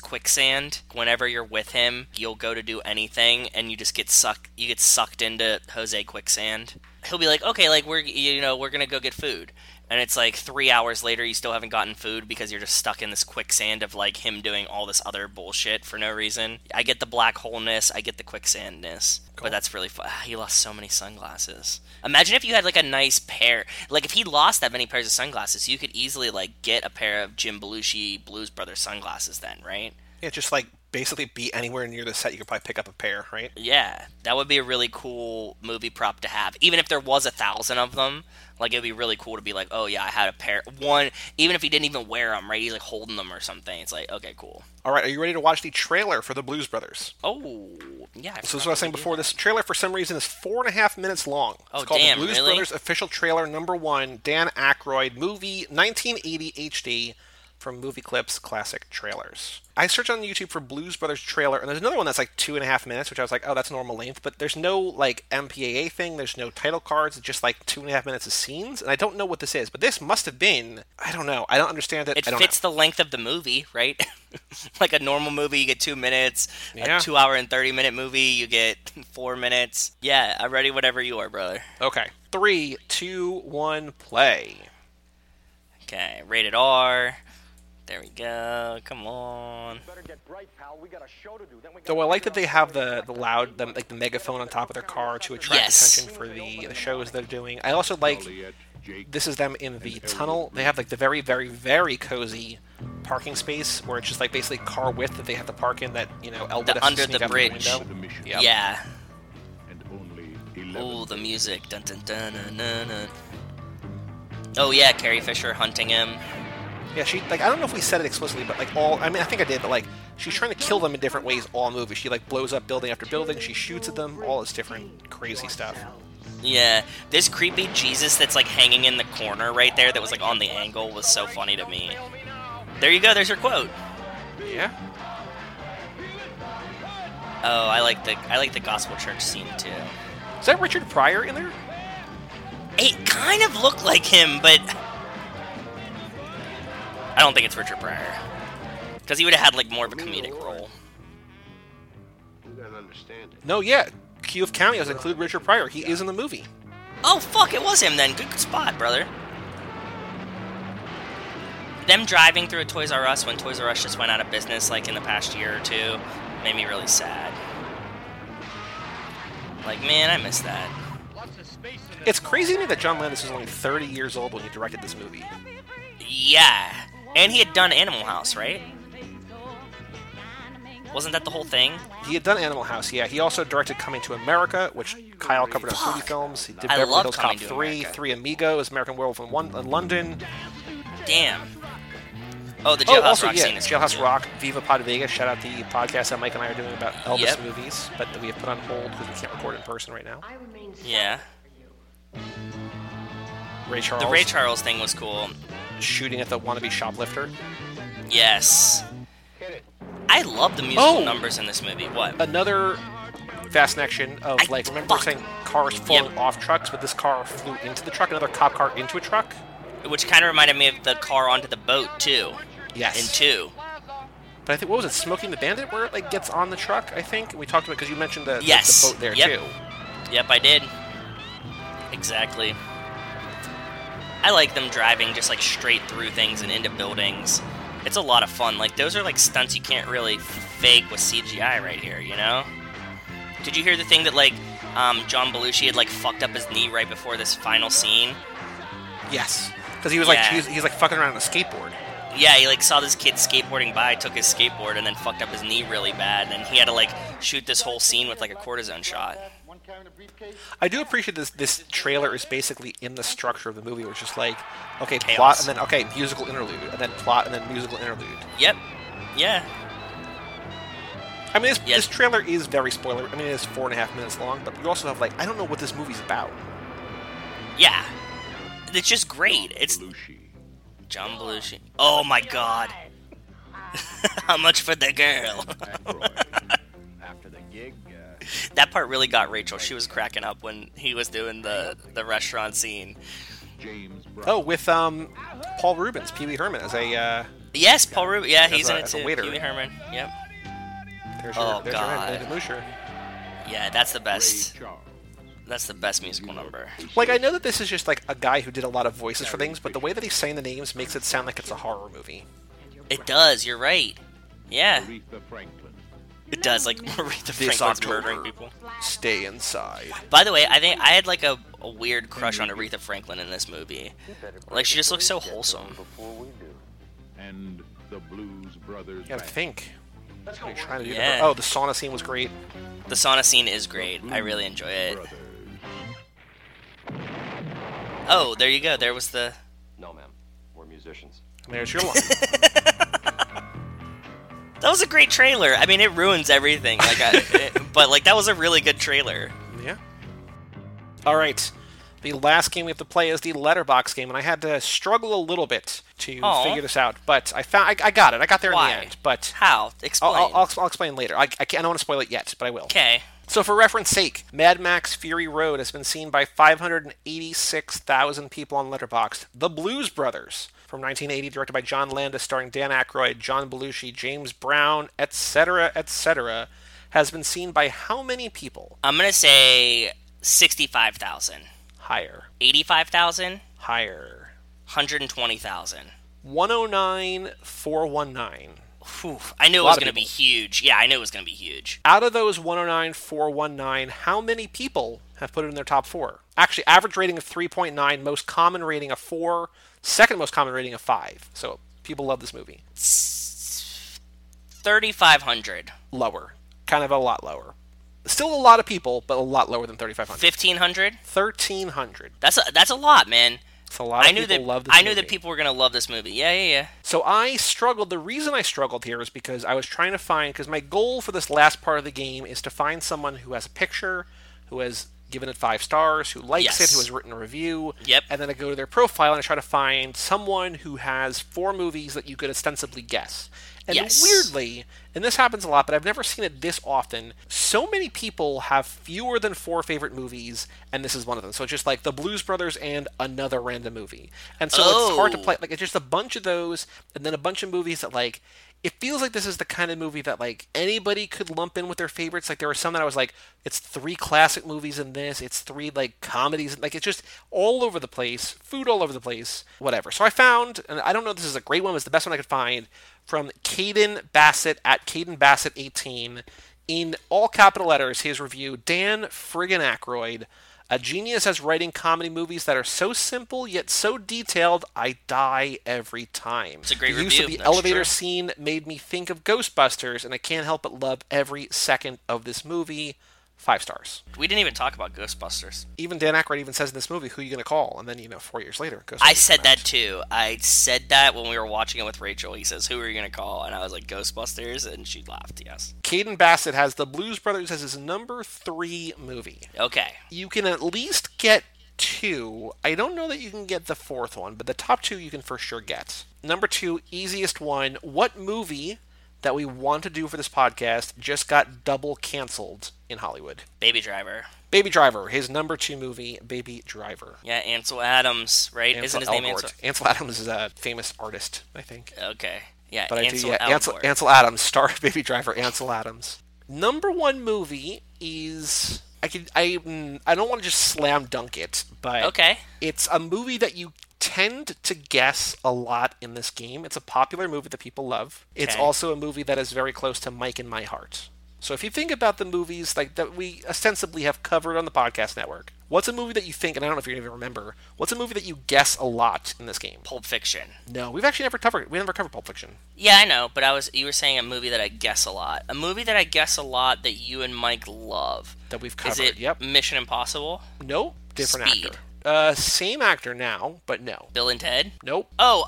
quicksand. Whenever you're with him, you'll go to do anything and you just get sucked. You get sucked into Jose Quicksand. He'll be like, okay, we're gonna go get food. And it's 3 hours later, you still haven't gotten food because you're just stuck in this quicksand of him doing all this other bullshit for no reason. I get the black holeness, I get the quicksandness, cool. But that's really fun. He lost so many sunglasses. Imagine if you had a nice pair. If he lost that many pairs of sunglasses, you could easily get a pair of Jim Belushi Blues Brothers sunglasses then, right? Yeah, just basically be anywhere near the set, you could probably pick up a pair, right? Yeah, that would be a really cool movie prop to have. Even if there was 1,000 of them, it'd be really cool to be oh yeah, I had a pair. One, even if he didn't even wear them, right? He's holding them or something. It's okay, cool. All right, are you ready to watch the trailer for The Blues Brothers? Oh, yeah. So this is what I was saying before. This trailer, for some reason, is 4.5 minutes long. Oh, damn, really? It's called The Blues Brothers Official Trailer #1, Dan Aykroyd, movie 1980 HD. From Movie Clips Classic Trailers. I searched on YouTube for Blues Brothers trailer, and there's another one that's 2.5 minutes, which I was oh, that's normal length, but there's no MPAA thing, there's no title cards, it's just 2.5 minutes of scenes, and I don't know what this is, but this must have been, I don't know, I don't understand it. It fits the length of the movie, right? A normal movie, you get 2 minutes, yeah. A 2 hour and 30 minute movie, you get 4 minutes. Yeah, I'm ready whenever you are, brother. Okay, 3, 2, 1, play. Okay, rated R. There we go. Come on. Though I like that they have the loud, the megaphone on top of their car to attract attention for the shows they're doing. I also like this is them in the tunnel. They have the very, very, very cozy parking space where it's just basically car width that they have to park in. That Elwood has to sneak out the window. Yep. Yeah. Oh, the music. Dun, dun, dun, dun, dun, dun. Oh yeah, Carrie Fisher hunting him. Yeah, she, I don't know if we said it explicitly, but, I think I did, but, she's trying to kill them in different ways all movies. She, blows up building after building, she shoots at them, all this different crazy stuff. Yeah, this creepy Jesus that's, hanging in the corner right there that was, on the angle was so funny to me. There you go, there's your quote. Yeah. Oh, I like the gospel church scene, too. Is that Richard Pryor in there? It kind of looked like him, but... I don't think it's Richard Pryor, because he would have had more of a comedic role. You don't understand it. No, yeah, Q of Cameos include Richard Pryor. He is in the movie. Oh fuck, it was him then. Good spot, brother. Them driving through a Toys R Us when Toys R Us just went out of business in the past year or two made me really sad. Like, man, I miss that. It's crazy to me that John Landis was only 30 years old when he directed this movie. Yeah. And he had done Animal House, right? Wasn't that the whole thing? He had done Animal House, yeah. He also directed Coming to America, which Kyle covered on Foodie Films. He did Beverly Hills Cop 3, Three Amigos, American Werewolf in London. Damn. Oh, the Jailhouse Rock scene is Jailhouse Rock, Viva Pod Vega. Shout out the podcast that Mike and I are doing about Elvis movies, but that we have put on hold because we can't record in person right now. Yeah. Ray Charles. The Ray Charles thing was cool. Shooting at the wannabe shoplifter. Yes. I love the musical numbers in this movie. What? Another fast connection of, remember we're saying cars falling off trucks, but this car flew into the truck, another cop car into a truck. Which kind of reminded me of the car onto the boat, too. Yes. In 2. But I think, what was it, Smoking the Bandit, where it gets on the truck, I think? We talked about because you mentioned the boat there, too. Yep, I did. Exactly. I like them driving just, straight through things and into buildings. It's a lot of fun. Those are stunts you can't really fake with CGI right here, you know? Did you hear the thing that John Belushi had fucked up his knee right before this final scene? Yes, because he was he's fucking around on a skateboard. Yeah, he saw this kid skateboarding by, took his skateboard, and then fucked up his knee really bad, and he had to shoot this whole scene with a cortisone shot. I do appreciate this trailer is basically in the structure of the movie, which is chaos. Plot, and then, musical interlude, and then plot, and then musical interlude. Yep. Yeah. I mean, this trailer is very spoiler. I mean, it is 4.5 minutes long, but you also have, I don't know what this movie's about. Yeah. It's just great. It's John Belushi. Oh, my God. How much for the girl? After the gig. That part really got Rachel. She was cracking up when he was doing the restaurant scene. Oh, with Paul Reubens, Pee Wee Herman as a... yes, Paul Reubens. Yeah, he's in it, too. Pee Wee Herman. Yep. There's God. Yeah, that's the best. That's the best musical number. I know that this is just, a guy who did a lot of voices for things, but the way that he's saying the names makes it sound like it's a horror movie. It does. You're right. Yeah. Aretha Franklin. It does. Aretha Franklin's murdering people. Stay inside. By the way, I think I had, a weird crush on Aretha Franklin in this movie. She just looks so wholesome. And the Blues Brothers. You gotta think. That's what you're trying to do. Yeah. The sauna scene was great. The sauna scene is great. I really enjoy it. Oh, there you go. There was the... No, ma'am. We're musicians. There's your line. That was a great trailer. I mean, it ruins everything. That was a really good trailer. Yeah. All right. The last game we have to play is the letterbox game, and I had to struggle a little bit to figure this out, but I got it. I got there in the end. But how? Explain. I'll explain later. I don't want to spoil it yet, but I will. Okay. So for reference sake, Mad Max Fury Road has been seen by 586,000 people on Letterboxd. The Blues Brothers from 1980, directed by John Landis, starring Dan Aykroyd, John Belushi, James Brown, etc., etc., has been seen by how many people? I'm going to say 65,000. Higher. 85,000? Higher. 120,000. 109,419. Whew, I knew it was going to be huge. Yeah, I knew it was going to be huge. Out of those 109,419, how many people have put it in their top four? Actually, average rating of 3.9, most common rating of 4, second most common rating of 5. So people love this movie. 3,500. Lower. Kind of a lot lower. Still a lot of people, but a lot lower than 3,500. 1,500? 1,300. That's a lot, man. So a lot of people love this movie. I knew that people were going to love this movie. Yeah. So I struggled. The reason I struggled here is because I was trying to find... Because my goal for this last part of the game is to find someone who has a picture, who has given it 5 stars, who likes it, who has written a review. Yep. And then I go to their profile and I try to find someone who has 4 movies that you could ostensibly guess. And weirdly, and this happens a lot, but I've never seen it this often, so many people have fewer than 4 favorite movies, and this is one of them. So it's just The Blues Brothers and another random movie. And so it's hard to play. It's just a bunch of those, and then a bunch of movies that, it feels like this is the kind of movie that, anybody could lump in with their favorites. There were some that I was it's 3 classic movies in this, it's 3, comedies. It's just all over the place, food all over the place, whatever. So I found, and I don't know if this is a great one, but it's the best one I could find, from Caden Bassett at Caden Bassett 18. In all capital letters, his review, Dan friggin' Aykroyd, a genius as writing comedy movies that are so simple yet so detailed, I die every time. It's a great review. The use of the elevator scene made me think of Ghostbusters, and I can't help but love every second of this movie. 5 stars. We didn't even talk about Ghostbusters. Even Dan Aykroyd even says in this movie, who are you going to call? And then, 4 years later, Ghostbusters. I said that too. I said that when we were watching it with Rachel. He says, who are you going to call? And I was like, Ghostbusters. And she laughed, yes. Caden Bassett has The Blues Brothers as his number 3 movie. Okay. You can at least get 2. I don't know that you can get the 4th one, but the top 2 you can for sure get. Number 2, easiest one. What movie that we want to do for this podcast just got double canceled in Hollywood? Baby Driver. Baby Driver, his number 2 movie, Baby Driver. Yeah, Ansel Adams, right? Isn't his name Ansel? Ansel Adams is a famous artist, I think. Okay. Yeah, but Ansel Elgort. Ansel Adams, star of Baby Driver, Ansel Adams. Number 1 movie is... I don't want to just slam dunk it, but it's a movie that you tend to guess a lot in this game. It's a popular movie that people love. Okay. It's also a movie that is very close to Mike and my heart. So if you think about the movies that we ostensibly have covered on the podcast network, what's a movie that you think, and I don't know if you're going to remember, what's a movie that you guess a lot in this game? Pulp Fiction. No, we've actually never covered Pulp Fiction. Yeah, I know, but you were saying a movie that I guess a lot. A movie that I guess a lot that you and Mike love. That we've covered, is it Mission Impossible? No, different Speed. Actor. Same actor now, but no. Bill and Ted? Nope. Oh,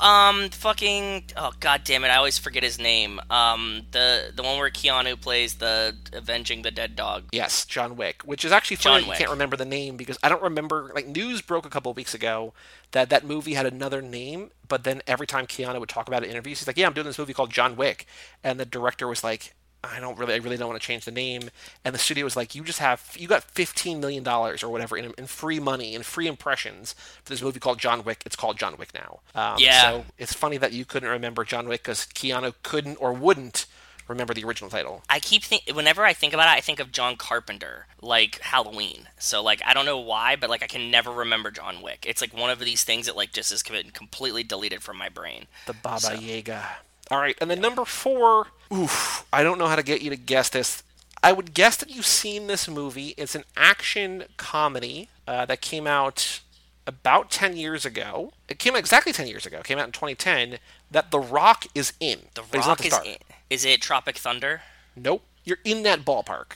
god damn it, I always forget his name. The one where Keanu plays the avenging the dead dog. Yes, John Wick, which is actually funny I can't remember the name because I don't remember, news broke a couple of weeks ago that movie had another name, but then every time Keanu would talk about it in interviews, he's like, yeah, I'm doing this movie called John Wick, and the director was like, I really don't want to change the name. And the studio was like, you got $15 million or whatever in free money and free impressions for this movie called John Wick. It's called John Wick now. So it's funny that you couldn't remember John Wick because Keanu couldn't or wouldn't remember the original title. Whenever I think about it, I think of John Carpenter, Halloween. So, I don't know why, but, I can never remember John Wick. It's, one of these things that, just is completely deleted from my brain. The Baba Yaga. All right, and then number 4, I don't know how to get you to guess this. I would guess that you've seen this movie. It's an action comedy that came out about 10 years ago. It came out exactly 10 years ago. It came out in 2010 that The Rock is in. The Rock is in. Is it Tropic Thunder? Nope. You're in that ballpark.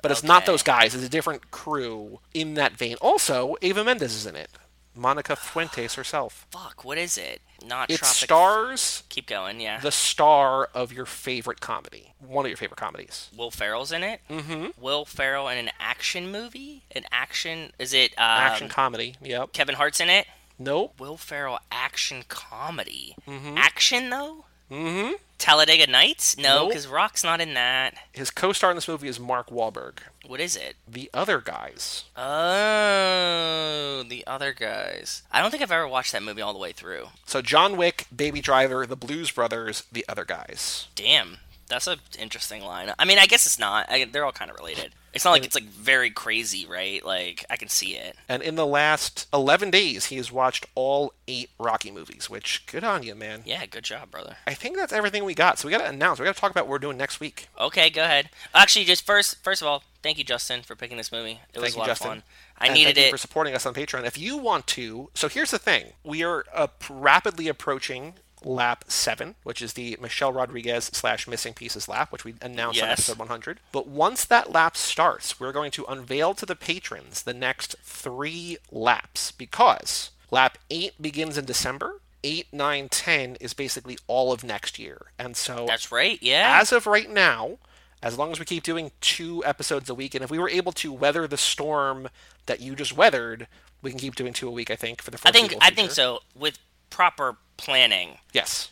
But it's not those guys. It's a different crew in that vein. Also, Ava Mendes is in it. Monica Fuentes herself. Fuck, what is it? It stars... Keep going, yeah. The star of your favorite comedy. One of your favorite comedies. Will Ferrell's in it? Mm-hmm. Will Ferrell in an action movie? An action... Is it... action comedy, yep. Kevin Hart's in it? Nope. Will Ferrell action comedy. Mm-hmm. Action, though? Mm-hmm. Talladega Nights? No, because Rock's not in that. His co-star in this movie is Mark Wahlberg. What is it? The Other Guys. Oh, The Other Guys. I don't think I've ever watched that movie all the way through. So John Wick, Baby Driver, The Blues Brothers, The Other Guys. Damn, that's an interesting line. I mean, I guess it's not. They're all kind of related. It's not it's very crazy, right? I can see it. And in the last 11 days, he has watched all 8 Rocky movies, which, good on you, man. Yeah, good job, brother. I think that's everything we got. So we got to announce. We got to talk about what we're doing next week. Okay, go ahead. Actually, just first of all, thank you, Justin, for picking this movie. It was a lot of fun. Thank you for supporting us on Patreon. If you want to... So here's the thing. We are rapidly approaching... Lap 7, which is the Michelle Rodriguez / Missing Pieces lap, which we announced on episode 100. But once that lap starts, we're going to unveil to the patrons the next 3 laps, because lap 8 begins in December. 8, 9, 10 is basically all of next year. And so that's right, yeah. As of right now, as long as we keep doing 2 episodes a week, and if we were able to weather the storm that you just weathered, we can keep doing 2 a week, I think, for the foreseeable future. I think so, with proper planning. Yes.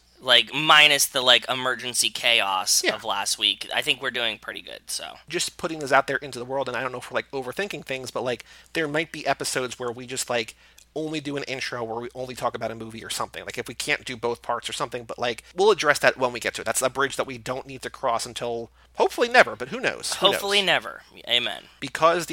Minus the emergency chaos of last week. I think we're doing pretty good, so. Just putting this out there into the world, and I don't know if we're overthinking things, but there might be episodes where we just only do an intro where we only talk about a movie or something. If we can't do both parts or something, but we'll address that when we get to it. That's a bridge that we don't need to cross until hopefully never, but who knows? Hopefully never. Amen. Because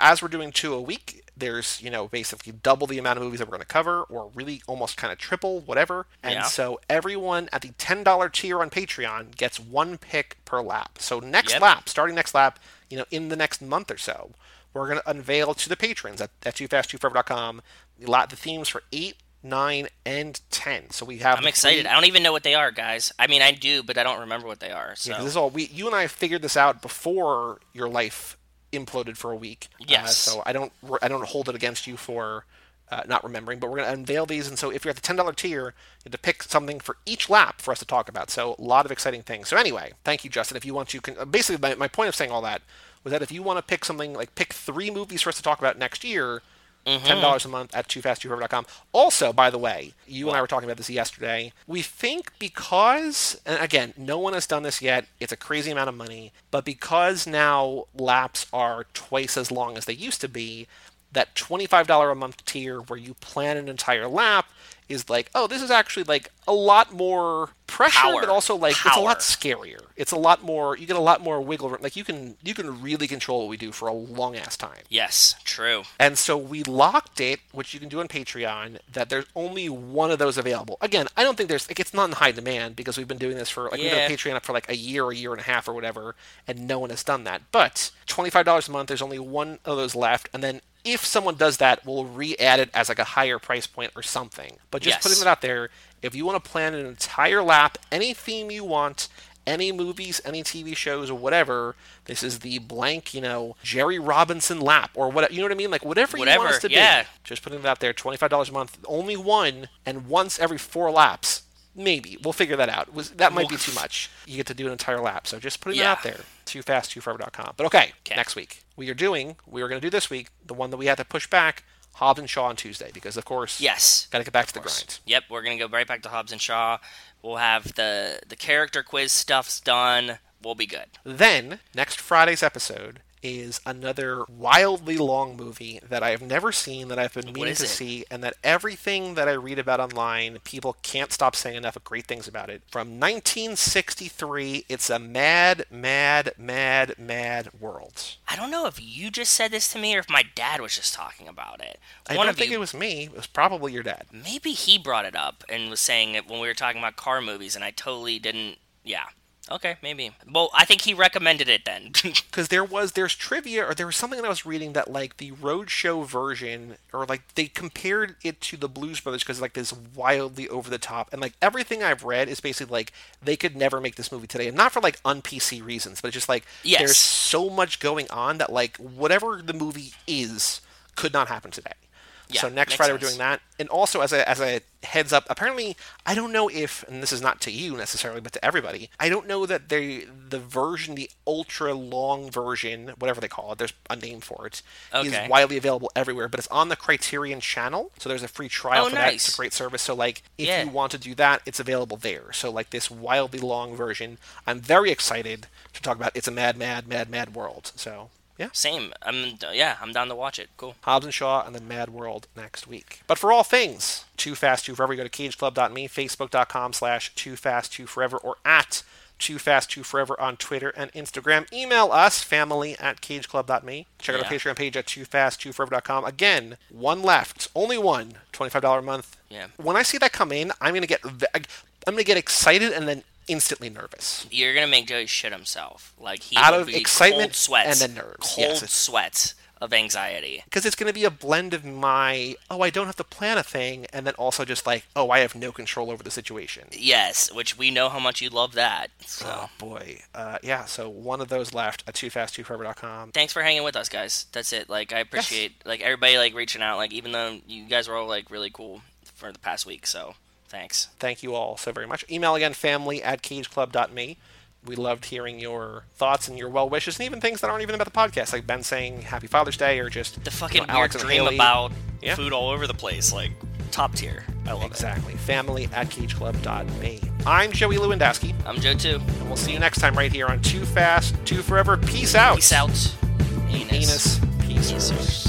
as we're doing 2 a week, There's, you know, basically double the amount of movies that we're going to cover, or really almost kind of triple, whatever. And so everyone at the $10 tier on Patreon gets one pick per lap. So next lap, starting next lap, you know, in the next month or so, we're going to unveil to the patrons at TooFastTooForever.com the themes for 8, 9, and 10. So we have... I'm excited. I don't even know what they are, guys. I mean, I do, but I don't remember what they are. So. Yeah, this is all... You and I figured this out before your life imploded for a week. Yes. So I don't hold it against you for not remembering, but we're going to unveil these. And so if you're at the $10 tier, you have to pick something for each lap for us to talk about. So a lot of exciting things. So anyway, thank you, Justin. If you want to... Basically, my point of saying all that was that if you want to pick something, like pick 3 movies for us to talk about next year... Mm-hmm. $10 a month at TooFastTooForever.com. Also, by the way, and I were talking about this yesterday. We think because, and again, no one has done this yet. It's a crazy amount of money. But because now laps are twice as long as they used to be, that $25 a month tier where you plan an entire lap is like, oh, this is actually like a lot more pressure, but also like it's a lot scarier. It's a lot more, you get a lot more wiggle room. Like you can really control what we do for a long ass time. Yes, true. And so we locked it, which you can do on Patreon, that there's only one of those available. Again, I don't think there's, like, it's not in high demand because we've been doing this for, like, we've been on Patreon up for like a year and a half or whatever, and no one has done that. But $25 a month, there's only one of those left, and then if someone does that, we'll re-add it as like a higher price point or something. But just putting it out there, if you want to plan an entire lap, any theme you want, any movies, any TV shows or whatever, this is the blank, you know, Jerry Robinson lap or whatever. You know what I mean? Like whatever you want us to be. Just putting it out there, $25 a month, only one, and once every 4 laps. Maybe. We'll figure that out. That might be too much. You get to do an entire lap. So just putting it out there. TooFastTooForever.com. But okay, next week. We are going to do this week, the one that we had to push back, Hobbs and Shaw on Tuesday, because, of course, got to get back to the grind. Yep, we're going to go right back to Hobbs and Shaw. We'll have the character quiz stuff's done. We'll be good. Then, next Friday's episode is another wildly long movie that I have never seen, that I've been meaning to see, and that everything that I read about online, people can't stop saying enough great things about it. From 1963, it's A Mad, Mad, Mad, Mad World. I don't know if you just said this to me or if my dad was just talking about it. I don't think it was me. It was probably your dad. Maybe he brought it up and was saying it when we were talking about car movies, and I totally didn't... Yeah. Okay, maybe. Well, I think he recommended it then. Because there's trivia, or there was something that I was reading that, like, the Roadshow version, or, like, they compared it to the Blues Brothers because, like, this wildly over-the-top. And, like, everything I've read is basically, like, they could never make this movie today. And not for, like, un-PC reasons, but just, like, there's so much going on that, like, whatever the movie is could not happen today. Yeah, so next Friday we're doing that. And also, as a heads up, apparently, I don't know if, and this is not to you necessarily, but to everybody, I don't know that the version, the ultra-long version, whatever they call it, there's a name for it, is widely available everywhere. But it's on the Criterion channel, so there's a free trial for that. It's a great service. So, like, if you want to do that, it's available there. So, like, this wildly long version, I'm very excited to talk about. It's A Mad, Mad, Mad, Mad World, so... Yeah. Same. I'm down to watch it. Cool. Hobbs and Shaw and the Mad World next week. But for all things Too Fast, Too Forever, you go to cageclub.me, facebook.com/TooFastTooForever, or at TooFastTooForever on Twitter and Instagram. Email us, family@cageclub.me. Check out our Patreon page at TooFastTooForever.com. Again, one left. Only one. $25 a month. Yeah. When I see that come in, I'm gonna get excited and then instantly nervous. You're gonna make Joey shit himself. Like he out of excitement, cold sweats, and the nerves, sweats of anxiety. Because it's gonna be a blend of my I don't have to plan a thing, and then also just like I have no control over the situation. Yes, which we know how much you love that. So. Oh boy, So one of those left at TooFastTooForever.com. Thanks for hanging with us, guys. That's it. Like I appreciate like everybody like reaching out. Like even though you guys were all like really cool for the past week, so. Thanks. Thank you all so very much. Email again, family@cageclub.me. We loved hearing your thoughts and your well wishes and even things that aren't even about the podcast, like Ben saying Happy Father's Day or just the fucking Alex weird dream Haley. About food all over the place, like top tier. I love it. Family@cageclub.me. I'm Joey Lewandowski. I'm Joe too. And we'll see you next time right here on Too Fast, Too Forever. Peace out. Peace out. Anus. Peace out.